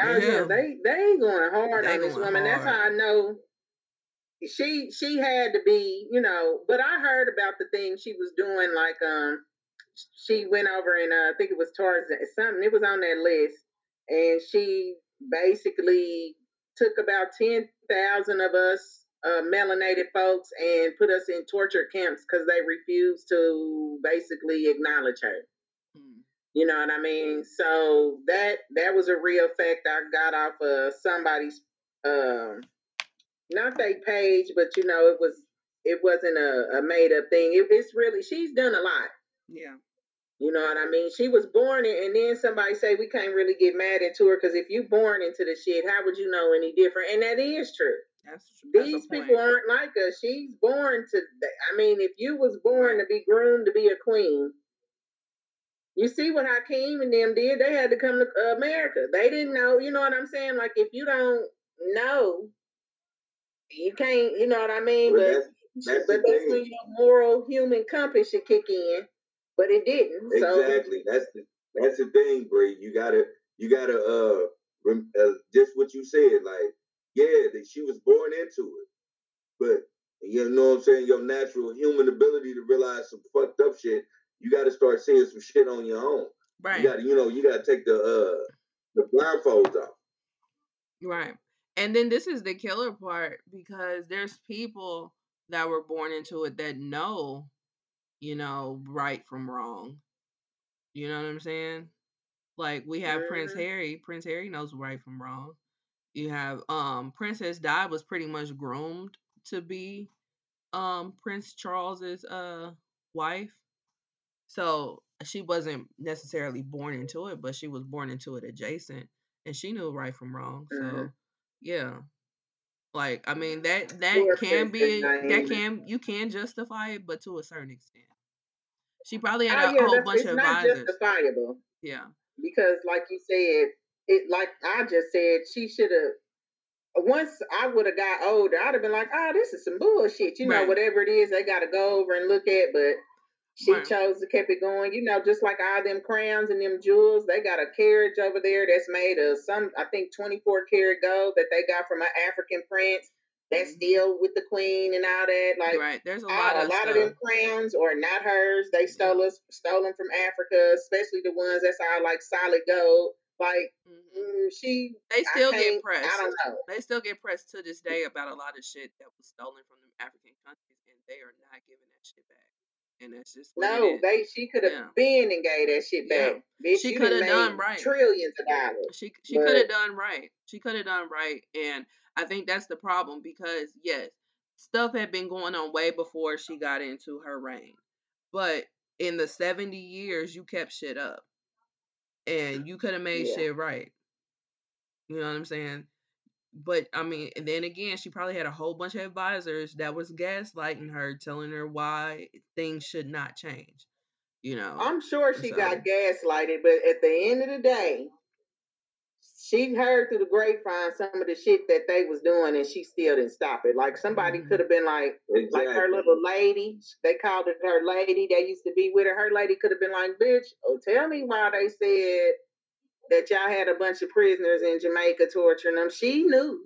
yeah, they they going hard they on this woman. Hard. That's how I know she she had to be, you know. But I heard about the thing she was doing, like um she went over and uh, I think it was Tarzan something. It was on that list. And she basically took about ten thousand of us uh, melanated folks and put us in torture camps because they refused to basically acknowledge her. Mm. You know what I mean? So that that was a real fact I got off of somebody's um, not fake page, but you know, it was it wasn't a, a made up thing. It, it's really, she's done a lot. Yeah. You know what I mean? She was born in, and then somebody say we can't really get mad into her because if you born into the shit, how would you know any different? And that is true. That's, that's These people point. aren't like us. She's born to, I mean, if you was born to be groomed to be a queen, you see what Hakeem and them did? They had to come to America. They didn't know, you know what I'm saying? Like, if you don't know, you can't, you know what I mean? Well, but that's, that's but that's when your moral human compass should kick in. But it didn't. Exactly. So. That's the that's the thing, Bree. You gotta you gotta uh, rem, uh just what you said. Like, yeah, that she was born into it, but you know what I'm saying. Your natural human ability to realize some fucked up shit. You gotta start seeing some shit on your own. Right. You gotta you know you gotta take the uh the blindfolds off. Right. And then this is the killer part because there's people that were born into it that know. You know, right from wrong. You know what I'm saying? Like, we have mm-hmm. Prince Harry. Prince Harry knows right from wrong. You have um Princess Di was pretty much groomed to be um Prince Charles's uh wife. So she wasn't necessarily born into it, but she was born into it adjacent, and she knew right from wrong. Mm-hmm. So yeah. Like, I mean, that that yeah, can be, that can, you can justify it, but to a certain extent. She probably had a oh, yeah, whole bunch of advisors. It's not justifiable. Yeah. Because, like you said, it like I just said, she should have, once I would have got older, I'd have been like, oh, this is some bullshit. You right. know, whatever it is, they got to go over and look at, but she right. chose to keep it going. You know, just like all them crowns and them jewels, they got a carriage over there that's made of some, I think, twenty-four karat gold that they got from an African prince that's mm-hmm. still with the queen and all that. Like, right. There's a lot, all, of, a lot of them crowns are not hers. They stole us, stolen from Africa, especially the ones that's all like solid gold. Like, mm-hmm. she. They still get pressed. I don't know. They still get pressed to this day about a lot of shit that was stolen from them African countries, and they are not giving that shit back. And that's just no. They she could have yeah. been and gave that shit back. Yeah. Bitch, she could have done right. Trillions of dollars. She she could have done right. She could have done right. And I think that's the problem because yes, stuff had been going on way before she got into her reign. But in the seventy years, you kept shit up, and you could have made yeah. shit right. You know what I'm saying? But I mean, and then again, she probably had a whole bunch of advisors that was gaslighting her, telling her why things should not change. You know, I'm sure she so. got gaslighted, but at the end of the day, she heard through the grapevine some of the shit that they was doing, and she still didn't stop it. Like somebody mm-hmm. could have been like, exactly. like her little lady. They called it her lady. That used to be with her. Her lady could have been like, "Bitch, oh, tell me why they said." That y'all had a bunch of prisoners in Jamaica torturing them. She knew.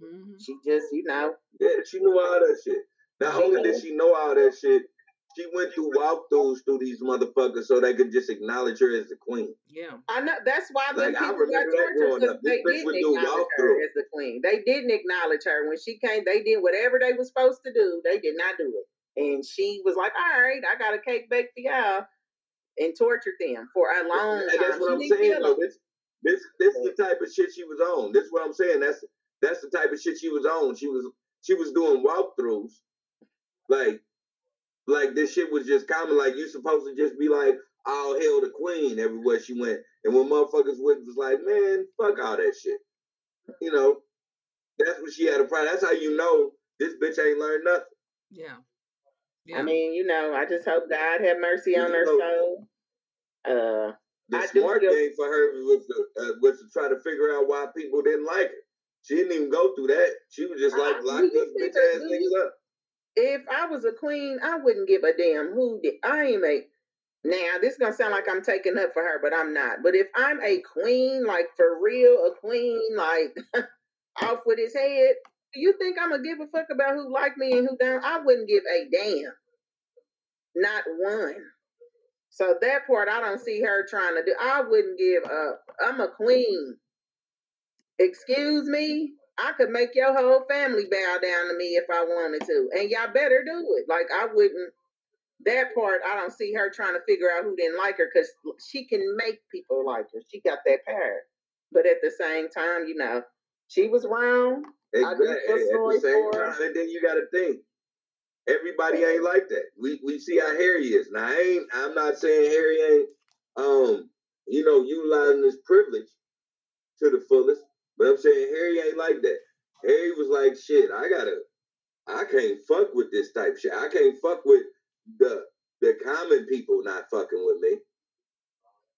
Mm-hmm. She just, you know. Yeah, she knew all that shit. Not she only knew. did she know all that shit, she went through walkthroughs through these motherfuckers so they could just acknowledge her as the queen. Yeah. I know. That's why like, people I remember got tortured because they didn't acknowledge her as the queen. They didn't acknowledge her. When she came, they did whatever they was supposed to do. They did not do it. And she was like, all right, I got a cake back for y'all. And tortured them for a long time. That's what I'm saying. Though. This, this, this is the type of shit she was on. This is what I'm saying. That's that's the type of shit she was on. She was she was doing walkthroughs, like like this shit was just common. Like you're supposed to just be like, "All hail the queen" everywhere she went. And when motherfuckers went, was like, "Man, fuck all that shit." You know, that's what she had a problem. That's how you know this bitch ain't learned nothing. Yeah. Yeah. I mean, you know, I just hope God have mercy on her soul. Uh, the I smart feel- thing for her was to, uh, was to try to figure out why people didn't like her. She didn't even go through that. She was just like, uh, lock these bitch ass niggas up. If I was a queen, I wouldn't give a damn who did. I am a. Now, this is going to sound like I'm taking up for her, but I'm not. But if I'm a queen, like for real, a queen, like off with his head. You think I'm gonna give a fuck about who like me and who don't? I wouldn't give a damn. Not one. So that part I don't see her trying to do. I wouldn't give up. I'm a queen. Excuse me? I could make your whole family bow down to me if I wanted to. And y'all better do it. Like, I wouldn't. That part, I don't see her trying to figure out who didn't like her because she can make people like her. She got that power. But at the same time, you know, she was round. Exactly. I did feel sorry for her. And then you got to think, everybody ain't like that. We we see how Harry is. Now, I ain't, I'm not saying Harry ain't, um, you know, utilizing his privilege to the fullest. But I'm saying Harry ain't like that. Harry was like, shit, I gotta, I can't fuck with this type shit. I can't fuck with the the common people not fucking with me.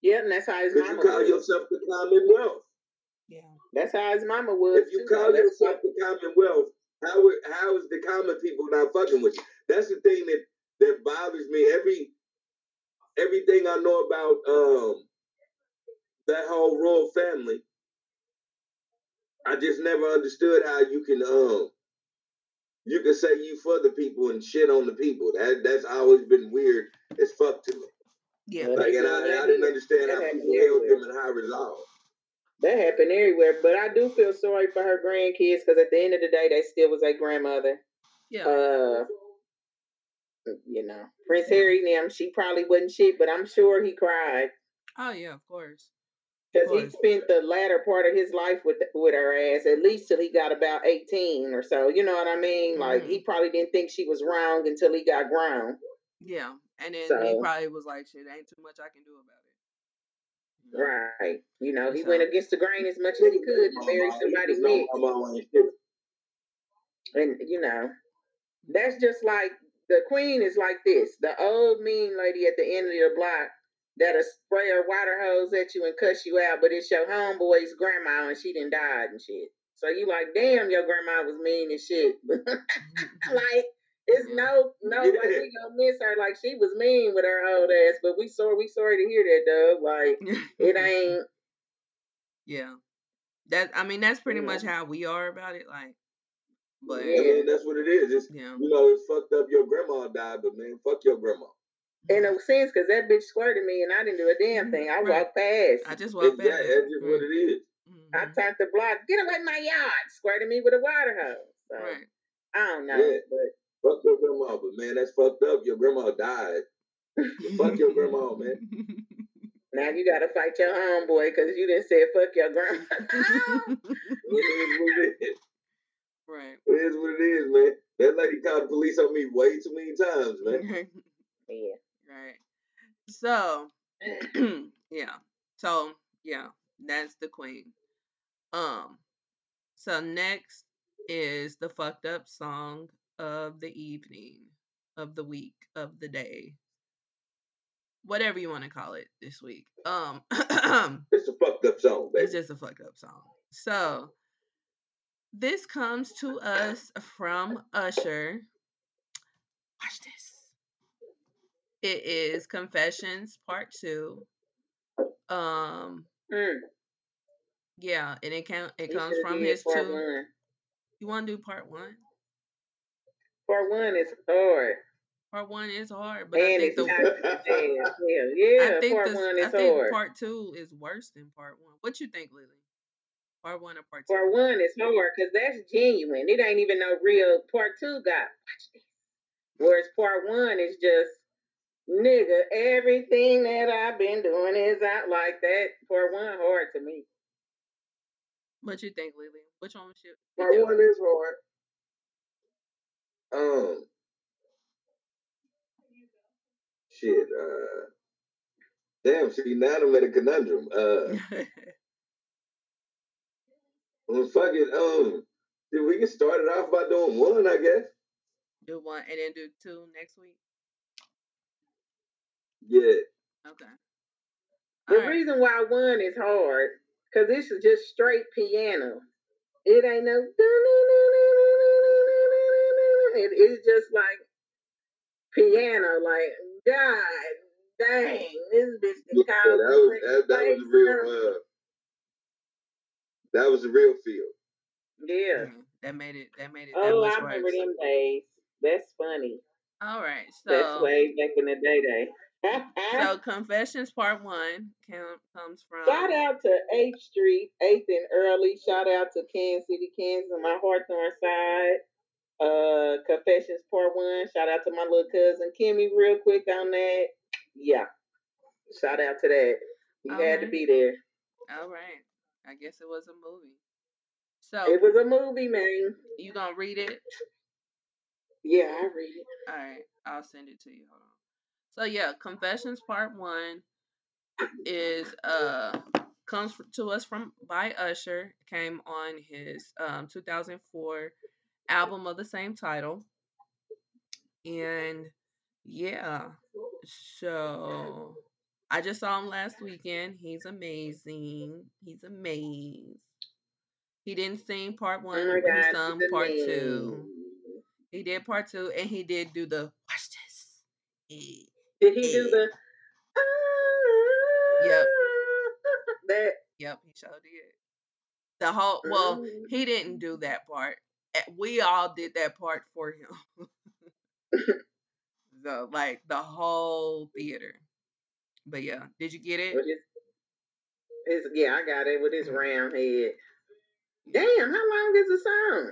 Yeah, and that's how his mama was. Because you call yourself the Commonwealth. Yeah, that's how his mama was. If you call yourself the Commonwealth, how how is the common people not fucking with you? That's the thing that, that bothers me. Every everything I know about um that whole royal family, I just never understood how you can um you can say you for the people and shit on the people. That that's always been weird as fuck to me. Yeah, like, and I, I didn't understand how people held them in high resolve. That happened everywhere, but I do feel sorry for her grandkids because at the end of the day, they still was their grandmother. Yeah. Uh, you know, Prince yeah. Harry, now she probably wasn't shit, but I'm sure he cried. Oh yeah, of course. Because he spent the latter part of his life with with her ass, at least till he got about eighteen or so. You know what I mean? Mm-hmm. Like, he probably didn't think she was wrong until he got ground. Yeah, and then so, he probably was like, shit, ain't too much I can do about it. Right. You know, he so, went against the grain as much as he could to marry somebody new. And, you know, that's just like, the queen is like this. The old mean lady at the end of your block that'll spray her water hose at you and cuss you out, but it's your homeboy's grandma and she done died and shit. So you like, damn, your grandma was mean and shit. Like, it's no, no, yeah. Like, we gonna miss her. Like, she was mean with her old ass, but we sorry, we sorry to hear that, Doug. Like, it ain't. Yeah. That, I mean, that's pretty yeah. much how we are about it. Like, but. Yeah. I mean, that's what it is. It's, yeah. you know, it's fucked up your grandma died, but man, fuck your grandma. In a sense, because that bitch squirted me and I didn't do a damn thing. I right. walked past. I just walked exactly. past. That's just what it is. Mm-hmm. I tapped the block. Get away my yard. Squirted me with a water hose. So, right. I don't know. Yeah. But fuck your grandma, but man, that's fucked up. Your grandma died. Fuck your grandma, man. Now you got to fight your homeboy because you didn't say fuck your grandma. It is what it is. Right. It is what it is, man. That lady called the police on me way too many times, man. Yeah. Right. So, yeah. So, yeah. That's the queen. Um. So next is the fucked up song of the evening, of the week, of the day, whatever you want to call it this week. Um. It's a fucked up song, baby. It's just a fucked up song. So this comes to us from Usher. Watch this. It is Confessions Part Two. Um, mm. yeah, and it count. It comes from his two. One. You want to do Part One? Part One is hard. Part One is hard, but and I think the yeah, yeah. I think part the, one is I think hard. Part Two is worse than Part One. What you think, Lily? Part One or Part Two? Part One is hard because that's genuine. It ain't even no real Part Two. Got whereas Part One is just. Nigga, everything that I've been doing is out like that. Part one hard to me. What you think, Lily? Which one was you? Part one is hard. Um, shit. Uh, damn. See, now I'm at a conundrum. Uh, well, fuck it. Um, dude, we can start it off by doing one, I guess. Do one and then do two next week. Yeah. Okay. All the right. reason why one is hard, because this is just straight piano. It ain't no. It, it's just like piano. Like, God dang, this bitch can yeah, call that, that, that was a real. Uh, that was a real feel. Yeah. Mm-hmm. That made it. That made it. Oh, that much I remember worse. Them days. That's funny. All right. So that's way back in the day day. So Confessions Part One comes from. Shout out to eighth Street, eighth and Early. Shout out to Kansas City, Kansas, on my Hawthorne side. Uh, Confessions Part One. Shout out to my little cousin Kimmy, real quick on that. Yeah. Shout out to that. You All had right. to be there. All right. I guess it was a movie. So it was a movie, man. You gonna read it? Yeah, I read it. All right, I'll send it to you. Hold on. So yeah, Confessions Part One is uh comes to us from by Usher. Came on his um two thousand four album of the same title, and yeah, so I just saw him last weekend. He's amazing. He's amazing. He didn't sing part one, oh but he sung part name. two. He did part two, and he did do the watch this. He, did he, he do the? Uh, yep. That. Yep, he sure did. The whole. Well, mm. he didn't do that part. We all did that part for him. the like the whole theater. But yeah, did you get it? It's, it's, yeah, I got it with his round head. Damn, how long is the song?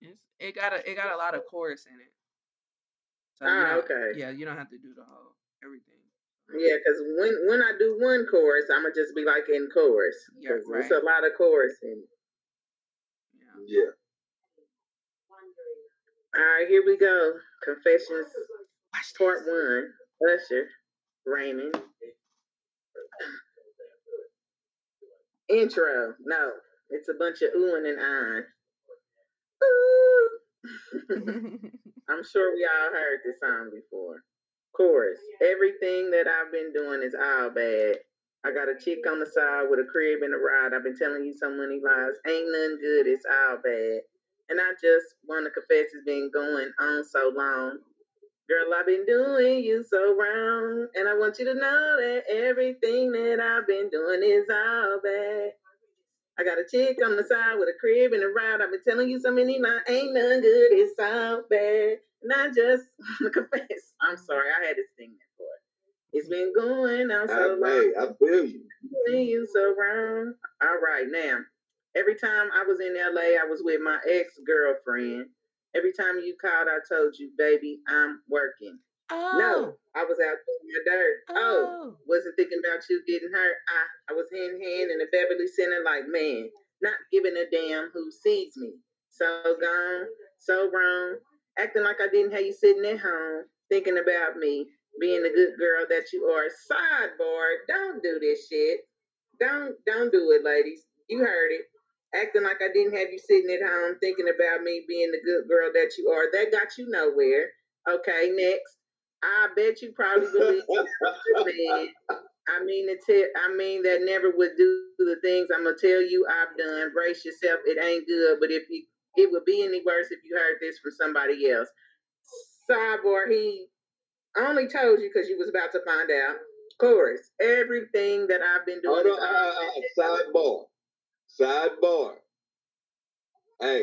It's, it got a it got a lot of chorus in it. So oh, okay. Yeah, you don't have to do the whole everything. Yeah, because when when I do one chorus, I'm gonna just be like in chorus. Yeah, right. It's a lot of chorus in it. Yeah. yeah. All right, here we go. Confessions Part One. Usher, Raymond. Intro. No. It's a bunch of oohing and ahhing. Ooh. I'm sure we all heard this song before. Chorus. Everything that I've been doing is all bad. I got a chick on the side with a crib and a ride. I've been telling you so many lies. Ain't nothing good. It's all bad. And I just want to confess it's been going on so long. Girl, I've been doing you so wrong. And I want you to know that everything that I've been doing is all bad. I got a chick on the side with a crib and a ride. I've been telling you so many lies. Ain't none good. It's all bad. And I just confess. I'm sorry. I had to sing that part. It's been going on so long. Hey, I feel you. Doing you so wrong. All right, now. Every time I was in L A, I was with my ex-girlfriend. Every time you called, I told you, baby, I'm working. Oh. No, I was out doing my dirt. Oh. oh, wasn't thinking about you getting hurt. I, I was hand in hand in the Beverly Center like, man, not giving a damn who sees me. So gone, so wrong, acting like I didn't have you sitting at home, thinking about me, being the good girl that you are. Sidebar, don't do this shit. Don't, don't do it, ladies. You heard it. Acting like I didn't have you sitting at home, thinking about me, being the good girl that you are. That got you nowhere. Okay, next. I bet you probably believe it. I mean the te- I mean that never would do the things I'm gonna tell you I've done. Brace yourself, it ain't good. But if you, it would be any worse if you heard this from somebody else. Sidebar, he only told you because you was about to find out. Chorus, everything that I've been doing. Hold on, sidebar, sidebar. Hey,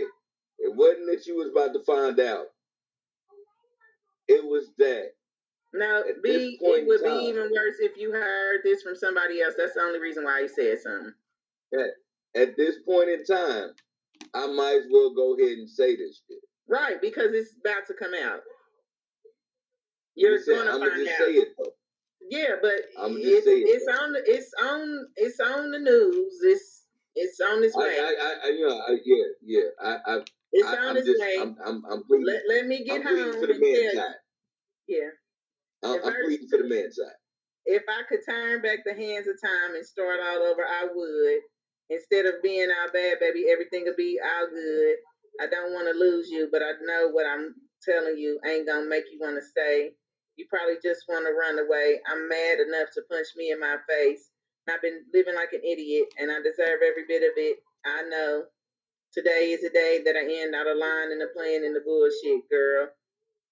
it wasn't that you was about to find out. It was that. No, be, it would time, be even worse if you heard this from somebody else. That's the only reason why he said something. At, at this point in time, I might as well go ahead and say this shit. Right, because it's about to come out. You're you going to find out. I'm just saying it, though. Yeah, but I'm just it's, saying it's, it. on the, it's, on, it's on the news. It's it's on its way. I, I, I, you know, I, yeah, yeah. I, I, it's I, on I'm its just, way. I'm, I'm, I'm pleading, let, let me get I'm home for the man side. Yeah. I'm, I'm pleading for the man side. If I could turn back the hands of time and start all over, I would. Instead of being all bad, baby, everything would be all good. I don't want to lose you, but I know what I'm telling you ain't going to make you want to stay. You probably just want to run away. I'm mad enough to punch me in my face. I've been living like an idiot, and I deserve every bit of it. I know. Today is a day that I end out of line and the plan and the bullshit, girl.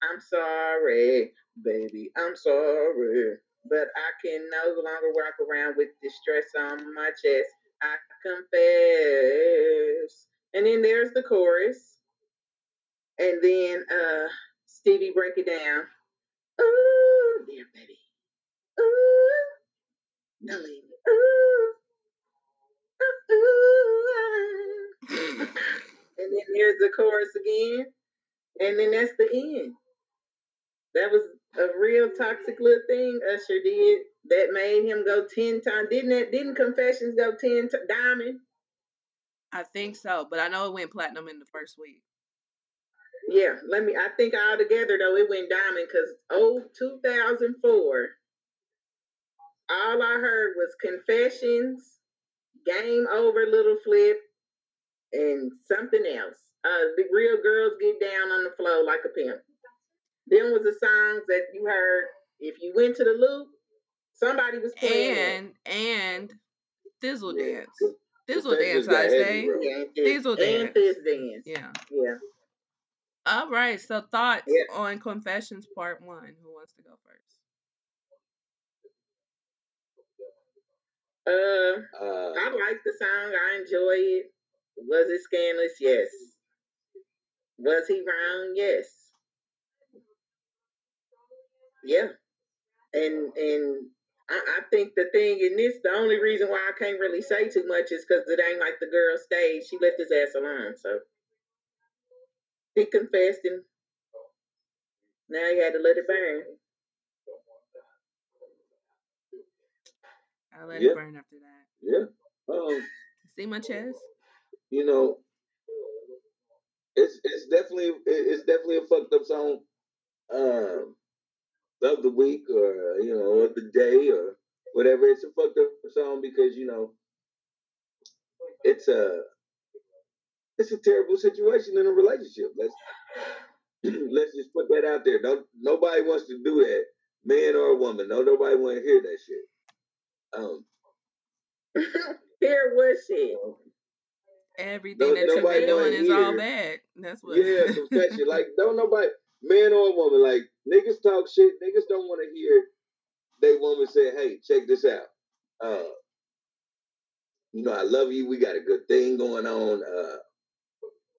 I'm sorry, baby. I'm sorry. But I can no longer walk around with distress on my chest. I confess. And then there's the chorus. And then uh, Stevie, break it down. Ooh, dear baby. Ooh, don't leave me. Ooh, ooh, ooh. And then there's the chorus again, and then that's the end. That was a real toxic little thing Usher did that made him go ten times. Didn't that? Didn't Confessions go ten times? Diamond, I think so, but I know it went platinum in the first week. Yeah, let me. I think altogether though it went diamond because oh, two thousand four. All I heard was Confessions, Game Over, Little Flip, and something else. Uh, the Real Girls Get Down on the Floor Like a Pimp. Them was the songs that you heard. If you went to the loop, somebody was playing. And and Thizzle Dance. Thizzle Dance, I say. Thizzle Dance. And Thizzle Dance. Yeah. Yeah. All right. So thoughts yeah. on Confessions Part One. Who wants to go first? Uh, uh, I like the song. I enjoy it. Was it scandalous? Yes. Was he wrong? Yes. Yeah. And and I, I think the thing in this, the only reason why I can't really say too much is because it ain't like the girl stayed. She left his ass alone. So he confessed and now he had to let it burn. I let yeah. it burn after that. Yeah. Um, See my chest? You know, it's it's definitely it's definitely a fucked up song um, of the week or you know of the day or whatever. It's a fucked up song because you know it's a it's a terrible situation in a relationship. Let's let's just put that out there. Don't, nobody wants to do that, man or a woman. No, nobody want to hear that shit. Um, Here was she. Everything no, that you're doing is all bad. That's what. Yeah, confession. Like don't nobody, man or woman, like niggas talk shit. Niggas don't want to hear they woman say, "Hey, check this out. Uh, you know, I love you. We got a good thing going on. Uh,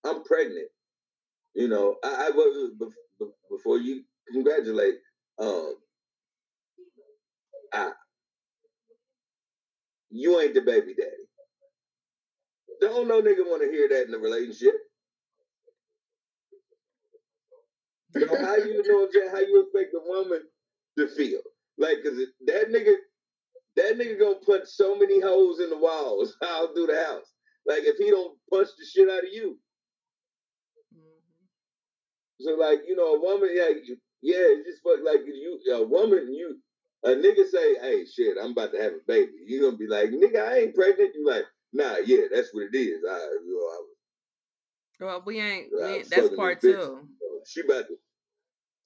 I'm pregnant. You know, I, I was before you congratulate. Um, I." You ain't the baby daddy. Don't no nigga want to hear that in a relationship. So how you know how you expect a woman to feel? Like, cause that nigga, that nigga gonna punch so many holes in the walls all through the house. Like if he don't punch the shit out of you. So like you know a woman, like yeah, it's just fuck like you a woman you. A nigga say, hey, shit, I'm about to have a baby. You gonna be like, nigga, I ain't pregnant. You like, nah, yeah, that's what it is. I, you know, I well, we ain't. You know, we ain't that's part two. You know, she about to,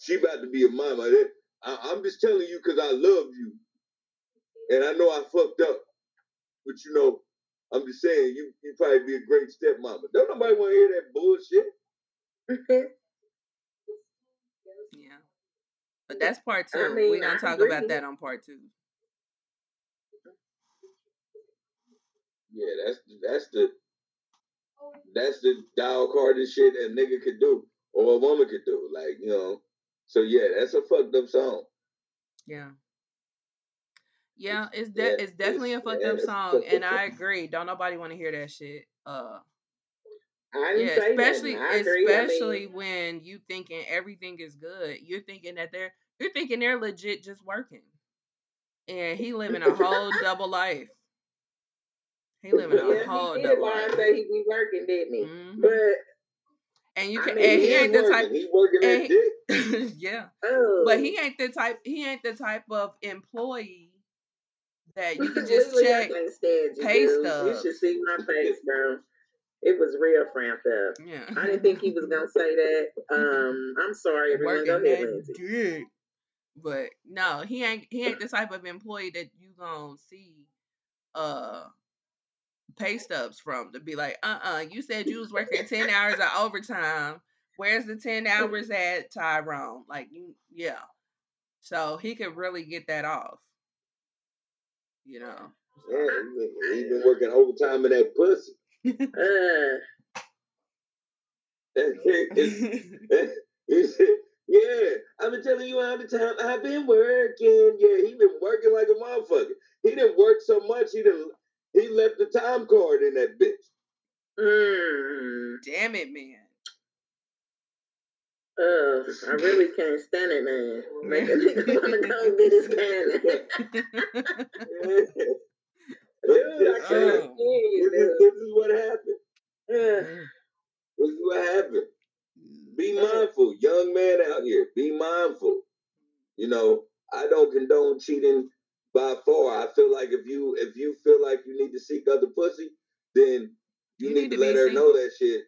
she about to be a mama. I, I'm just telling you because I love you, and I know I fucked up, but you know, I'm just saying you you probably be a great stepmama. Don't nobody want to hear that bullshit. Yeah. But that's part two. I mean, We're going to talk about that on part two. Yeah, that's that's the that's the dog hardest shit a nigga could do or a woman could do. Like, you know. So, yeah, that's a fucked up song. Yeah. Yeah, it's, de- yeah, it's definitely it's, a fucked yeah, up song. Fucked and up. I agree. Don't nobody want to hear that shit. Uh, I didn't yeah, say especially that. I agree. especially I mean, when you thinking everything is good, you're thinking that they're you're thinking they're legit just working, and he living a whole double life. He living a yeah, whole he did double life. I say he be working, didn't he? Mm-hmm. But and you can I mean, and he, he ain't working, the type. He working his dick. Yeah, oh. But he ain't the type. He ain't the type of employee that you can just check pay stuff. You should see my face, bro. It was real framped up. Yeah. I didn't think he was gonna say that. Um, I'm sorry, everyone. Go ahead, Lindsay. But no, he ain't. He ain't the type of employee that you gonna see, uh, pay stubs from to be like, uh, uh-uh, uh, you said you was working ten hours of overtime. Where's the ten hours at, Tyrone? Like you, yeah. So he could really get that off. You know. Yeah, he been working overtime in that pussy. uh, yeah, I've been telling you all the time. I've been working. Yeah, he been working like a motherfucker. He didn't work so much. He didn't. He left the time card in that bitch. Mm. Damn it, man. Oh, uh, I really can't stand it, man. Make a nigga wanna go get his cannon. Dude, I can't. Oh. This, this is what happened. You know, I don't condone cheating by far. I feel like if you if you feel like you need to seek other pussy, then you, you need, need to, to let her single. know that shit.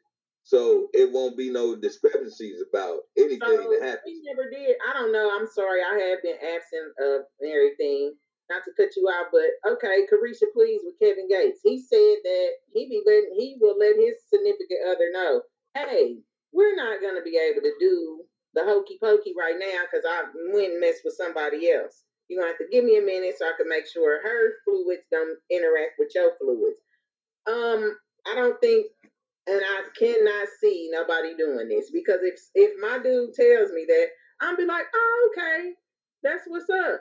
So it won't be no discrepancies about anything so that happens. We never did. I don't know. I'm sorry. I have been absent of everything. Not to cut you out, but okay, Carisha, please, with Kevin Gates. He said that he be letting, he will let his significant other know, hey, we're not going to be able to do the hokey pokey right now because I went and messed with somebody else. You're going to have to give me a minute so I can make sure her fluids don't interact with your fluids. Um, I don't think, and I cannot see nobody doing this, because if if my dude tells me that, I'll be like, oh, okay, that's what's up.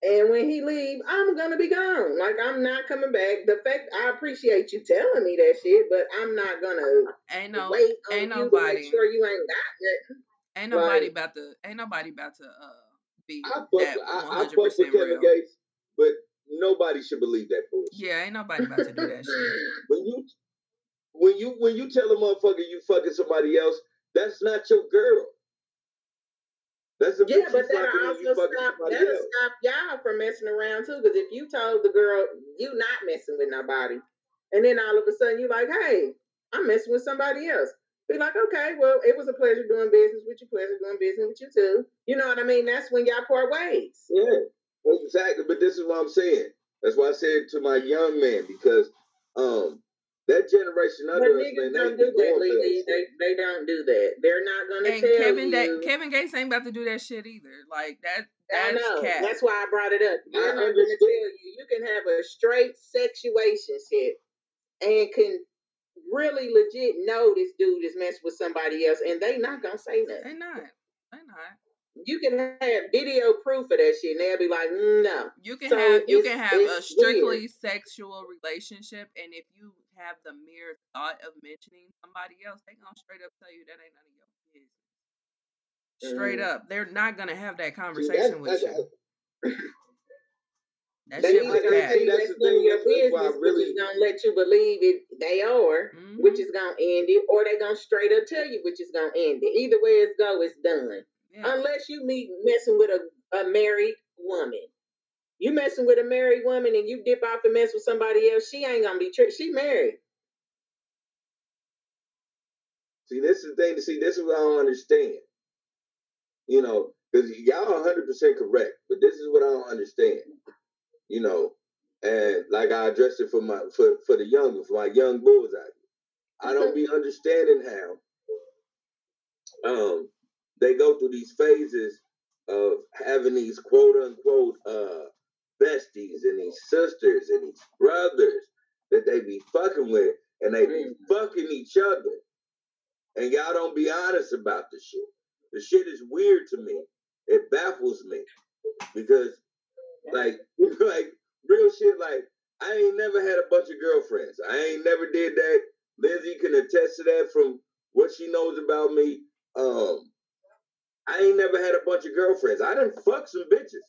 And when he leave, I'm going to be gone. Like, I'm not coming back. The fact, I appreciate you telling me that shit, but I'm not going to no, wait on ain't you nobody, to make sure you ain't got nothing. Ain't nobody like, about to, ain't nobody about to uh, be I fuck, that I, one hundred percent I fuck with Kevin real. Gates, but nobody should believe that bullshit. Yeah, ain't nobody about to do that shit. When you, when you, when you tell a motherfucker you fucking somebody else, that's not your girl. That's a yeah, but that'll also stop, that'll else. stop y'all from messing around too. Because if you told the girl you not messing with nobody, and then all of a sudden you like, hey, I'm messing with somebody else, be like, okay, well, it was a pleasure doing business with you, pleasure doing business with you too. You know what I mean? That's when y'all part ways. Yeah, exactly. But this is what I'm saying. That's why I said to my young man, because um, that generation under us, man, they, do that, they, they don't do that. They're not going to tell Kevin you. That, Kevin Gates ain't about to do that shit either. Like, that, that's I know. Cat. That's why I brought it up. They're not going to tell you. You can have a straight sexuationship and can really legit know this dude is messing with somebody else, and they not going to say nothing. They not. They not. You can have video proof of that shit, and they'll be like, no. You can so have you can have a strictly weird. sexual relationship, and if you have the mere thought of mentioning somebody else, they gonna straight up tell you that ain't none of your business. Straight mm. up. They're not gonna have that conversation Dude, that's, with that's, you. That shit was bad. That's, that's none of your business, really, which is gonna let you believe it they are, mm-hmm. which is gonna end it, or they gonna straight up tell you which is gonna end it. Either way it's go, it's done. Yeah. Unless you meet messing with a, a married woman. You messing with a married woman and you dip off and mess with somebody else, she ain't gonna be tricked. She married. See, this is the thing to see. This is what I don't understand. You know, because y'all are one hundred percent correct, but this is what I don't understand. You know, and like I addressed it for my for, for the young, for my young bulls out here. I don't be understanding how um they go through these phases of having these quote unquote uh besties and these sisters and these brothers that they be fucking with, and they be fucking each other, and y'all don't be honest about the shit. The shit is weird to me. It baffles me because, like, like real shit. Like, I ain't never had a bunch of girlfriends. I ain't never did that. Lizzie can attest to that from what she knows about me. Um, I ain't never had a bunch of girlfriends. I done fucked some bitches.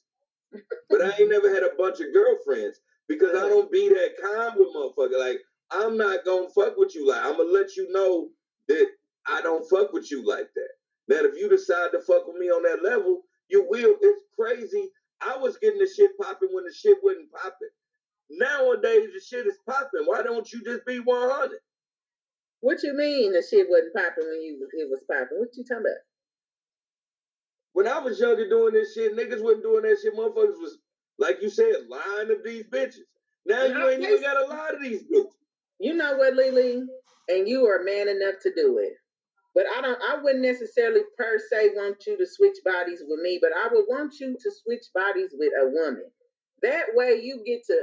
But I ain't never had a bunch of girlfriends because I don't be that kind with motherfucker. Like, I'm not gonna fuck with you. Like, I'm gonna let you know that I don't fuck with you like that. Now, if you decide to fuck with me on that level, you will. It's crazy. I was getting the shit popping when the shit wasn't popping. Nowadays, the shit is popping. Why don't you just be one hundred? What you mean the shit wasn't popping when you it was popping? What you talking about? When I was younger doing this shit, niggas wasn't doing that shit. Motherfuckers was, like you said, lying to these bitches. Now you ain't even got a lot of these bitches. You know what, Lily? And you are man enough to do it. But I don't. I wouldn't necessarily per se want you to switch bodies with me, but I would want you to switch bodies with a woman. That way you get to,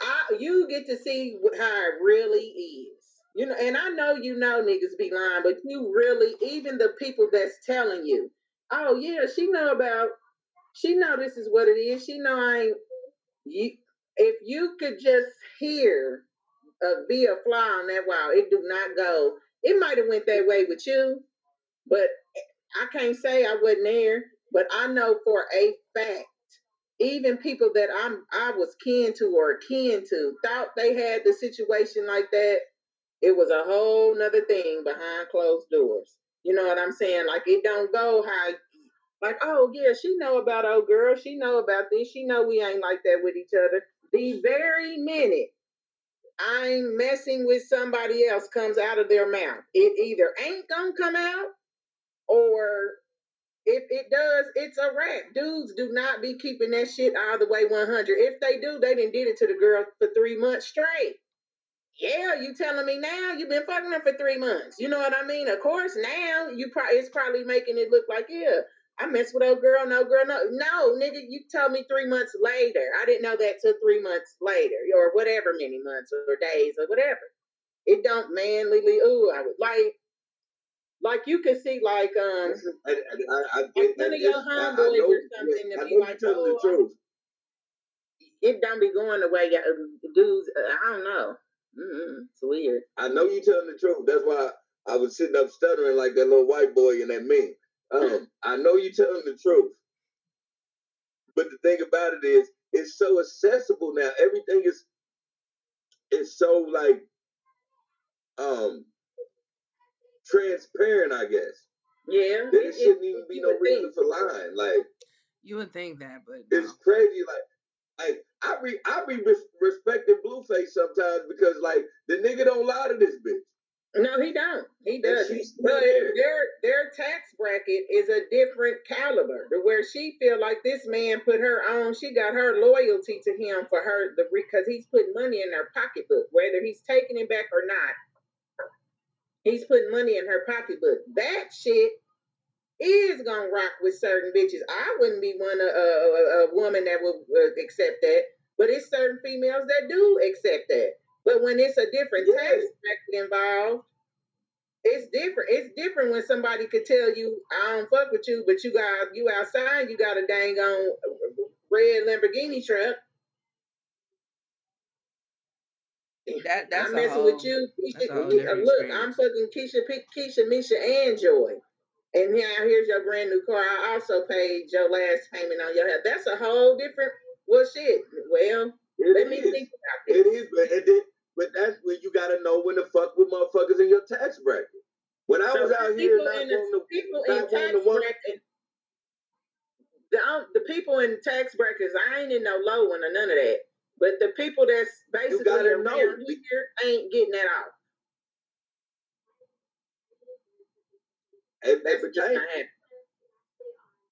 I, you get to see how it really is. You know, and I know you know niggas be lying, but you really, even the people that's telling you, oh yeah, she know about, she know this is what it is. She know I ain't, you, if you could just hear, uh, be a fly on that wall, it do not go. It might have went that way with you, but I can't say I wasn't there, but I know for a fact, even people that I'm, I was kin to or kin to thought they had the situation like that. It was a whole nother thing behind closed doors. You know what I'm saying? Like, it don't go how Like, oh, yeah, she know about old girl. She know about this. She know we ain't like that with each other. The very minute I'm messing with somebody else comes out of their mouth, it either ain't gonna come out, or if it does, it's a wrap. Dudes do not be keeping that shit all the way one hundred. If they do, they done did it to the girl for three months straight. Yeah, you telling me now you've been fucking her for three months. You know what I mean? Of course, now you pro- it's probably making it look like, yeah, I messed with old girl, no girl, no. No, nigga, you told me three months later. I didn't know that till three months later or whatever many months or days or whatever. It don't manly, ooh, I would like. Like you can see, like um, I, I, I, I, none of your homeboys or something to be like, oh, the truth. It don't be going the way dudes. I don't know. Mm-mm, it's weird. I know you telling the truth. That's why I was sitting up stuttering like that little white boy in that meme. Um, I know you telling the truth. But the thing about it is, it's so accessible now. Everything is, it's so like, um. transparent, I guess. Yeah. There shouldn't even be no reason for lying. Like, you would think that, but no. It's crazy. Like, like I be I be res- respecting Blueface sometimes because like the nigga don't lie to this bitch. No, he don't. He doesn't. But their their tax bracket is a different caliber, to where she feel like this man put her on. She got her loyalty to him for her the because he's putting money in her pocketbook, whether he's taking it back or not. He's putting money in her pocketbook. That shit is gonna rock with certain bitches. I wouldn't be one a uh, uh, uh, woman that would uh, accept that, but it's certain females that do accept that. But when it's a different yes. tax bracket involved, it's different. It's different when somebody could tell you, "I don't fuck with you," but you got you outside. You got a dang on red Lamborghini truck. That, that's I'm messing whole, with you, Keisha, Keisha, look, experience. I'm fucking Keisha, Keisha, Misha, and Joy, and now here's your brand new car. I also paid your last payment on your head. That's a whole different. Well, shit. Well, it let is. me think about this. It is, but it did, but that's when you gotta know when to fuck with motherfuckers in your tax bracket. When I so was out here, not in the, people in tax bracket. Bracket. The, um, the people in tax brackets, I ain't in no low one or none of that. But the people that's basically around know. Here ain't getting that off. It, that's that's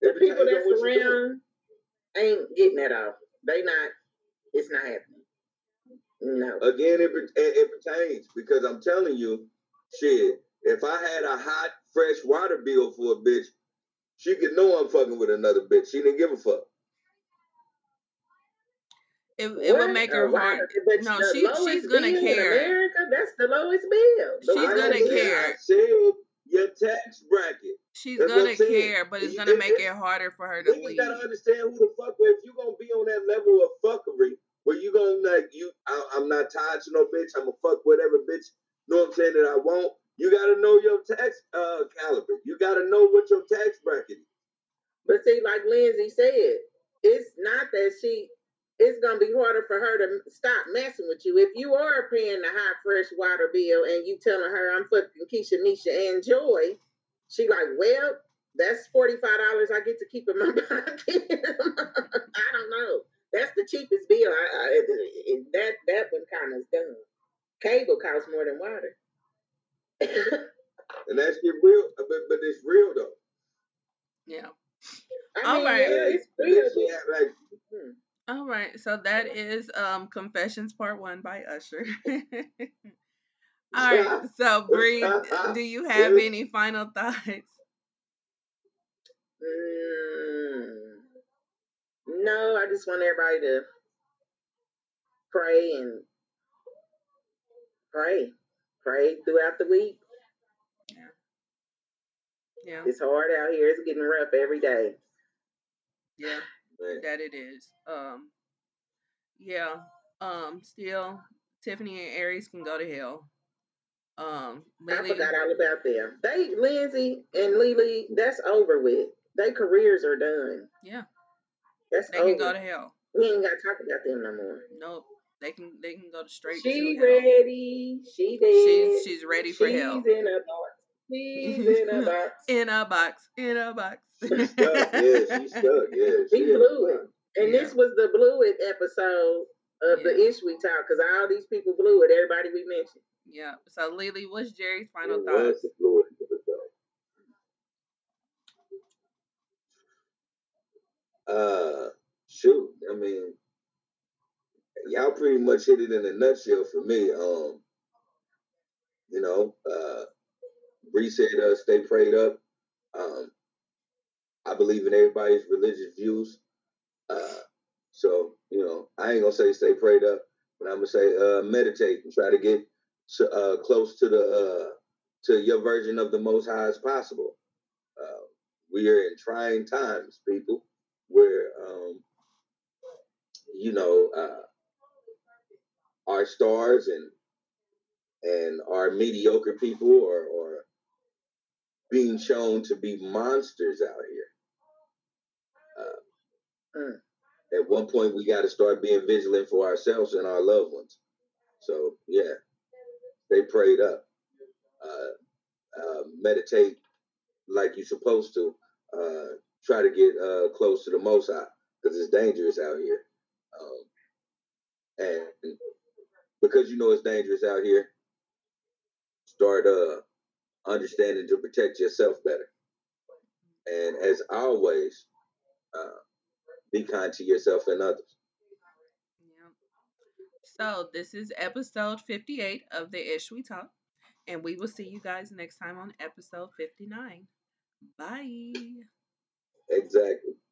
the people that's around ain't getting that off. They not. It's not happening. No. Again, it, it, it pertains because I'm telling you, shit. If I had a hot, fresh water bill for a bitch, she could know I'm fucking with another bitch. She didn't give a fuck. It, it would make her hard. Right. No, she she's gonna care. In America, that's the lowest bill. She's I gonna care. Said your tax bracket. She's that's gonna care, but it's you, gonna make it harder for her to leave. You gotta understand who the fuck. If you gonna be on that level of fuckery, where you gonna like you, I, I'm not tied to no bitch. I'm gonna fuck whatever bitch. Know what I'm saying? That I won't. You gotta know your tax uh, caliber. You gotta know what your tax bracket is. But see, like Lindsay said, it's not that she. It's going to be harder for her to stop messing with you. If you are paying the high fresh water bill and you telling her, I'm fucking Keisha, Misha, and Joy, she like, well, that's forty-five dollars I get to keep in my pocket. I don't know. That's the cheapest bill. I, I, that, that one kind of is done. Cable costs more than water. And that's real, but, but it's real, though. Yeah. I All mean, right. Yeah, it's real. Yeah, like, hmm. All right, so that is um, Confessions Part One by Usher. All right, so Bree, do you have any final thoughts? Mm, no, I just want everybody to pray and pray, pray throughout the week. Yeah, yeah. It's hard out here. It's getting rough every day. Yeah. That it is. Um, yeah. Um, still, Tiffany and Aries can go to hell. Um, Lily, I forgot all about them. They, Lindsay and Lily, that's over with. Their careers are done. Yeah. That's they over. They can go to hell. We ain't got to talk about them no more. Nope. They can They can go straight she to hell. She ready. She dead. She's, she's ready for she's hell. She's in a dark He's in a box. In a box. In a box. She's stuck. Yeah, she's stuck. Yeah, she blew it. And yeah. This was the blew it episode of yeah. the ish we talk, because all these people blew it. Everybody we mentioned. Yeah. So Lily, what's Jerry's final it thoughts? Was blew it episode. Uh, shoot. I mean, y'all pretty much hit it in a nutshell for me. Um, you know, uh, Bree said, uh, "Stay prayed up." Um, I believe in everybody's religious views. Uh, so, you know, I ain't gonna say stay prayed up, but I'm gonna say uh, meditate and try to get to, uh, close to the uh, to your version of the Most High as possible. Uh, we are in trying times, people, where um, you know uh, our stars and and our mediocre people are, are being shown to be monsters out here. At one point, we got to start being vigilant for ourselves and our loved ones. So, yeah, they prayed up. Uh, uh, meditate like you're supposed to. Uh, try to get uh, close to the Most High, because it's dangerous out here. Um, and because you know it's dangerous out here, start uh, understanding to protect yourself better. And as always, uh, be kind to yourself and others. Yeah. So this is episode fifty-eight of the Ish We Talk, and we will see you guys next time on episode fifty-nine. Bye. Exactly.